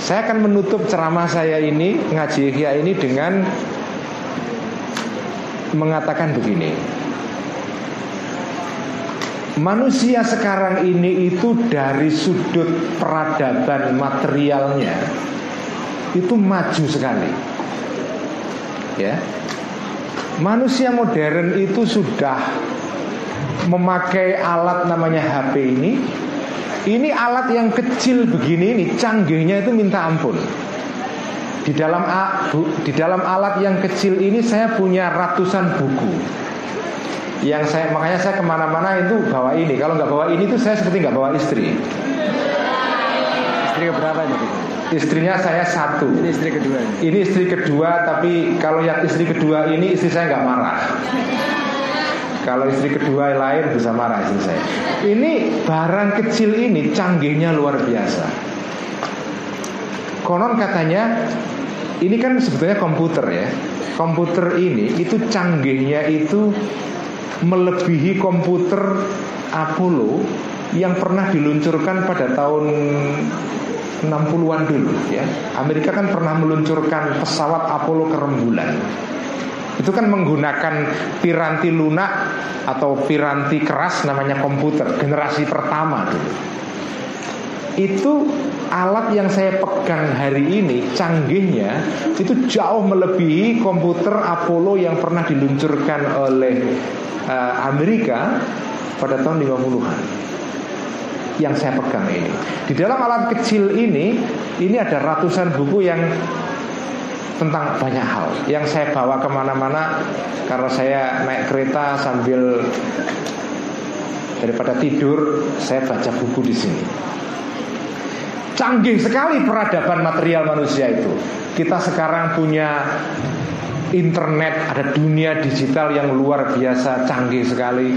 Saya akan menutup ceramah saya ini, ngaji ihya ini, dengan mengatakan begini. Manusia sekarang ini itu dari sudut peradaban materialnya itu maju sekali. Ya. Manusia modern itu sudah memakai alat namanya H P ini. Ini alat yang kecil begini ini, canggihnya itu minta ampun. Di dalam di dalam alat yang kecil ini saya punya ratusan buku. Yang saya makanya saya kemana-mana itu bawa ini. Kalau nggak bawa ini tuh saya seperti nggak bawa istri. Istri keberapa ini? Istrinya saya satu. Ini istri kedua. Ini istri kedua, tapi kalau yang istri kedua ini istri saya nggak marah. Kalau istri kedua lain bisa marah istri saya. Ini barang kecil ini canggihnya luar biasa. Konon katanya ini kan sebetulnya komputer ya. Komputer ini itu canggihnya itu melebihi komputer Apollo yang pernah diluncurkan pada tahun enam puluhan dulu ya. Amerika kan pernah meluncurkan pesawat Apollo ke rembulan. Itu kan menggunakan piranti lunak atau piranti keras namanya komputer, generasi pertama dulu. Itu alat yang saya pegang hari ini canggihnya itu jauh melebihi komputer Apollo yang pernah diluncurkan oleh Amerika pada tahun lima puluhan. Yang saya pegang ini, di dalam alat kecil ini, ini ada ratusan buku yang tentang banyak hal yang saya bawa kemana-mana. Karena saya naik kereta sambil daripada tidur saya baca buku di sini. Canggih sekali peradaban material manusia itu. Kita sekarang punya internet, ada dunia digital yang luar biasa canggih sekali.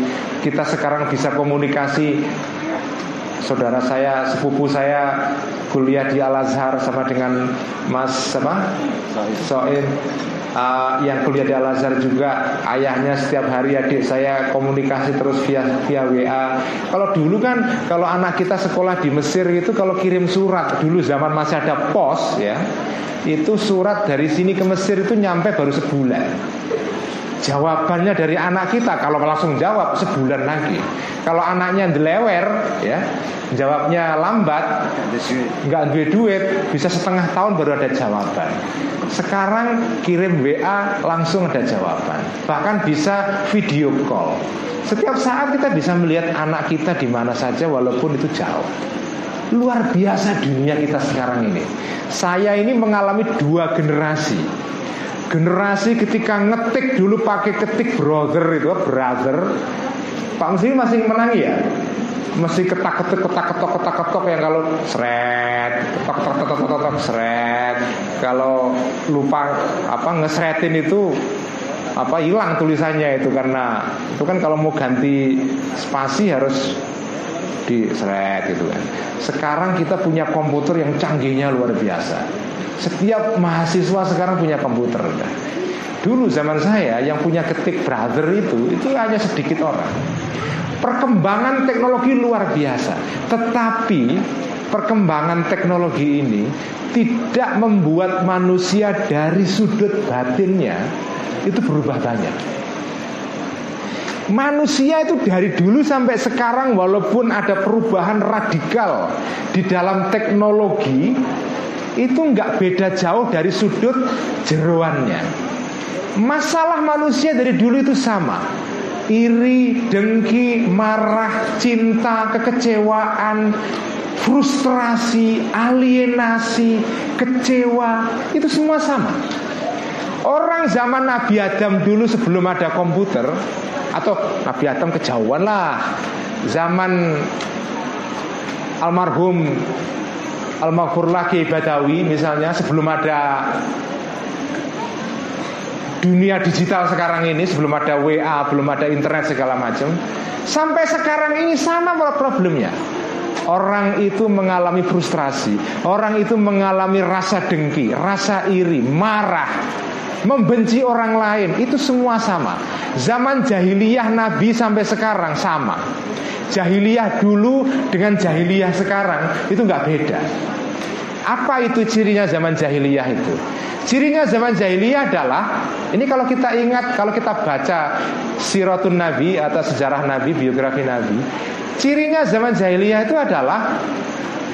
Kita sekarang bisa komunikasi. Saudara saya, sepupu saya kuliah di Al-Azhar sama dengan Mas apa? Soin uh, yang kuliah di Al-Azhar juga, ayahnya setiap hari, adik saya komunikasi terus via via W A. Kalau dulu kan kalau anak kita sekolah di Mesir itu kalau kirim surat dulu zaman masih ada pos ya. Itu surat dari sini ke Mesir itu nyampe baru sebulan. Jawabannya dari anak kita kalau langsung jawab sebulan lagi. Kalau anaknya delewer ya, jawabnya lambat, nggak duit duit, bisa setengah tahun baru ada jawaban. Sekarang kirim W A langsung ada jawaban. Bahkan bisa video call. Setiap saat kita bisa melihat anak kita di mana saja walaupun itu jauh. Luar biasa dunia kita sekarang ini. Saya ini mengalami dua generasi. Generasi ketika ngetik dulu pakai ketik brother itu, brother. Pak Muslim masih menangi ya, masih ketak-ketik, ketak-ketok, ketak-ketok yang kalau seret, ketak-ketok, seret. Kalau lupa apa ngesretin itu apa hilang tulisannya itu, karena itu kan kalau mau ganti spasi harus di seret gitu kan. Sekarang kita punya komputer yang canggihnya luar biasa. Setiap mahasiswa sekarang punya komputer. Dulu zaman saya yang punya ketik brother itu itu hanya sedikit orang. Perkembangan teknologi luar biasa. Tetapi perkembangan teknologi ini tidak membuat manusia dari sudut batinnya itu berubah banyak. Manusia itu dari dulu sampai sekarang walaupun ada perubahan radikal di dalam teknologi, itu nggak beda jauh dari sudut jeroannya. Masalah manusia dari dulu itu sama. Iri, dengki, marah, cinta, kekecewaan, frustrasi, alienasi, kecewa, itu semua sama. Orang zaman Nabi Adam dulu sebelum ada komputer, atau Nabi Adam kejauhan lah, zaman almarhum Al-Maghfurlah Kiai Badawi misalnya, sebelum ada dunia digital sekarang ini, sebelum ada W A, belum ada internet segala macam, sampai sekarang ini sama problemnya. Orang itu mengalami frustrasi, orang itu mengalami rasa dengki, rasa iri, marah, membenci orang lain. Itu semua sama. Zaman jahiliyah Nabi sampai sekarang sama. Jahiliyah dulu dengan jahiliyah sekarang itu nggak beda. Apa itu cirinya zaman jahiliyah itu? Cirinya zaman jahiliyah adalah, ini kalau kita ingat, kalau kita baca Siratun Nabi atau sejarah Nabi, biografi Nabi, cirinya zaman jahiliyah itu adalah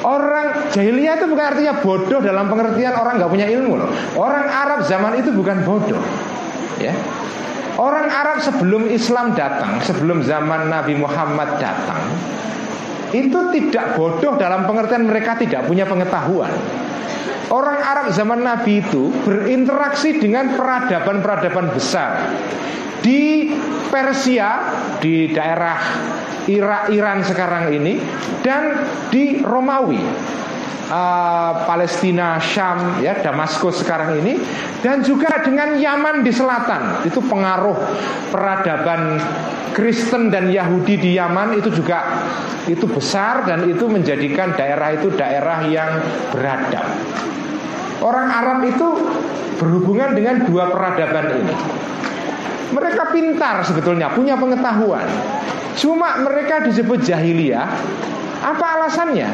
orang jahiliyah itu bukan artinya bodoh dalam pengertian orang nggak punya ilmu loh. Orang Arab zaman itu bukan bodoh, ya. Orang Arab sebelum Islam datang, sebelum zaman Nabi Muhammad datang, itu tidak bodoh dalam pengertian mereka tidak punya pengetahuan. Orang Arab zaman Nabi itu berinteraksi dengan peradaban-peradaban besar. Di Persia, di daerah Irak, Iran sekarang ini, dan di Romawi, uh, Palestina, Syam, ya, Damaskus sekarang ini, dan juga dengan Yaman di selatan. Itu pengaruh peradaban Kristen dan Yahudi di Yaman itu juga itu besar, dan itu menjadikan daerah itu daerah yang beradab. Orang Arab itu berhubungan dengan dua peradaban ini. Mereka pintar sebetulnya, punya pengetahuan. Cuma mereka disebut jahiliyah. Apa alasannya?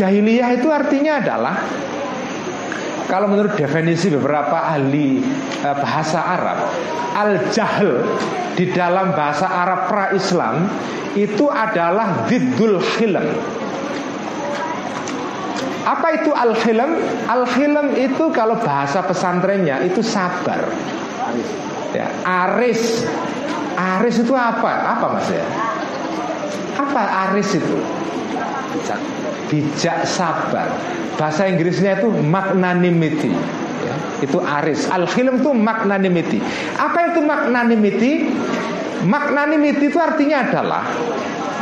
Jahiliyah itu artinya adalah, kalau menurut definisi beberapa ahli bahasa Arab, al-jahl di dalam bahasa Arab pra-Islam itu adalah diddul khilm. Apa itu al-khilm? Al-khilm itu kalau bahasa pesantrennya itu sabar, ya, aris. Aris itu apa? Apa mas ya? Apa aris itu? Bijak, bijak, sabar. Bahasa Inggrisnya itu magnanimity, ya, itu aris. Al-khilm itu magnanimity. Apa itu magnanimity? Magnanimity itu artinya adalah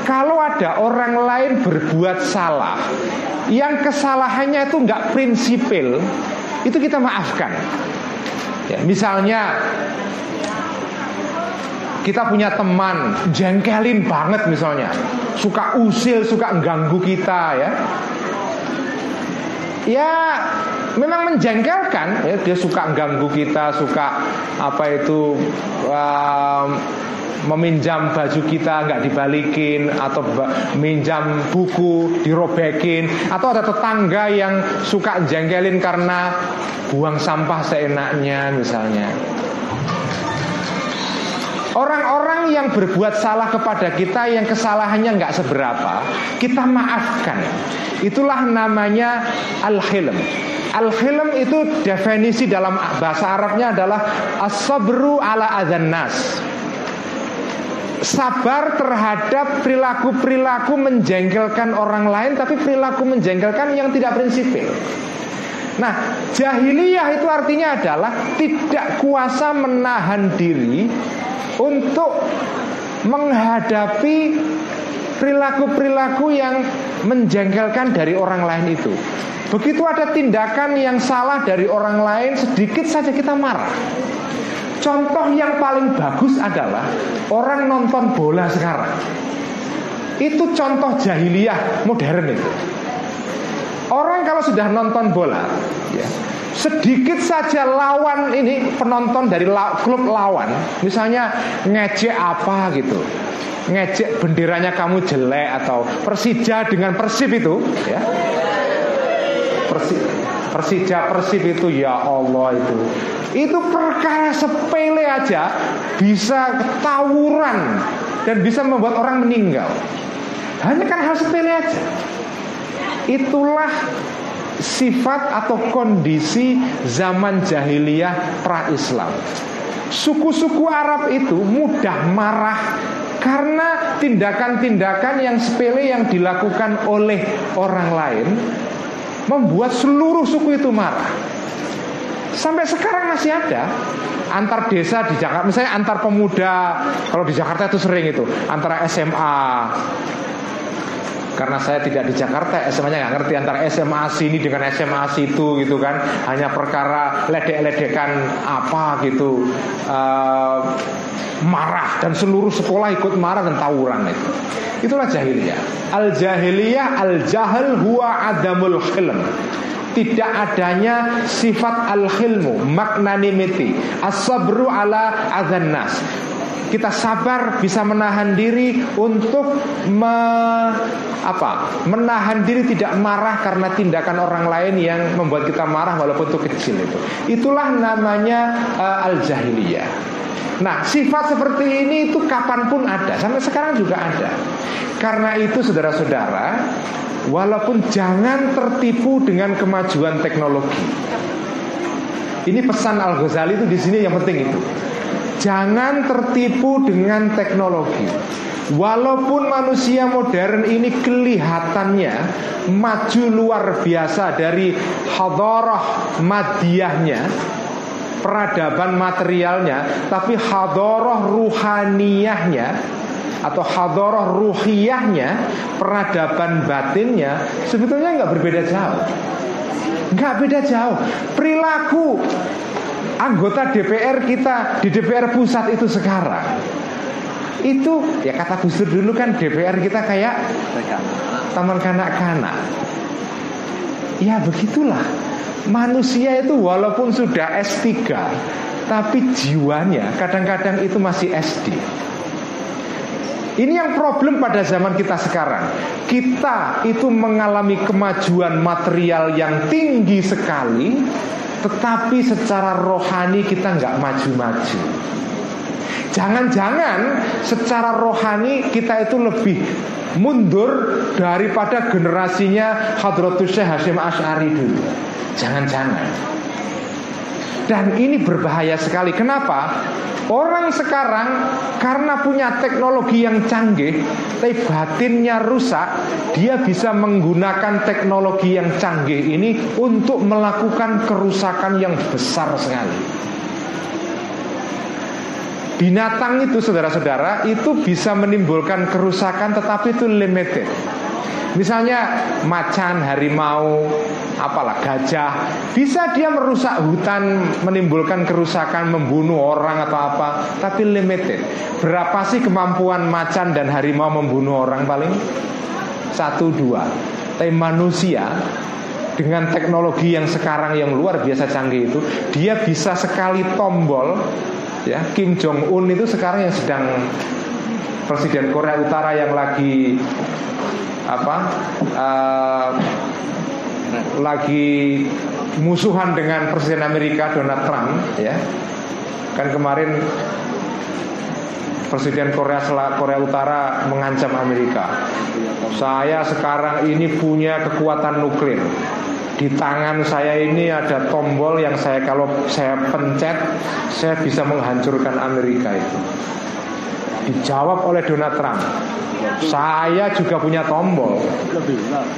kalau ada orang lain berbuat salah yang kesalahannya itu nggak prinsipil, itu kita maafkan, ya. Misalnya kita punya teman jengkelin banget misalnya, suka usil, suka ganggu kita, ya. Ya memang menjengkelkan, ya, dia suka ganggu kita, suka apa itu um, meminjam baju kita nggak dibalikin, atau minjam buku dirobekin, atau ada tetangga yang suka jengkelin karena buang sampah seenaknya misalnya. Orang-orang yang berbuat salah kepada kita, yang kesalahannya nggak seberapa, kita maafkan. Itulah namanya al-khilm. Al-khilm itu definisi dalam bahasa Arabnya adalah as-sabru ala adz-nas. Sabar terhadap perilaku-perilaku menjengkelkan orang lain, tapi perilaku menjengkelkan yang tidak prinsipil. Nah, jahiliyah itu artinya adalah tidak kuasa menahan diri untuk menghadapi perilaku-perilaku yang menjengkelkan dari orang lain itu. Begitu ada tindakan yang salah dari orang lain, sedikit saja kita marah. Contoh yang paling bagus adalah orang nonton bola sekarang. Itu contoh jahiliyah modern itu. Orang kalau sudah nonton bola, ya, sedikit saja lawan ini penonton dari la, klub lawan, misalnya ngejek apa gitu, ngejek benderanya kamu jelek, atau Persija dengan Persib itu, ya, Persi, Persija Persib itu, ya Allah, itu itu perkara sepele aja bisa tawuran dan bisa membuat orang meninggal, hanya karena hal sepele aja. Itulah sifat atau kondisi zaman jahiliyah pra-Islam. Suku-suku Arab itu mudah marah karena tindakan-tindakan yang sepele yang dilakukan oleh orang lain membuat seluruh suku itu marah. sampai sekarang masih ada antar desa di Jakarta, misalnya antar pemuda, kalau di Jakarta itu sering itu antara S M A. Karena saya tidak di Jakarta, S M A-nya nggak ngerti antara S M A sini dengan S M A situ gitu kan, hanya perkara ledek-ledekan apa gitu, uh, marah dan seluruh sekolah ikut marah dan tawuran itu. Itulah jahiliyah. Al jahiliyah al jahil huwa adamul khilm. Tidak adanya sifat al khilmu, magnanimity, as-sabru ala adzan nas. Kita sabar, bisa menahan diri untuk me, apa, menahan diri tidak marah karena tindakan orang lain yang membuat kita marah walaupun itu kecil itu. Itulah namanya uh, al-jahiliyah. Nah, sifat seperti ini itu kapanpun ada, sampai sekarang juga ada. Karena itu saudara-saudara, walaupun jangan tertipu dengan kemajuan teknologi. Ini pesan Al-Ghazali itu di sini yang penting itu. Jangan tertipu dengan teknologi. Walaupun manusia modern ini kelihatannya maju luar biasa dari hadharah madiyahnya, peradaban materialnya, tapi hadharah ruhaniyahnya atau hadharah ruhiyahnya, peradaban batinnya sebetulnya nggak berbeda jauh. Nggak beda jauh. Perilaku anggota D P R kita di D P R pusat itu sekarang itu ya kata Gus Dur dulu kan, D P R kita kayak taman kanak-kanak. Ya begitulah manusia itu, walaupun sudah S tiga tapi jiwanya kadang-kadang itu masih S D. Ini yang problem pada zaman kita sekarang. Kita itu mengalami kemajuan material yang tinggi sekali, tetapi secara rohani kita nggak maju-maju. Jangan-jangan secara rohani kita itu lebih mundur daripada generasinya Hadratus Syekh Hasyim Asy'ari dulu. Jangan-jangan. Dan ini berbahaya sekali. Kenapa? Orang sekarang karena punya teknologi yang canggih, tapi batinnya rusak, dia bisa menggunakan teknologi yang canggih ini untuk melakukan kerusakan yang besar sekali. Binatang itu saudara-saudara itu bisa menimbulkan kerusakan, tetapi itu limited. Misalnya macan, harimau, apalah gajah, bisa dia merusak hutan, menimbulkan kerusakan, membunuh orang atau apa, tapi limited. Berapa sih kemampuan macan dan harimau membunuh orang? Paling satu dua. Tapi manusia dengan teknologi yang sekarang yang luar biasa canggih itu, dia bisa sekali tombol. Ya, Kim Jong-un itu sekarang yang sedang Presiden Korea Utara yang lagi apa uh, lagi musuhan dengan Presiden Amerika Donald Trump, ya kan kemarin Presiden Korea Selatan, Korea Utara mengancam Amerika. Saya sekarang ini punya kekuatan nuklir. Di tangan saya ini ada tombol yang saya kalau saya pencet, saya bisa menghancurkan Amerika itu. Dijawab oleh Donald Trump, saya juga punya tombol.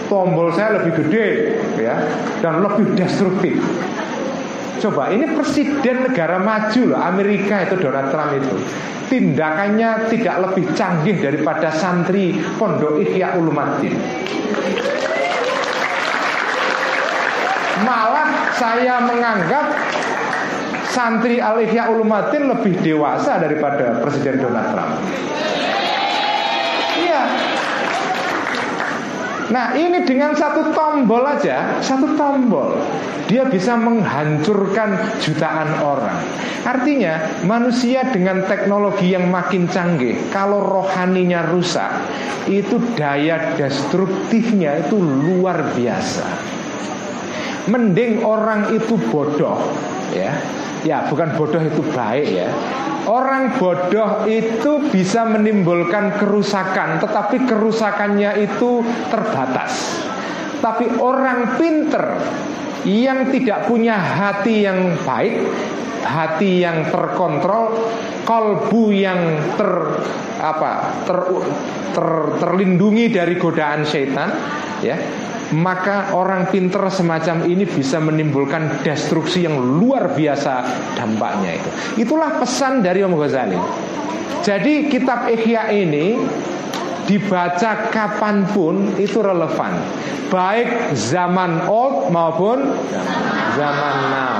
Tombol saya lebih gede, ya, dan lebih destruktif. Coba, ini presiden negara maju loh, Amerika itu Donald Trump itu. Tindakannya tidak lebih canggih daripada santri Pondok Ihya Ulumuddin. Malah saya menganggap santri Al-Ihya Ulumuddin lebih dewasa daripada Presiden Donald Trump. Iya. Nah, ini dengan satu tombol aja, satu tombol dia bisa menghancurkan jutaan orang. Artinya, manusia dengan teknologi yang makin canggih, kalau rohaninya rusak, itu daya destruktifnya itu luar biasa. Mending orang itu bodoh, ya, ya bukan bodoh itu baik ya. Orang bodoh itu bisa menimbulkan kerusakan, tetapi kerusakannya itu terbatas. Tapi orang pinter yang tidak punya hati yang baik, hati yang terkontrol, kalbu yang ter apa ter, ter, terlindungi dari godaan setan, ya, maka orang pinter semacam ini bisa menimbulkan destruksi yang luar biasa dampaknya itu. Itulah pesan dari Imam Ghazali. Jadi kitab Ihya ini dibaca kapanpun itu relevan, baik zaman old maupun zaman now.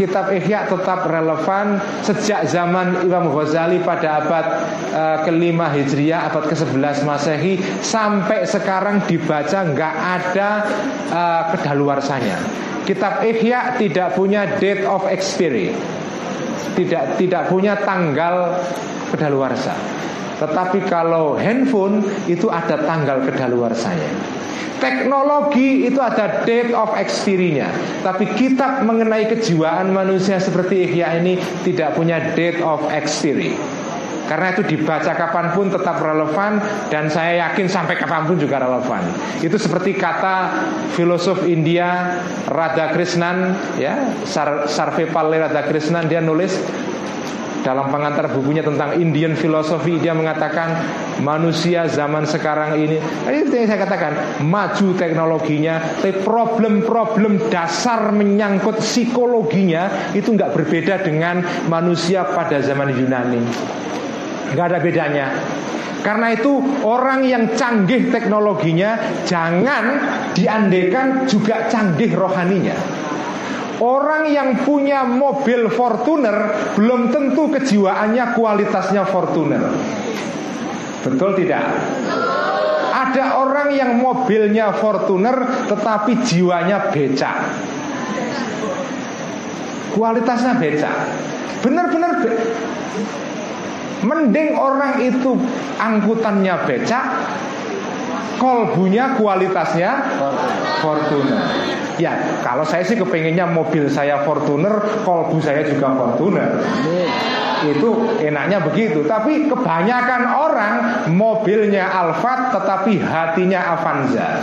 Kitab Ihya tetap relevan sejak zaman Imam Ghazali pada abad uh, kelima Hijriah, abad kesebelas Masehi, sampai sekarang dibaca nggak ada uh, kedaluarsanya. Kitab Ihya tidak punya date of expiry, tidak tidak punya tanggal kedaluarsa. Tetapi kalau handphone itu ada tanggal kedaluarsanya. Teknologi itu ada date of expiry-nya. Tapi kitab mengenai kejiwaan manusia seperti Ihya ini tidak punya date of expiry. Karena itu dibaca kapanpun tetap relevan, dan saya yakin sampai kapanpun juga relevan. Itu seperti kata filosof India Radha Krishnan, ya, Sar- Sarvepalli Radha Krishnan, dia nulis dalam pengantar bukunya tentang Indian philosophy, dia mengatakan manusia zaman sekarang ini, itu yang saya katakan, maju teknologinya, tapi problem-problem dasar menyangkut psikologinya itu nggak berbeda dengan manusia pada zaman Yunani, nggak ada bedanya. Karena itu orang yang canggih teknologinya jangan diandekan juga canggih rohaninya. Orang yang punya mobil Fortuner belum tentu kejiwaannya kualitasnya Fortuner. Betul tidak? Ada orang yang mobilnya Fortuner tetapi jiwanya becak, kualitasnya becak, benar-benar becak. Mending orang itu angkutannya becak, kolbunya kualitasnya Fortuner. Ya, kalau saya sih kepengennya mobil saya Fortuner, kolbu saya juga Fortuner. Itu enaknya begitu. Tapi kebanyakan orang mobilnya Alphard tetapi hatinya Avanza,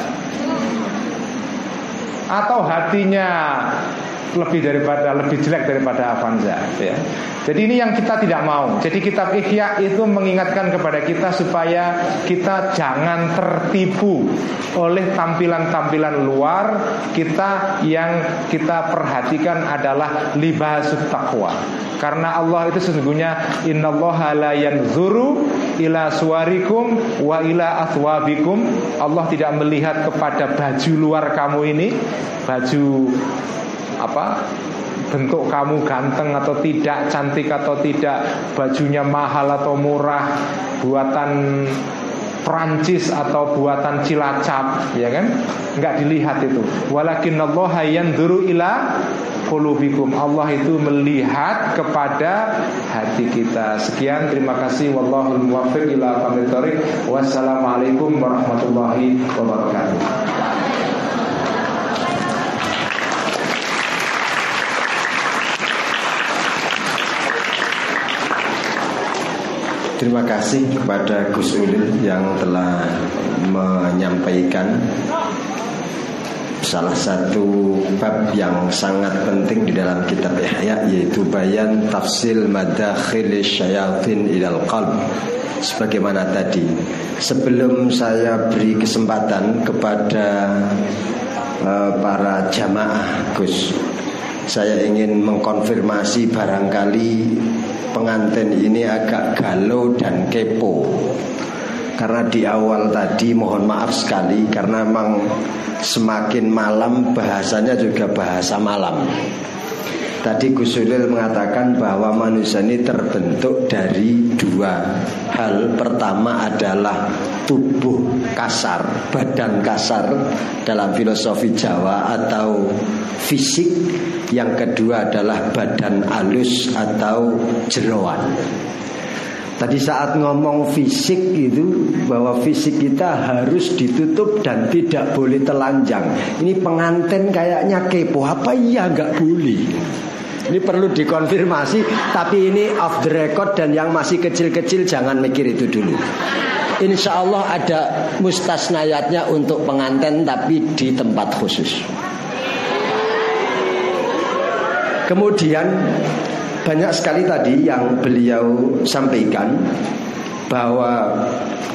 atau hatinya lebih daripada lebih jelek daripada Avanza, ya. Jadi ini yang kita tidak mau. Jadi kitab Ihya itu mengingatkan kepada kita supaya kita jangan tertipu oleh tampilan-tampilan luar. Kita yang kita perhatikan adalah libasut taqwa. Karena Allah itu sesungguhnya innallaha la yanzuru ila suwarikum wa ila athwabikum. Allah tidak melihat kepada baju luar kamu ini, baju apa, bentuk kamu ganteng atau tidak, cantik atau tidak, bajunya mahal atau murah, buatan Perancis atau buatan Cilacap, ya kan? Enggak dilihat itu. Walakinallaha yanzuru ila qulubikum. Allah itu melihat kepada hati kita. Sekian, terima kasih. Wallahul muwaffiq ila aqwamit thoriq. Wassalamualaikum warahmatullahi wabarakatuh. Terima kasih kepada Gus Ulil yang telah menyampaikan salah satu bab yang sangat penting di dalam kitab Ihya, yaitu bayan tafsil madakhil syayatin ilal qalb. Sebagaimana tadi, sebelum saya beri kesempatan kepada uh, para jamaah, Gus, saya ingin mengkonfirmasi barangkali pengantin ini agak galau dan kepo. Karena di awal tadi mohon maaf sekali, karena memang semakin malam bahasanya juga bahasa malam. Tadi Gus Ulil mengatakan bahwa manusia ini terbentuk dari dua hal. Pertama adalah tubuh kasar, badan kasar dalam filosofi Jawa atau fisik. Yang kedua adalah badan alus atau jeroan. Tadi saat ngomong fisik itu, bahwa fisik kita harus ditutup dan tidak boleh telanjang. Ini pengantin kayaknya kepo, apa iya nggak boleh? Ini perlu dikonfirmasi, tapi ini off the record, dan yang masih kecil-kecil jangan mikir itu dulu. Insya Allah ada mustasnayatnya untuk pengantin, tapi di tempat khusus. Kemudian banyak sekali tadi yang beliau sampaikan. bahwa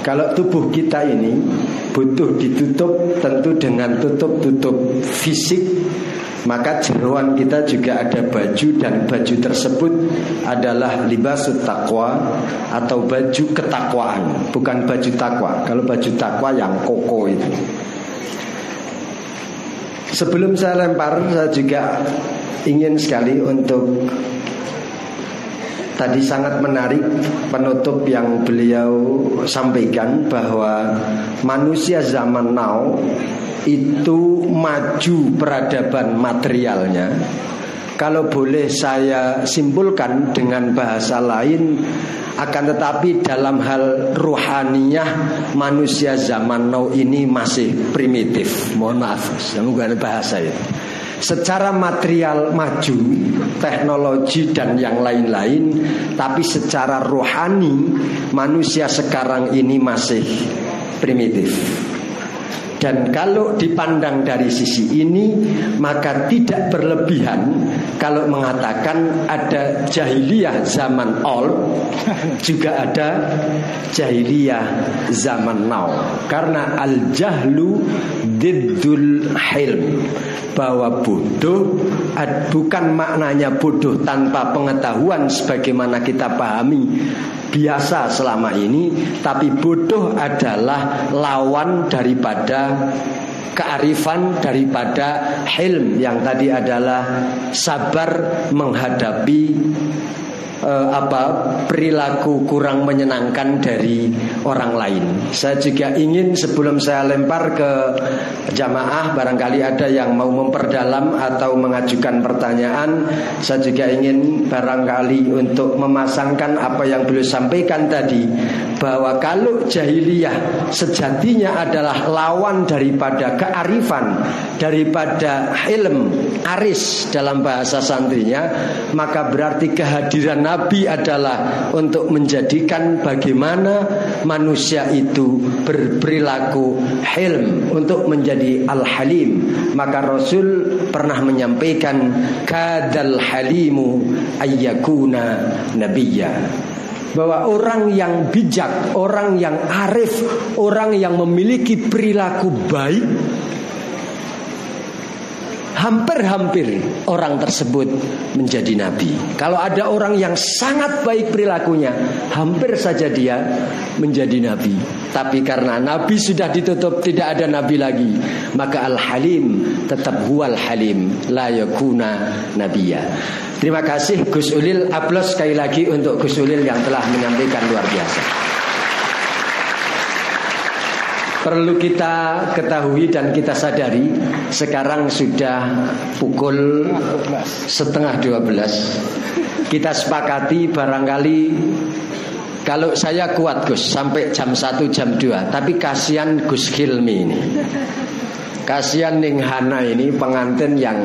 kalau tubuh kita ini butuh ditutup tentu dengan tutup-tutup fisik, maka jeroan kita juga ada baju, dan baju tersebut adalah libasut taqwa atau baju ketakwaan, bukan baju takwa. Kalau baju takwa yang koko itu. Sebelum saya lempar, saya juga ingin sekali untuk, tadi sangat menarik penutup yang beliau sampaikan, bahwa manusia zaman now itu maju peradaban materialnya. Kalau boleh saya simpulkan dengan bahasa lain, akan tetapi dalam hal ruhaniyah manusia zaman now ini masih primitif. Mohon maaf, semoga bahasa itu. Secara material maju, teknologi dan yang lain-lain, tapi secara rohani manusia sekarang ini masih primitif. Dan kalau dipandang dari sisi ini, maka tidak berlebihan kalau mengatakan ada jahiliyah zaman old, juga ada jahiliyah zaman now. Karena al-jahlu diddul hilm, bahwa bodoh bukan maknanya bodoh tanpa pengetahuan sebagaimana kita pahami biasa selama ini, tapi bodoh adalah lawan daripada kearifan, daripada hilm, yang tadi adalah sabar menghadapi eh, apa perilaku kurang menyenangkan dari orang lain. Saya juga ingin sebelum saya lempar ke jamaah, barangkali ada yang mau memperdalam atau mengajukan pertanyaan, saya juga ingin barangkali untuk memasangkan apa yang beliau sampaikan tadi, bahwa kalau jahiliyah sejatinya adalah lawan daripada kearifan, daripada ilm, aris dalam bahasa santrinya, maka berarti kehadiran Nabi adalah untuk menjadikan bagaimana manusia itu berperilaku hilm, untuk menjadi al-halim. Maka Rasul pernah menyampaikan kadal halimu ayyakuna nabiyya, bahwa orang yang bijak, orang yang arif, orang yang memiliki perilaku baik, hampir-hampir orang tersebut menjadi nabi. Kalau ada orang yang sangat baik perilakunya, hampir saja dia menjadi nabi. Tapi karena nabi sudah ditutup, tidak ada nabi lagi, maka al-halim tetap huwal halim la yakuna nabiyya. Terima kasih Gus Ulil. Aplaus sekali lagi untuk Gus Ulil yang telah menyampaikan luar biasa. Perlu kita ketahui dan kita sadari, sekarang sudah pukul setengah dua belas. Kita sepakati barangkali, kalau saya kuat Gus sampai jam satu, jam dua. Tapi kasihan Gus Hilmi ini, kasihan Ning Hana ini, pengantin yang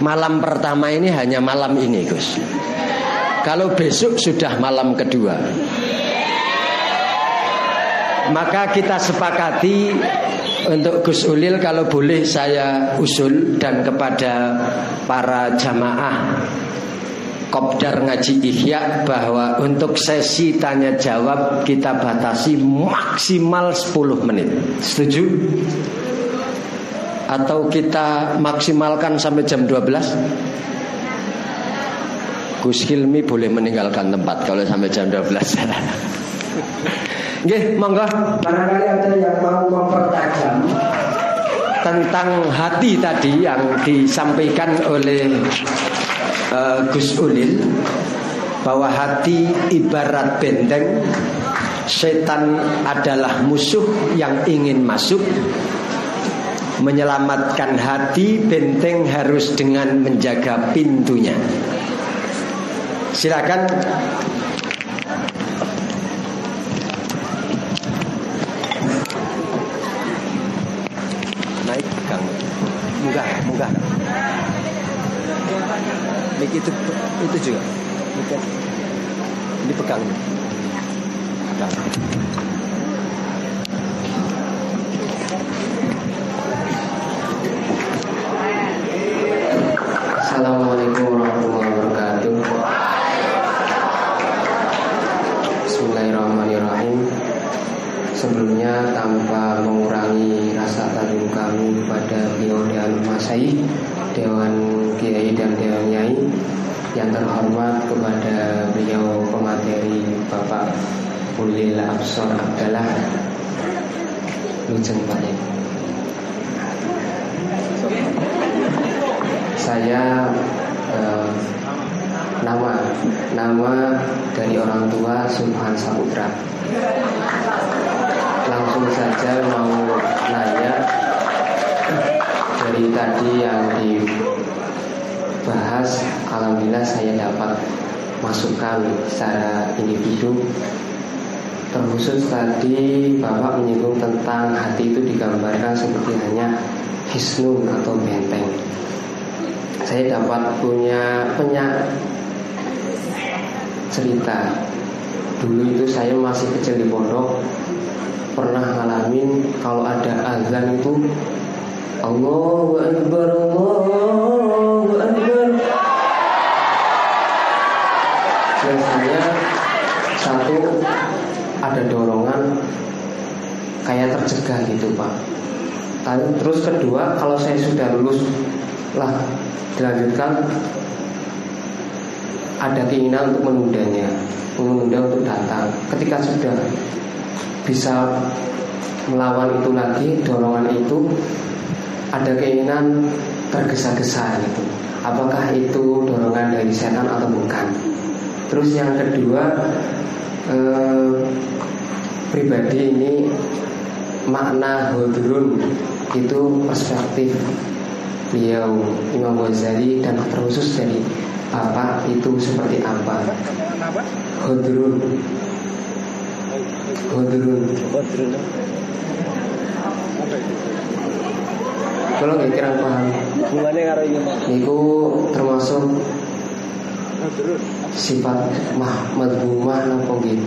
malam pertama ini hanya malam ini Gus. Kalau besok sudah malam kedua. Maka kita sepakati untuk Gus Ulil, kalau boleh saya usul, dan kepada para jamaah Kopdar Ngaji Ihya, bahwa untuk sesi tanya jawab kita batasi maksimal sepuluh menit. Setuju? Atau kita maksimalkan sampai jam dua belas? Gus Hilmi boleh meninggalkan tempat kalau sampai jam dua belas. Nggih, monggo. Barangkali ada yang mau mempertajam tentang hati tadi yang disampaikan oleh uh, Gus Ulil, bahwa hati ibarat benteng, setan adalah musuh yang ingin masuk. Menyelamatkan hati, benteng harus dengan menjaga pintunya. Silakan. Mudah, mudah. Itu itu juga. Bukan dipegang. Pegang. Assalamualaikum warahmatullahi wabarakatuh. Bismillahirrahmanirrahim. keberadaannya tanpa mengurangi rasa tanggung kami kepada beliau dan masai Dewan Kiai dan Dewan Nyai yang terhormat, kepada beliau pemateri Bapak Ulil Abshar-Abdalla, lujeng pamit. Saya eh, nama nama dari orang tua Subhan Saputra. Langsung saja mau nanya, dari tadi yang dibahas alhamdulillah saya dapat masukkan secara individu. Terkhusus tadi Bapak menyinggung tentang hati itu digambarkan seperti hanya hisnun atau benteng. Saya dapat punya punya cerita. Dulu itu saya masih kecil di pondok, pernah ngalamin kalau ada azan itu Allahu Akbar, Allahu Akbar. Biasanya satu ada dorongan kayak tercegah gitu Pak. Terus kedua, kalau saya sudah lulus lah dilanjutkan, ada keinginan untuk menundanya, menunda untuk datang. Ketika sudah bisa melawan itu lagi, dorongan itu, ada keinginan tergesa-gesa gitu. Apakah itu dorongan dari setan atau bukan? Terus yang kedua, eh, pribadi ini makna hudrun itu perspektif beliau Imam Ghazali dan terkhusus dari Bapak itu seperti apa? Hudrun, hudrun, kalau nggak kira paham, itu termasuk sifat mah madhumah nafogin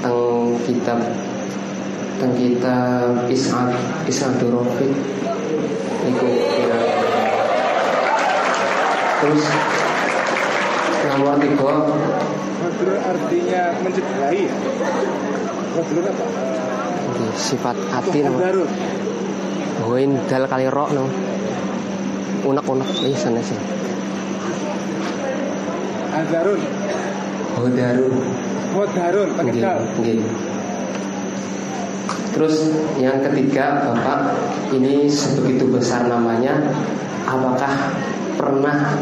teng kitab teng kitab Isad Isadurofi itu kira. Terus nomor tiga, madrun artinya mencederai ya? Madrun apa? Sifat hati namanya Goin dal kali rok no. Unak-unak eh sana sih. Al-Azharun. Al-Azharun. Al-Azharun pakai dal. Terus yang ketiga Bapak, ini sebegitu besar namanya, apakah pernah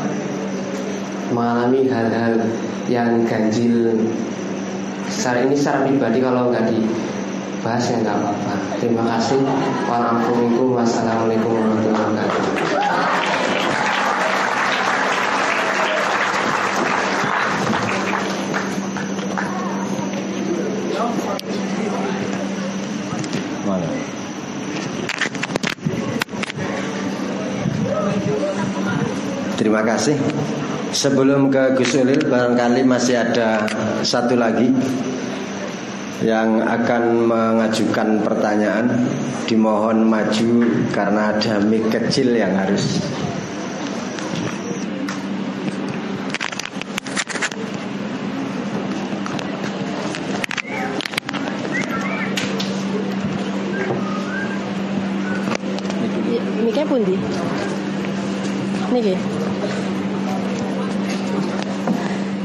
mengalami hal-hal yang ganjil? Secara ini secara pribadi kalau nggak dibahas ya nggak apa-apa. Terima kasih. Waalaikumsalam. Wassalamualaikum warahmatullahi wabarakatuh. Terima kasih. Sebelum ke Gus Ulil, barangkali masih ada satu lagi yang akan mengajukan pertanyaan. Dimohon maju karena ada mic kecil yang harus. Miknya pundi? Niki.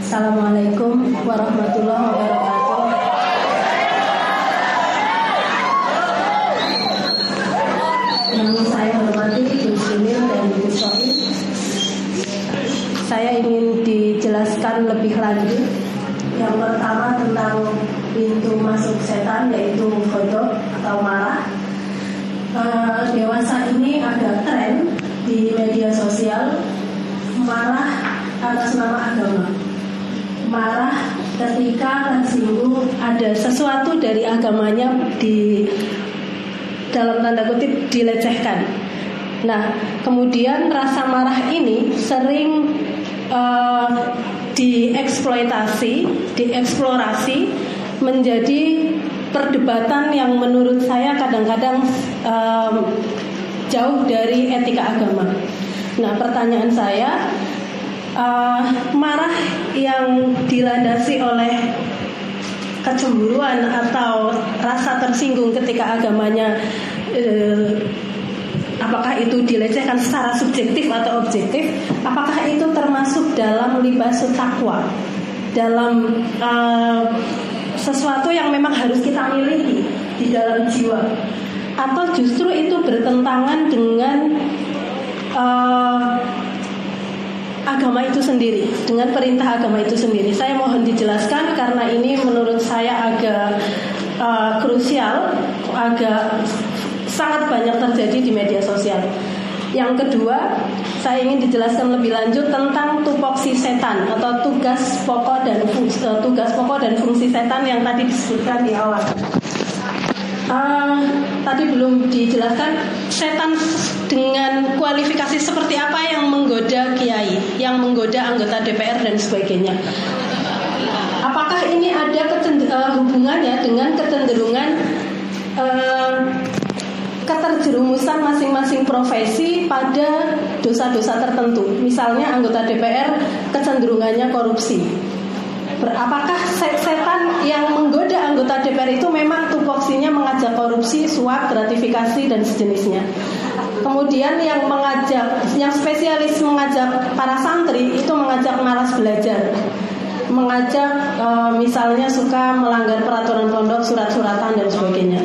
Assalamualaikum warahmatullahi wabarakatuh. Yang saya hormati Gus Ulil dan Gus Sofi, saya ingin dijelaskan lebih lanjut. Yang pertama tentang pintu masuk setan, yaitu godok atau marah. Uh, dewasa ini ada tren di media sosial marah atas nama agama. Marah ketika tersinggung ada sesuatu dari agamanya di dalam tanda kutip dilecehkan. Nah, kemudian rasa marah ini sering uh, dieksploitasi, dieksplorasi menjadi perdebatan yang menurut saya kadang-kadang um, jauh dari etika agama. Nah, pertanyaan saya, Uh, marah yang dilandasi oleh kecemburuan atau rasa tersinggung ketika agamanya eh, apakah itu dilecehkan secara subjektif atau objektif, apakah itu termasuk dalam libasul taqwa, dalam eh, sesuatu yang memang harus kita miliki di dalam jiwa, atau justru itu bertentangan dengan uh, agama itu sendiri, dengan perintah agama itu sendiri. Saya mohon dijelaskan karena ini menurut saya agak uh, krusial, agak sangat banyak terjadi di media sosial. Yang kedua, saya ingin dijelaskan lebih lanjut tentang tupoksi setan atau tugas pokok dan fungsi, tugas pokok dan fungsi setan yang tadi disebutkan di awal. Uh, tadi belum dijelaskan setan dengan kualifikasi seperti apa yang menggoda kiai, yang menggoda anggota D P R dan sebagainya. Apakah ini ada kecender- uh, hubungannya dengan kecenderungan uh, keterjerumusan masing-masing profesi pada dosa-dosa tertentu? Misalnya anggota D P R kecenderungannya korupsi. Apakah setan yang menggoda anggota D P R itu memang tupoksinya mengajak korupsi, suap, gratifikasi dan sejenisnya? Kemudian yang mengajak, yang spesialis mengajak para santri itu mengajak malas belajar, mengajak e, misalnya suka melanggar peraturan pondok, surat-suratan dan sebagainya.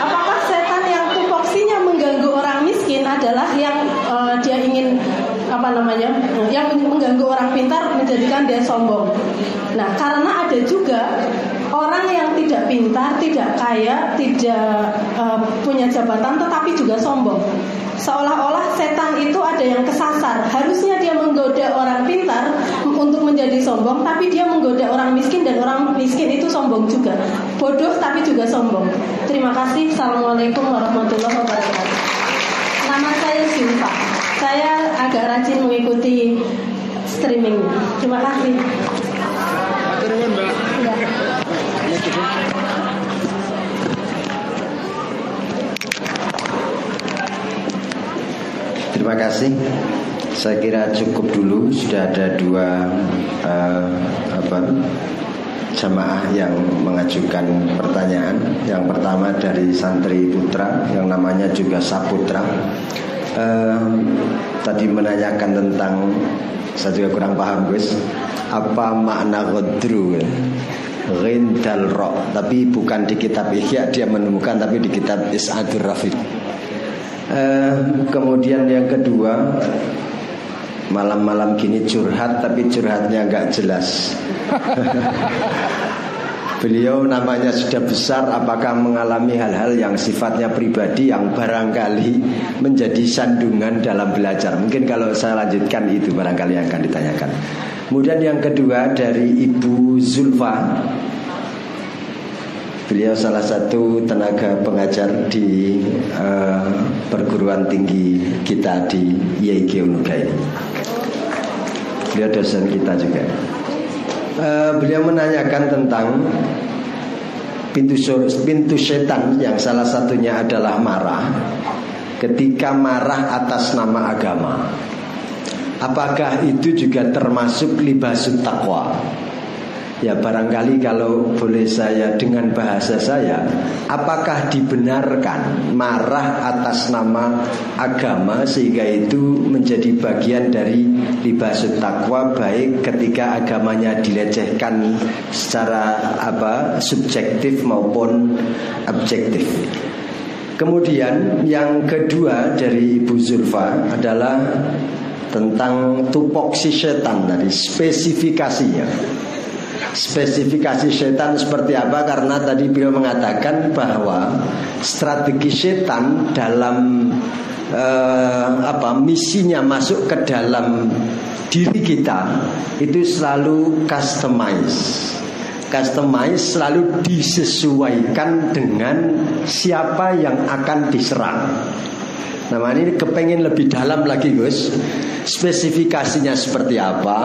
Apakah setan yang tupoksinya mengganggu orang miskin adalah yang dia ingin apa namanya yang mengganggu orang pintar, menjadikan dia sombong? Nah, karena ada juga orang yang tidak pintar, tidak kaya, tidak uh, punya jabatan tetapi juga sombong. Seolah-olah setan itu ada yang kesasar. Harusnya dia menggoda orang pintar untuk menjadi sombong, tapi dia menggoda orang miskin, dan orang miskin itu sombong juga. Bodoh tapi juga sombong. Terima kasih. Assalamualaikum warahmatullahi wabarakatuh. Nama saya Silva. Saya agak rajin mengikuti streaming. Terima kasih. Terima kasih. Saya kira cukup dulu. Sudah ada dua uh, apa, jamaah yang mengajukan pertanyaan. Yang pertama dari santri putra, yang namanya juga Saputra. Uh, tadi menanyakan tentang, saya juga kurang paham Gus, apa makna ghadru ghindal ra', tapi bukan di kitab Ihya dia menemukan, tapi di kitab Is'adur Rafiq. Uh, kemudian yang kedua, malam-malam gini curhat tapi curhatnya nggak jelas. Beliau namanya sudah besar, apakah mengalami hal-hal yang sifatnya pribadi yang barangkali menjadi sandungan dalam belajar? Mungkin kalau saya lanjutkan itu barangkali yang akan ditanyakan. Kemudian yang kedua dari Ibu Zulfa. Beliau salah satu tenaga pengajar di uh, perguruan tinggi kita di Y I G Unuga ini. Beliau dosen kita juga. Uh, beliau menanyakan tentang pintu, pintu setan yang salah satunya adalah marah. Ketika marah atas nama agama, apakah itu juga termasuk libasut taqwa? Ya barangkali kalau boleh saya, dengan bahasa saya, apakah dibenarkan marah atas nama agama sehingga itu menjadi bagian dari libasut taqwa, baik ketika agamanya dilecehkan secara apa subjektif maupun objektif? Kemudian yang kedua dari Ibu Zulfa adalah tentang tupoksi setan, dari spesifikasinya. Spesifikasi setan seperti apa? Karena tadi beliau mengatakan bahwa strategi setan dalam eh, apa misinya masuk ke dalam diri kita itu selalu customize. Customize selalu disesuaikan dengan siapa yang akan diserang. Nah, ini kepengen lebih dalam lagi Gus. Spesifikasinya seperti apa?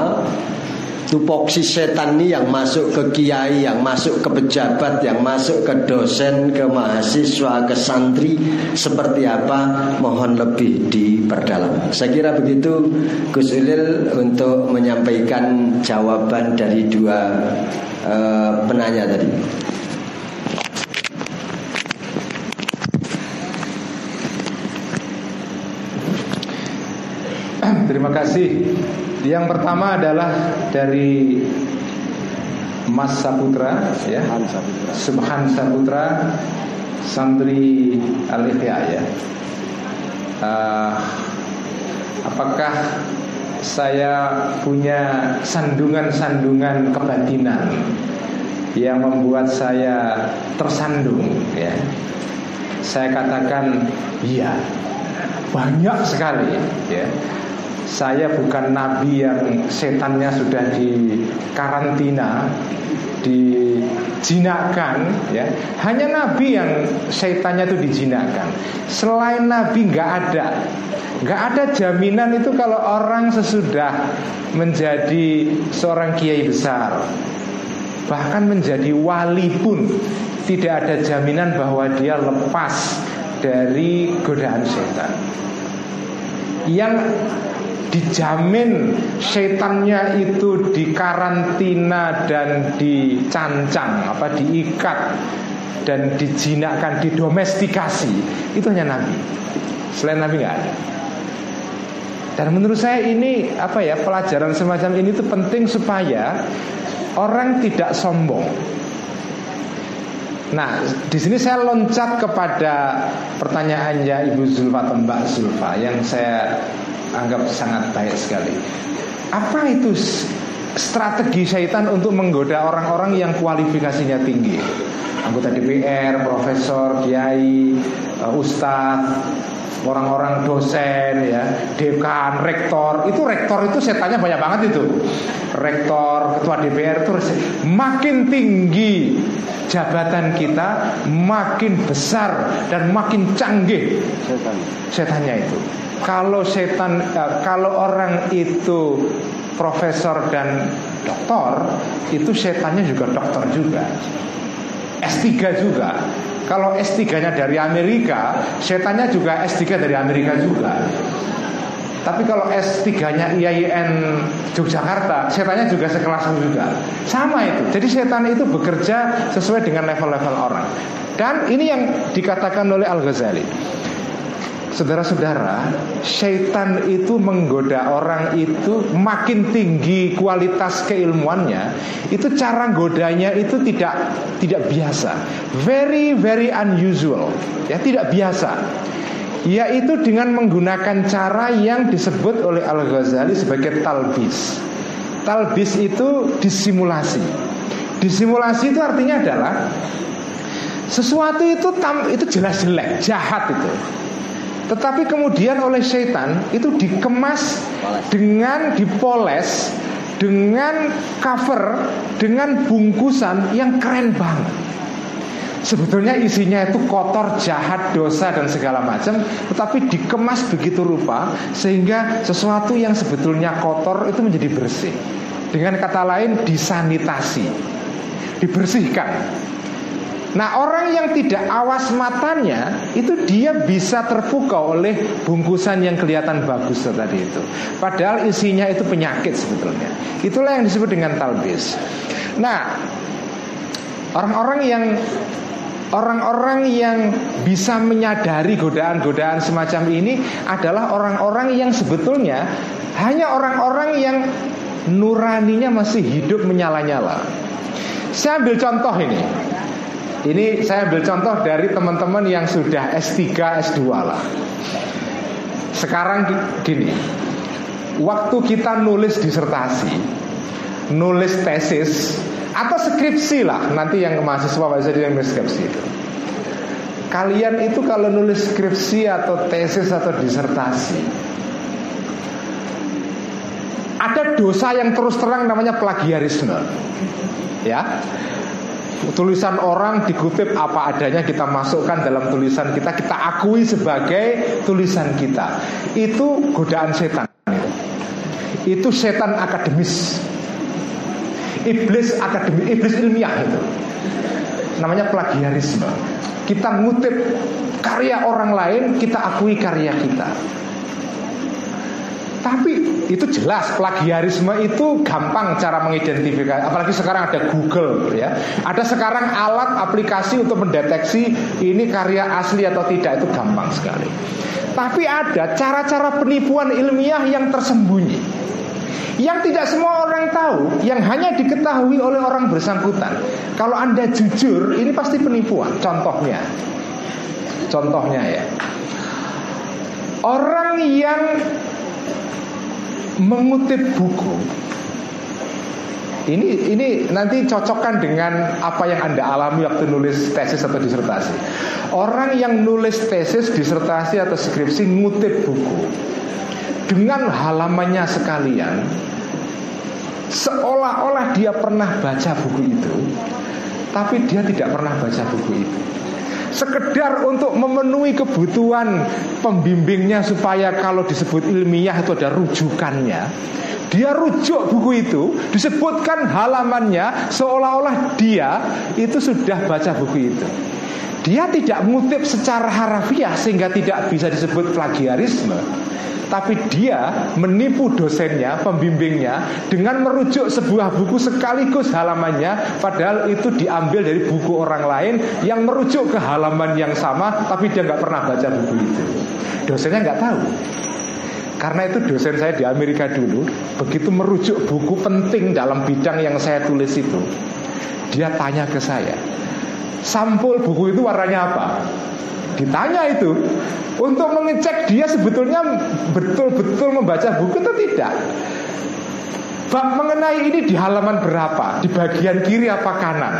Tupoksi setan ini yang masuk ke kiai, yang masuk ke pejabat, yang masuk ke dosen, ke mahasiswa, ke santri. Seperti apa? Mohon lebih diperdalam. Saya kira begitu Gus Ulil untuk menyampaikan jawaban dari dua uh, penanya tadi. Terima kasih. Yang pertama adalah dari Mas Saputra, ya, Subhan Saputra, santri Al-Ihya, ya. Uh, apakah saya punya sandungan-sandungan kebatinan yang membuat saya tersandung, ya? Saya katakan iya, banyak sekali, ya. Saya bukan nabi yang setannya sudah dikarantina, dijinakkan, ya. Hanya nabi yang setannya itu dijinakkan. Selain nabi nggak ada, nggak ada jaminan itu kalau orang sesudah menjadi seorang kiai besar, bahkan menjadi wali pun tidak ada jaminan bahwa dia lepas dari godaan setan. Yang dijamin setannya itu dikarantina dan dicancang, apa diikat dan dijinakkan, didomestikasi, itu hanya nabi. Selain nabi nggak ada. Dan menurut saya ini apa ya, pelajaran semacam ini itu penting supaya orang tidak sombong. Nah, di sini saya loncat kepada pertanyaannya Ibu Zulfa atau Mbak Zulfa yang saya anggap sangat baik sekali. Apa itu strategi syaitan untuk menggoda orang-orang yang kualifikasinya tinggi? Anggota D P R, profesor, kiai, ustadz, orang-orang dosen, ya, dekan, rektor. Itu rektor itu setannya banyak banget itu. Rektor, ketua D P R itu. Makin tinggi jabatan kita, makin besar dan makin canggih setan. Setannya itu. Kalau setan, kalau orang itu profesor dan doktor, itu setannya juga doktor juga, S tiga juga. Kalau S tiga-nya dari Amerika, setannya juga S tiga dari Amerika juga. Tapi kalau S tiga-nya I A I N Yogyakarta, setannya juga sekelas juga. Sama itu. Jadi setan itu bekerja sesuai dengan level-level orang. Dan ini yang dikatakan oleh Al-Ghazali. Saudara-saudara, setan itu menggoda orang itu makin tinggi kualitas keilmuannya, itu cara godanya itu tidak tidak biasa, very very unusual, ya, tidak biasa. Yaitu dengan menggunakan cara yang disebut oleh Al-Ghazali sebagai talbis. Talbis itu disimulasi. Disimulasi itu artinya adalah sesuatu itu tam, itu jelas jelek, jahat itu. Tetapi kemudian oleh setan itu dikemas dengan dipoles, dengan cover, dengan bungkusan yang keren banget. Sebetulnya isinya itu kotor, jahat, dosa dan segala macam, tetapi dikemas begitu rupa sehingga sesuatu yang sebetulnya kotor itu menjadi bersih. Dengan kata lain disanitasi, dibersihkan. Nah, orang yang tidak awas matanya itu dia bisa terpukau oleh bungkusan yang kelihatan bagus tadi itu. Padahal isinya itu penyakit sebetulnya. Itulah yang disebut dengan talbis. Nah, orang-orang yang orang-orang yang bisa menyadari godaan-godaan semacam ini adalah orang-orang yang sebetulnya hanya orang-orang yang nuraninya masih hidup menyala-nyala. Saya ambil contoh ini. Ini saya ambil contoh dari teman-teman yang sudah S tiga, S dua lah. Sekarang gini, waktu kita nulis disertasi, nulis tesis, atau skripsi lah, nanti yang mahasiswa bisa jadi yang nulis skripsi itu. Kalian itu kalau nulis skripsi atau tesis atau disertasi, ada dosa yang terus terang namanya plagiarisme, ya. Tulisan orang dikutip apa adanya, kita masukkan dalam tulisan kita, kita akui sebagai tulisan kita. Itu godaan setan. Itu setan akademis. iblis akademik, iblis ilmiah itu. Namanya plagiarisme. Kita ngutip karya orang lain, kita akui karya kita. Tapi itu jelas plagiarisme itu gampang cara mengidentifikasi. Apalagi sekarang ada Google ya. Ada sekarang alat aplikasi untuk mendeteksi ini karya asli atau tidak, itu gampang sekali. Tapi ada cara-cara penipuan ilmiah yang tersembunyi, yang tidak semua orang tahu, yang hanya diketahui oleh orang bersangkutan. Kalau Anda jujur, ini pasti penipuan. Contohnya Contohnya ya, orang yang mengutip buku ini, ini nanti cocokkan dengan apa yang Anda alami waktu nulis tesis atau disertasi. Orang yang nulis tesis, disertasi atau skripsi ngutip buku dengan halamannya sekalian, seolah-olah dia pernah baca buku itu, tapi dia tidak pernah baca buku itu. Sekedar untuk memenuhi kebutuhan pembimbingnya supaya kalau disebut ilmiah itu ada rujukannya, dia rujuk buku itu, disebutkan halamannya, seolah-olah dia itu sudah baca buku itu. Dia tidak mengutip secara harafiah sehingga tidak bisa disebut plagiarisme, tapi dia menipu dosennya, pembimbingnya, dengan merujuk sebuah buku sekaligus halamannya, padahal itu diambil dari buku orang lain yang merujuk ke halaman yang sama, tapi dia nggak pernah baca buku itu. Dosennya nggak tahu. Karena itu dosen saya di Amerika dulu, begitu merujuk buku penting dalam bidang yang saya tulis itu, dia tanya ke saya, sampul buku itu warnanya apa? Ditanya itu untuk mengecek dia sebetulnya betul-betul membaca buku atau tidak. Bab mengenai ini di halaman berapa? Di bagian kiri apa kanan?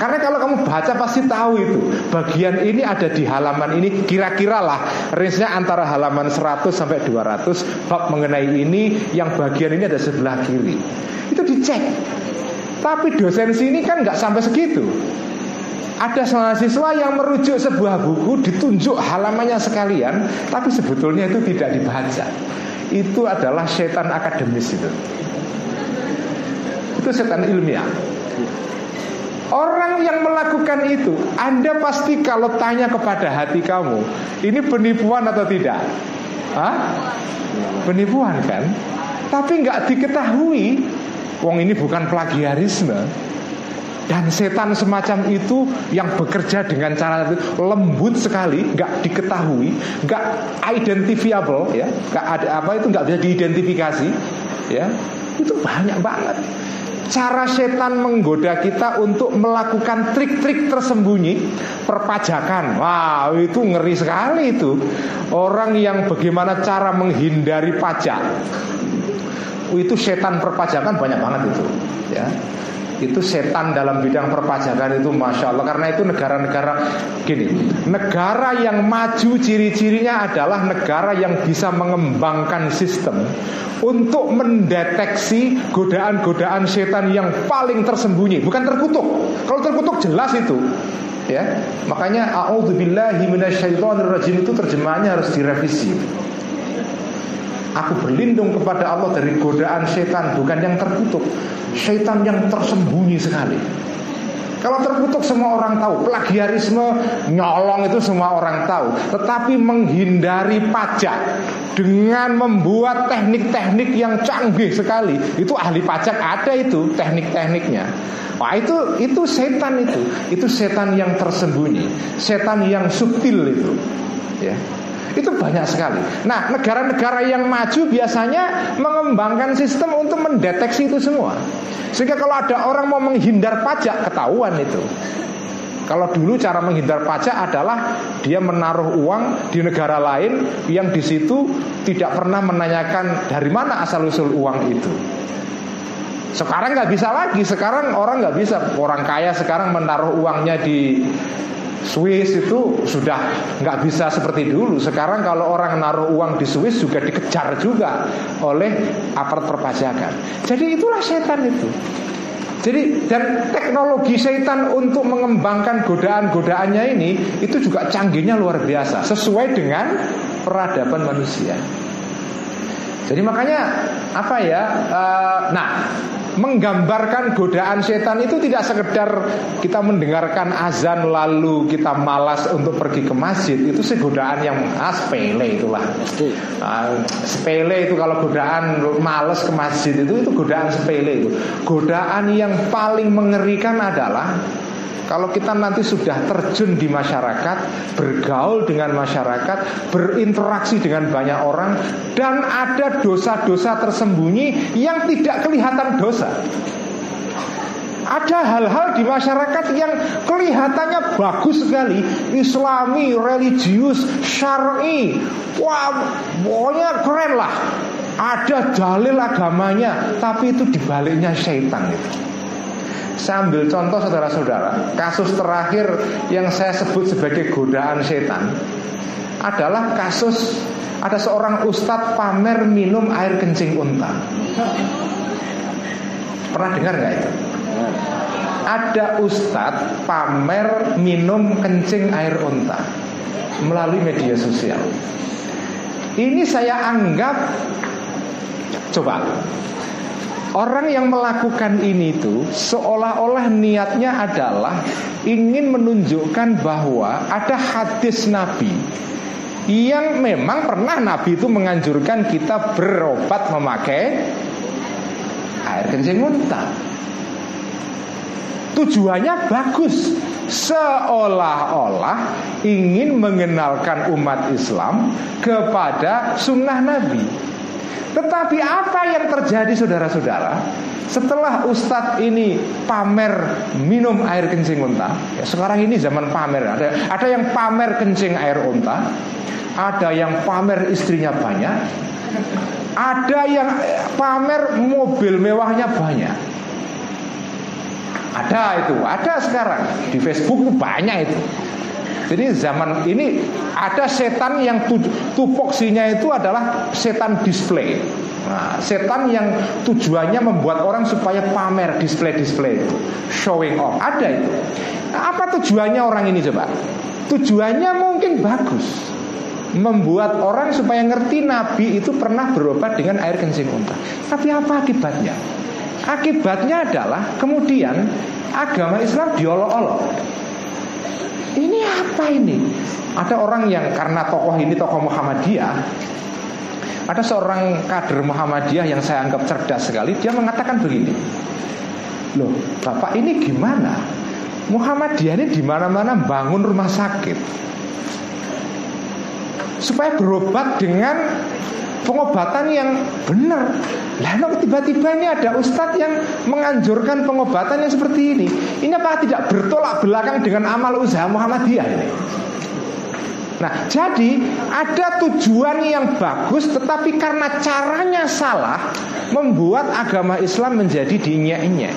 Karena kalau kamu baca pasti tahu itu. Bagian ini ada di halaman ini, kira-kira lah range-nya antara halaman seratus sampai dua ratus. Bab mengenai ini, yang bagian ini ada sebelah kiri. Itu dicek. Tapi dosen sini kan nggak sampai segitu. Ada mahasiswa yang merujuk sebuah buku, ditunjuk halamannya sekalian, tapi sebetulnya itu tidak dibaca. Itu adalah setan akademis itu. Itu setan ilmiah. Orang yang melakukan itu, Anda pasti kalau tanya kepada hati kamu, ini penipuan atau tidak? Hah? Penipuan kan? Tapi nggak diketahui, wong ini bukan plagiarisme. Dan setan semacam itu yang bekerja dengan cara lembut sekali, nggak diketahui, nggak identifiable, ya, nggak ada apa itu nggak bisa diidentifikasi, ya, itu banyak banget. Cara setan menggoda kita untuk melakukan trik-trik tersembunyi. Perpajakan, wah itu ngeri sekali itu. Orang yang bagaimana cara menghindari pajak, itu setan perpajakan banyak banget itu, ya. Itu setan dalam bidang perpajakan itu, masya Allah. Karena itu negara-negara gini, negara yang maju ciri-cirinya adalah negara yang bisa mengembangkan sistem untuk mendeteksi godaan-godaan setan yang paling tersembunyi, bukan terkutuk. Kalau terkutuk jelas itu, ya. Makanya a'udzubillahi minasyaitonirrajim itu terjemahannya harus direvisi. Aku berlindung kepada Allah dari godaan setan, bukan yang terkutuk, setan yang tersembunyi sekali. Kalau terkutuk semua orang tahu, plagiarisme nyolong itu semua orang tahu. Tetapi menghindari pajak dengan membuat teknik-teknik yang canggih sekali, itu ahli pajak ada itu teknik-tekniknya. Wah itu itu setan itu, itu setan yang tersembunyi, setan yang subtil itu, ya. Itu banyak sekali. Nah, negara-negara yang maju biasanya mengembangkan sistem untuk mendeteksi itu semua. Sehingga kalau ada orang mau menghindar pajak, ketahuan itu. Kalau dulu cara menghindar pajak adalah dia menaruh uang di negara lain yang di situ tidak pernah menanyakan dari mana asal-usul uang itu. Sekarang nggak bisa lagi. Sekarang orang nggak bisa. Orang kaya sekarang menaruh uangnya di Swiss itu sudah nggak bisa seperti dulu. Sekarang kalau orang naruh uang di Swiss juga dikejar juga oleh aparat perpajakan. Jadi itulah setan itu. Jadi dan teknologi setan untuk mengembangkan godaan-godaannya ini itu juga canggihnya luar biasa, sesuai dengan peradaban manusia. Jadi makanya apa ya? Uh, nah. menggambarkan godaan setan itu tidak sekedar kita mendengarkan azan lalu kita malas untuk pergi ke masjid. Itu segodaan yang ah, sepele itulah ah, sepele itu. Kalau godaan malas ke masjid itu, itu godaan sepele itu. Godaan yang paling mengerikan adalah kalau kita nanti sudah terjun di masyarakat, bergaul dengan masyarakat, berinteraksi dengan banyak orang, dan ada dosa-dosa tersembunyi yang tidak kelihatan dosa. Ada hal-hal di masyarakat yang kelihatannya bagus sekali, islami, religius, syar'i, wah, pokoknya keren lah. Ada dalil agamanya, tapi itu dibaliknya syaitan gitu. Sambil contoh saudara-saudara, kasus terakhir yang saya sebut sebagai godaan setan adalah kasus ada seorang ustadz pamer minum air kencing unta. Pernah dengar nggak itu? Ada ustadz pamer minum kencing air unta melalui media sosial. Ini saya anggap, coba, orang yang melakukan ini itu seolah-olah niatnya adalah ingin menunjukkan bahwa ada hadis Nabi yang memang pernah Nabi itu menganjurkan kita berobat memakai air kencing unta. Tujuannya bagus, seolah-olah ingin mengenalkan umat Islam kepada sunnah Nabi. Tetapi apa yang terjadi saudara-saudara setelah ustadz ini pamer minum air kencing unta? Ya, sekarang ini zaman pamer, ada, ada yang pamer kencing air unta, ada yang pamer istrinya banyak, ada yang pamer mobil mewahnya banyak. Ada itu, ada sekarang di Facebook banyak itu. Jadi zaman ini ada setan yang tu, tupoksinya itu adalah setan display. Nah, setan yang tujuannya membuat orang supaya pamer, display-display itu, showing off, ada itu. Nah, apa tujuannya orang ini coba? Tujuannya mungkin bagus, membuat orang supaya ngerti Nabi itu pernah berobat dengan air kencing unta. Tapi apa akibatnya? Akibatnya adalah kemudian agama Islam diolok-olok. Ini apa ini? Ada orang yang karena tokoh ini tokoh Muhammadiyah, ada seorang kader Muhammadiyah yang saya anggap cerdas sekali. Dia mengatakan begini, loh Bapak ini gimana? Muhammadiyah ini di mana-mana bangun rumah sakit supaya berobat dengan pengobatan yang benar. Lalu tiba-tiba ini ada ustadz yang menganjurkan pengobatan yang seperti ini. Ini apa tidak bertolak belakang dengan amal usaha Muhammadiyah ini? Nah, jadi ada tujuan yang bagus, tetapi karena caranya salah, membuat agama Islam menjadi diinyak-inyak.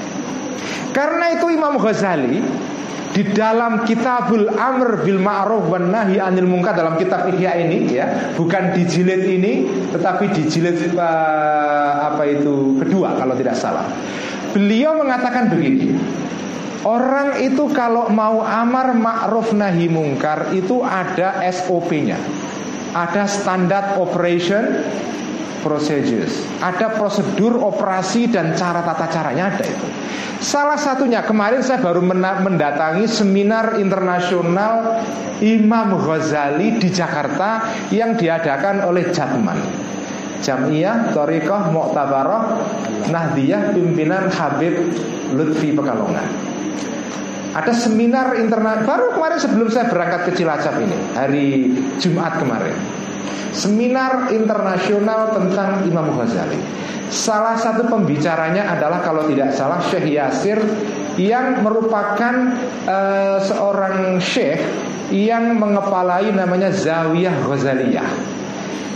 Karena itu Imam Ghazali di dalam kitabul amr bil ma'ruf wan nahi anil munkar, dalam kitab Ihya ini ya, bukan di jilid ini tetapi di jilid uh, apa itu kedua kalau tidak salah. Beliau mengatakan begini, orang itu kalau mau amar ma'ruf nahi munkar itu ada S O P-nya. Ada standard operation procedures, ada prosedur operasi dan cara tata caranya ada itu. Salah satunya kemarin saya baru mena- mendatangi seminar internasional Imam Ghazali di Jakarta yang diadakan oleh Jatman Jamiah Torikoh Mu'tabarah Nahdiah pimpinan Habib Lutfi Pekalongan. Ada seminar internasional baru kemarin sebelum saya berangkat ke Cilacap ini hari Jumat kemarin. Seminar internasional tentang Imam Ghazali. Salah satu pembicaranya adalah kalau tidak salah Syekh Yasir yang merupakan uh, seorang syekh yang mengepalai namanya Zawiyah Ghazaliyah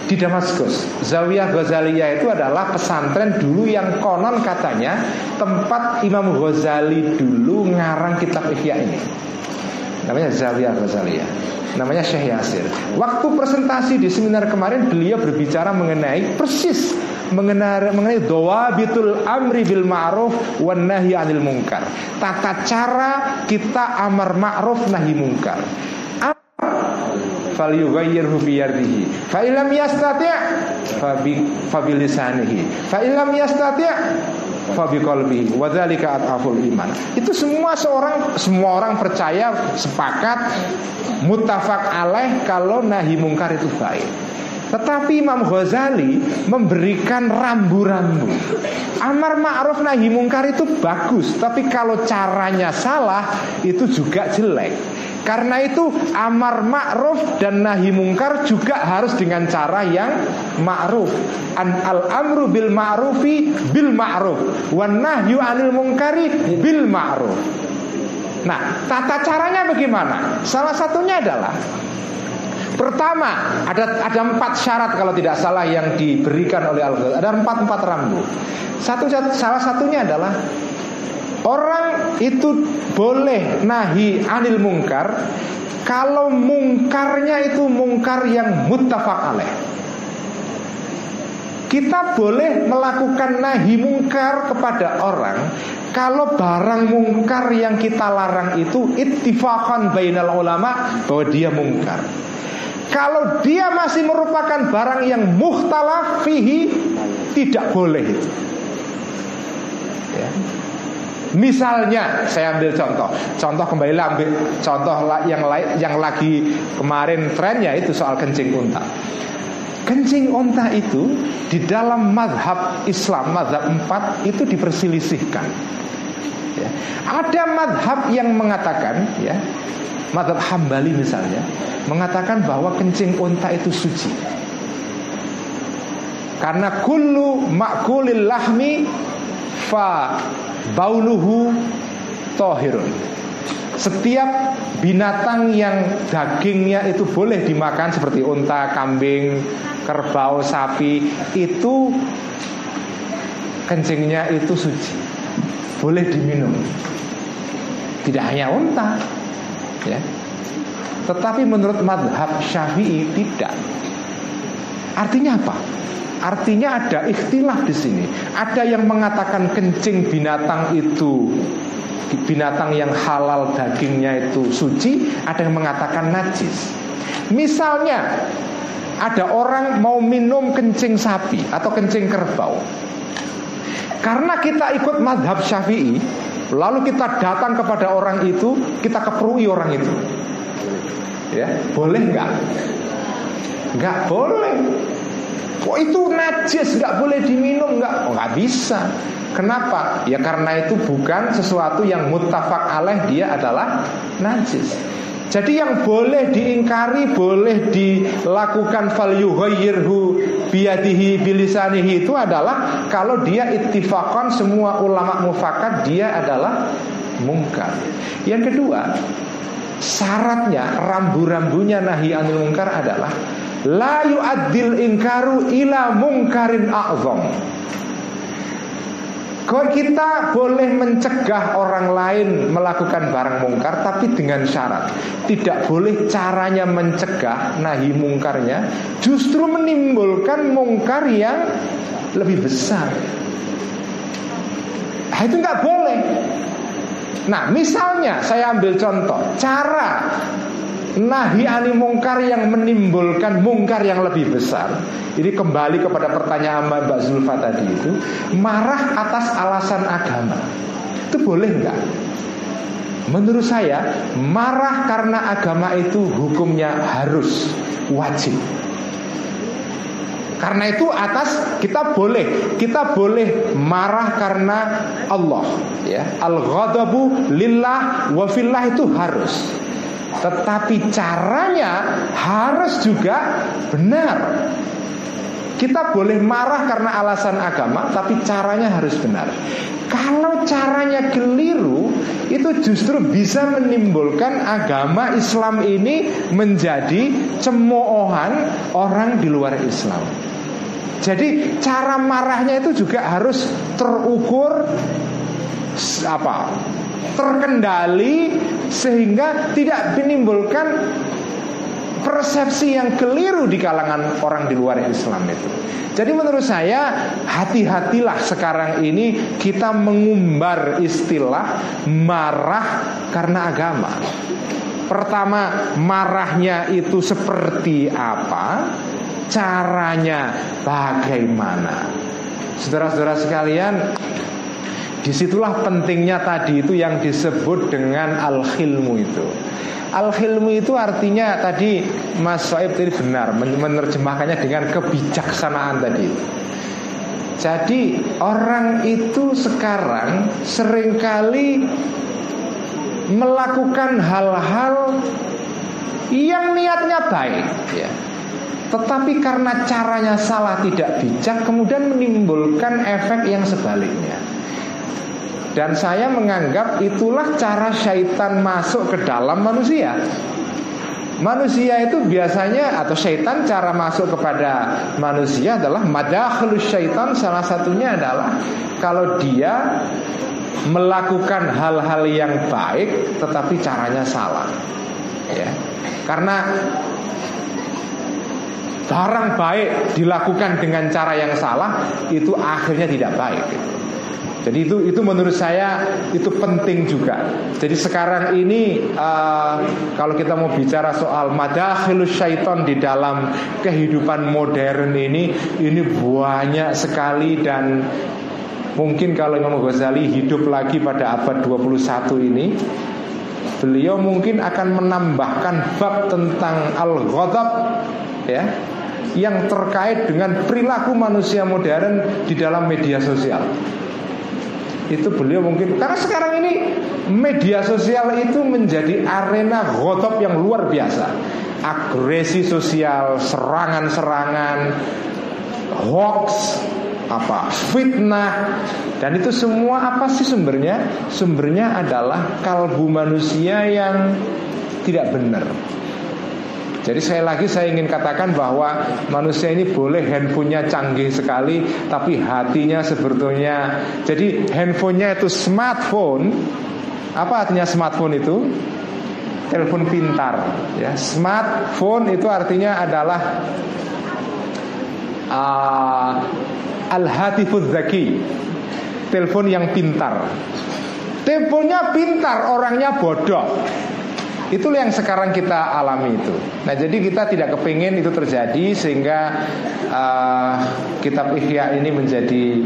di Damaskus. Zawiyah Ghazaliyah itu adalah pesantren dulu yang konon katanya tempat Imam Ghazali dulu ngarang kitab Ihya ini. Namanya Zawiyah Ghazaliyah. Namanya Syekh Yasir. Waktu presentasi di seminar kemarin beliau berbicara mengenai persis mengenai mengenai dhawabitul amri bil ma'ruf wan nahi 'anil munkar. Tata cara kita amar ma'ruf nahi munkar. Fal yughayyirhu bi yadihi. Fa illam yastati' fa bi lisanihi. Fa illam yastati' fabiqalbihi wa dzalika ataful iman. Itu semua seorang semua orang percaya, sepakat, muttafaq alaih kalau nahi mungkar itu baik. Tetapi Imam Ghazali memberikan rambu-rambu. Amar ma'ruf nahi mungkar itu bagus, tapi kalau caranya salah itu juga jelek. Karena itu amar ma'ruf dan nahi mungkar juga harus dengan cara yang ma'ruf. An al-amru bil ma'rufi bil ma'ruf wan nahyu 'anil munkari bil ma'ruf. Nah, tata caranya bagaimana? Salah satunya adalah pertama, ada ada empat syarat kalau tidak salah yang diberikan oleh Al-Ghazali. Ada empat empat rambu. Satu salah satunya adalah orang itu boleh nahi anil mungkar kalau mungkarnya itu mungkar yang muttafaq alaih. Kita boleh melakukan nahi mungkar kepada orang kalau barang mungkar yang kita larang itu ittifaqan bainal ulama bahwa dia mungkar. Kalau dia masih merupakan barang yang mukhtalaf fihi, tidak boleh. Ya. Misalnya, saya ambil contoh. Contoh kembali lah, ambil contoh yang yang lagi kemarin trennya itu soal kencing unta. Kencing unta itu di dalam mazhab Islam, mazhab empat itu diperselisihkan. Ya. Ada mazhab yang mengatakan, ya, mazhab Hambali misalnya, mengatakan bahwa kencing unta itu suci karena kullu ma'kulil lahmi fa bauluhu tahirun. Setiap binatang yang dagingnya itu boleh dimakan seperti unta, kambing, kerbau, sapi, itu kencingnya itu suci, boleh diminum. Tidak hanya unta, ya. Tetapi menurut madhab Syafi'i tidak. Artinya apa? Artinya ada ikhtilaf di sini. Ada yang mengatakan kencing binatang itu, binatang yang halal dagingnya itu suci, ada yang mengatakan najis. Misalnya ada orang mau minum kencing sapi atau kencing kerbau. Karena kita ikut madhab Syafi'i, lalu kita datang kepada orang itu, kita keperui orang itu, ya, boleh nggak? Nggak boleh. Kok itu najis, nggak boleh diminum, nggak? Oh, nggak bisa. Kenapa? Ya karena itu bukan sesuatu yang muttafaq alaih, dia adalah najis. Jadi yang boleh diingkari, boleh dilakukan falyughayyirhu biyadihi bilisanihi itu adalah kalau dia ittifaqan semua ulama mufakat dia adalah mungkar. Yang kedua, syaratnya, rambu-rambunya nahi anil mungkar adalah la yu'addil ingkaru ila mungkarin a'zam. Kalau kita boleh mencegah orang lain melakukan barang mungkar, tapi dengan syarat tidak boleh caranya mencegah nahi mungkarnya justru menimbulkan mungkar yang lebih besar. Nah, itu nggak boleh. Nah, misalnya saya ambil contoh cara nahi anil mungkar yang menimbulkan mungkar yang lebih besar. Ini kembali kepada pertanyaan Mbak Zulfa tadi itu, marah atas alasan agama, itu boleh nggak? Menurut saya, marah karena agama itu hukumnya harus, wajib. Karena itu atas kita boleh, kita boleh marah karena Allah, ya. Al-ghadabu lillah wa fillah itu harus. Tetapi caranya harus juga benar. Kita boleh marah karena alasan agama, tapi caranya harus benar. Kalau caranya keliru, itu justru bisa menimbulkan agama Islam ini menjadi cemoohan orang di luar Islam. Jadi cara marahnya itu juga harus terukur, apa, terkendali, sehingga tidak menimbulkan persepsi yang keliru di kalangan orang di luar Islam itu. Jadi menurut saya, hati-hatilah sekarang ini kita mengumbar istilah marah karena agama. Pertama, marahnya itu seperti apa? Caranya bagaimana? Saudara-saudara sekalian, Disitulah pentingnya tadi itu yang disebut dengan al-khilmu itu. Al-khilmu itu artinya tadi Mas Soib tadi benar menerjemahkannya dengan kebijaksanaan tadi. Jadi orang itu sekarang seringkali melakukan hal-hal yang niatnya baik ya. Tetapi karena caranya salah, tidak bijak, kemudian menimbulkan efek yang sebaliknya. Dan saya menganggap itulah cara syaitan masuk ke dalam manusia. Manusia itu biasanya, atau syaitan cara masuk kepada manusia adalah madakhilus syaitan, salah satunya adalah kalau dia melakukan hal-hal yang baik tetapi caranya salah ya. Karena barang baik dilakukan dengan cara yang salah, itu akhirnya tidak baik. Jadi itu itu menurut saya itu penting juga. Jadi sekarang ini uh, kalau kita mau bicara soal madakhilus syaiton di dalam kehidupan modern ini, ini banyak sekali. Dan mungkin kalau Imam Ghazali hidup lagi pada abad dua puluh satu ini, beliau mungkin akan menambahkan bab tentang al-ghadab ya, yang terkait dengan perilaku manusia modern di dalam media sosial. Itu beliau mungkin, karena sekarang ini media sosial itu menjadi arena ghadab yang luar biasa. Agresi sosial, serangan-serangan, hoax, apa fitnah, dan itu semua apa sih sumbernya? Sumbernya adalah kalbu manusia yang tidak benar. Jadi saya lagi saya ingin katakan bahwa manusia ini boleh handphonenya canggih sekali, tapi hatinya sebetulnya. Jadi handphonenya itu smartphone. Apa artinya smartphone itu? Telepon pintar. Ya, smartphone itu artinya adalah uh, al-hatifuz zaki, telepon yang pintar. Teleponnya pintar, orangnya bodoh. Itulah yang sekarang kita alami itu. Nah jadi kita tidak kepingin itu terjadi, sehingga uh, kitab Ihya ini menjadi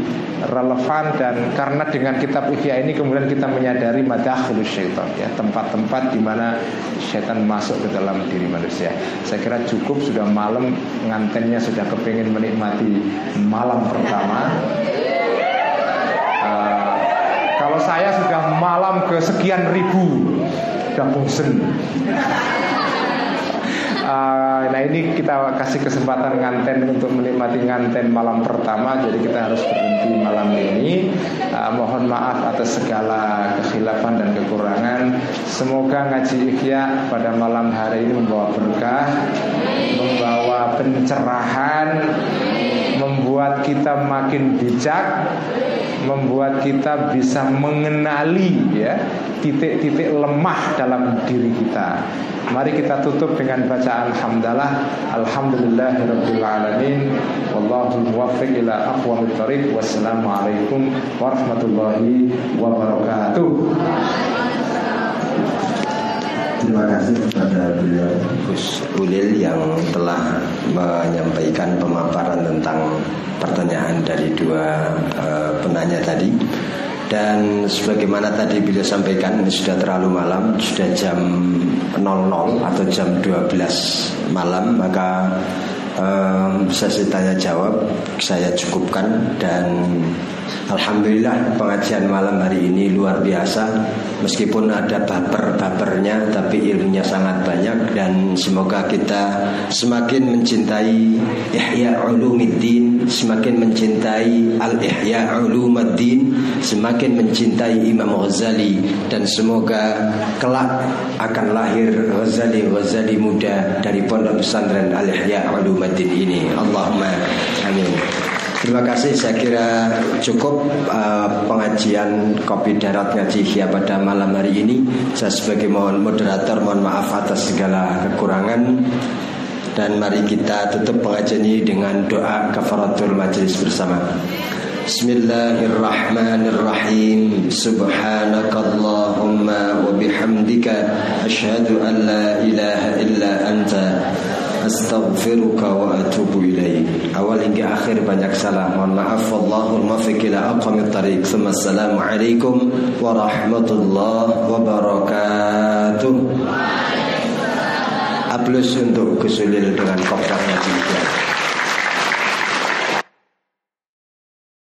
relevan. Dan karena dengan kitab Ihya ini kemudian kita menyadari madakhilus syaitan ya, tempat-tempat di mana syaitan masuk ke dalam diri manusia. Saya kira cukup, sudah malam, ngantennya sudah kepingin menikmati malam pertama. uh, Kalau saya sudah malam ke sekian ribu, udah bosen. uh, Nah ini kita kasih kesempatan nganten untuk menikmati nganten malam pertama. Jadi kita harus berhenti malam ini. uh, Mohon maaf atas segala kekhilafan dan kekurangan. Semoga ngaji Ihya pada malam hari ini membawa berkah, membawa pencerahan, membuat kita makin bijak, membuat kita bisa mengenali ya titik-titik lemah dalam diri kita. Mari kita tutup dengan bacaan hamdalah. Alhamdulillahirabbil alamin, wallahu muwaffiq ila aqwamit thoriq. Wassalamualaikum warahmatullahi wabarakatuh. Terima kasih kepada beliau Gus Ulil yang telah menyampaikan pemaparan tentang pertanyaan dari dua uh, penanya tadi. Dan sebagaimana tadi beliau sampaikan, ini sudah terlalu malam, sudah jam nol nol atau jam dua belas malam. Maka um, sesi tanya jawab saya cukupkan. Dan alhamdulillah pengajian malam hari ini luar biasa. Meskipun ada baper-bapernya, tapi ilmunya sangat banyak. Dan semoga kita semakin mencintai Ihya Ulumuddin, semakin mencintai Al-Ihya Ulumuddin, semakin mencintai Imam Ghazali. Dan semoga kelak akan lahir Ghazali-Ghazali muda dari Pondok Pesantren Al-Ihya Ulumuddin ini. Allahumma amin. Terima kasih, saya kira cukup uh, pengajian Kopi Darat Ngaji Ihya pada malam hari ini. Saya sebagai moderator mohon maaf atas segala kekurangan. Dan mari kita tutup pengajian ini dengan doa kafaratul majelis bersama. Bismillahirrahmanirrahim. Subhanakallahumma wa bihamdika asyhadu an la ilaha illa anta astaghfiruka wa atubu ilaih. Awal hingga akhir banyak salam. Mohon maaf. Wallahul muwaffiq ila aqwamit thariq. Assalamualaikum warahmatullahi wabarakatuh. Aplaus untuk Gus Ulil dengan kopiannya.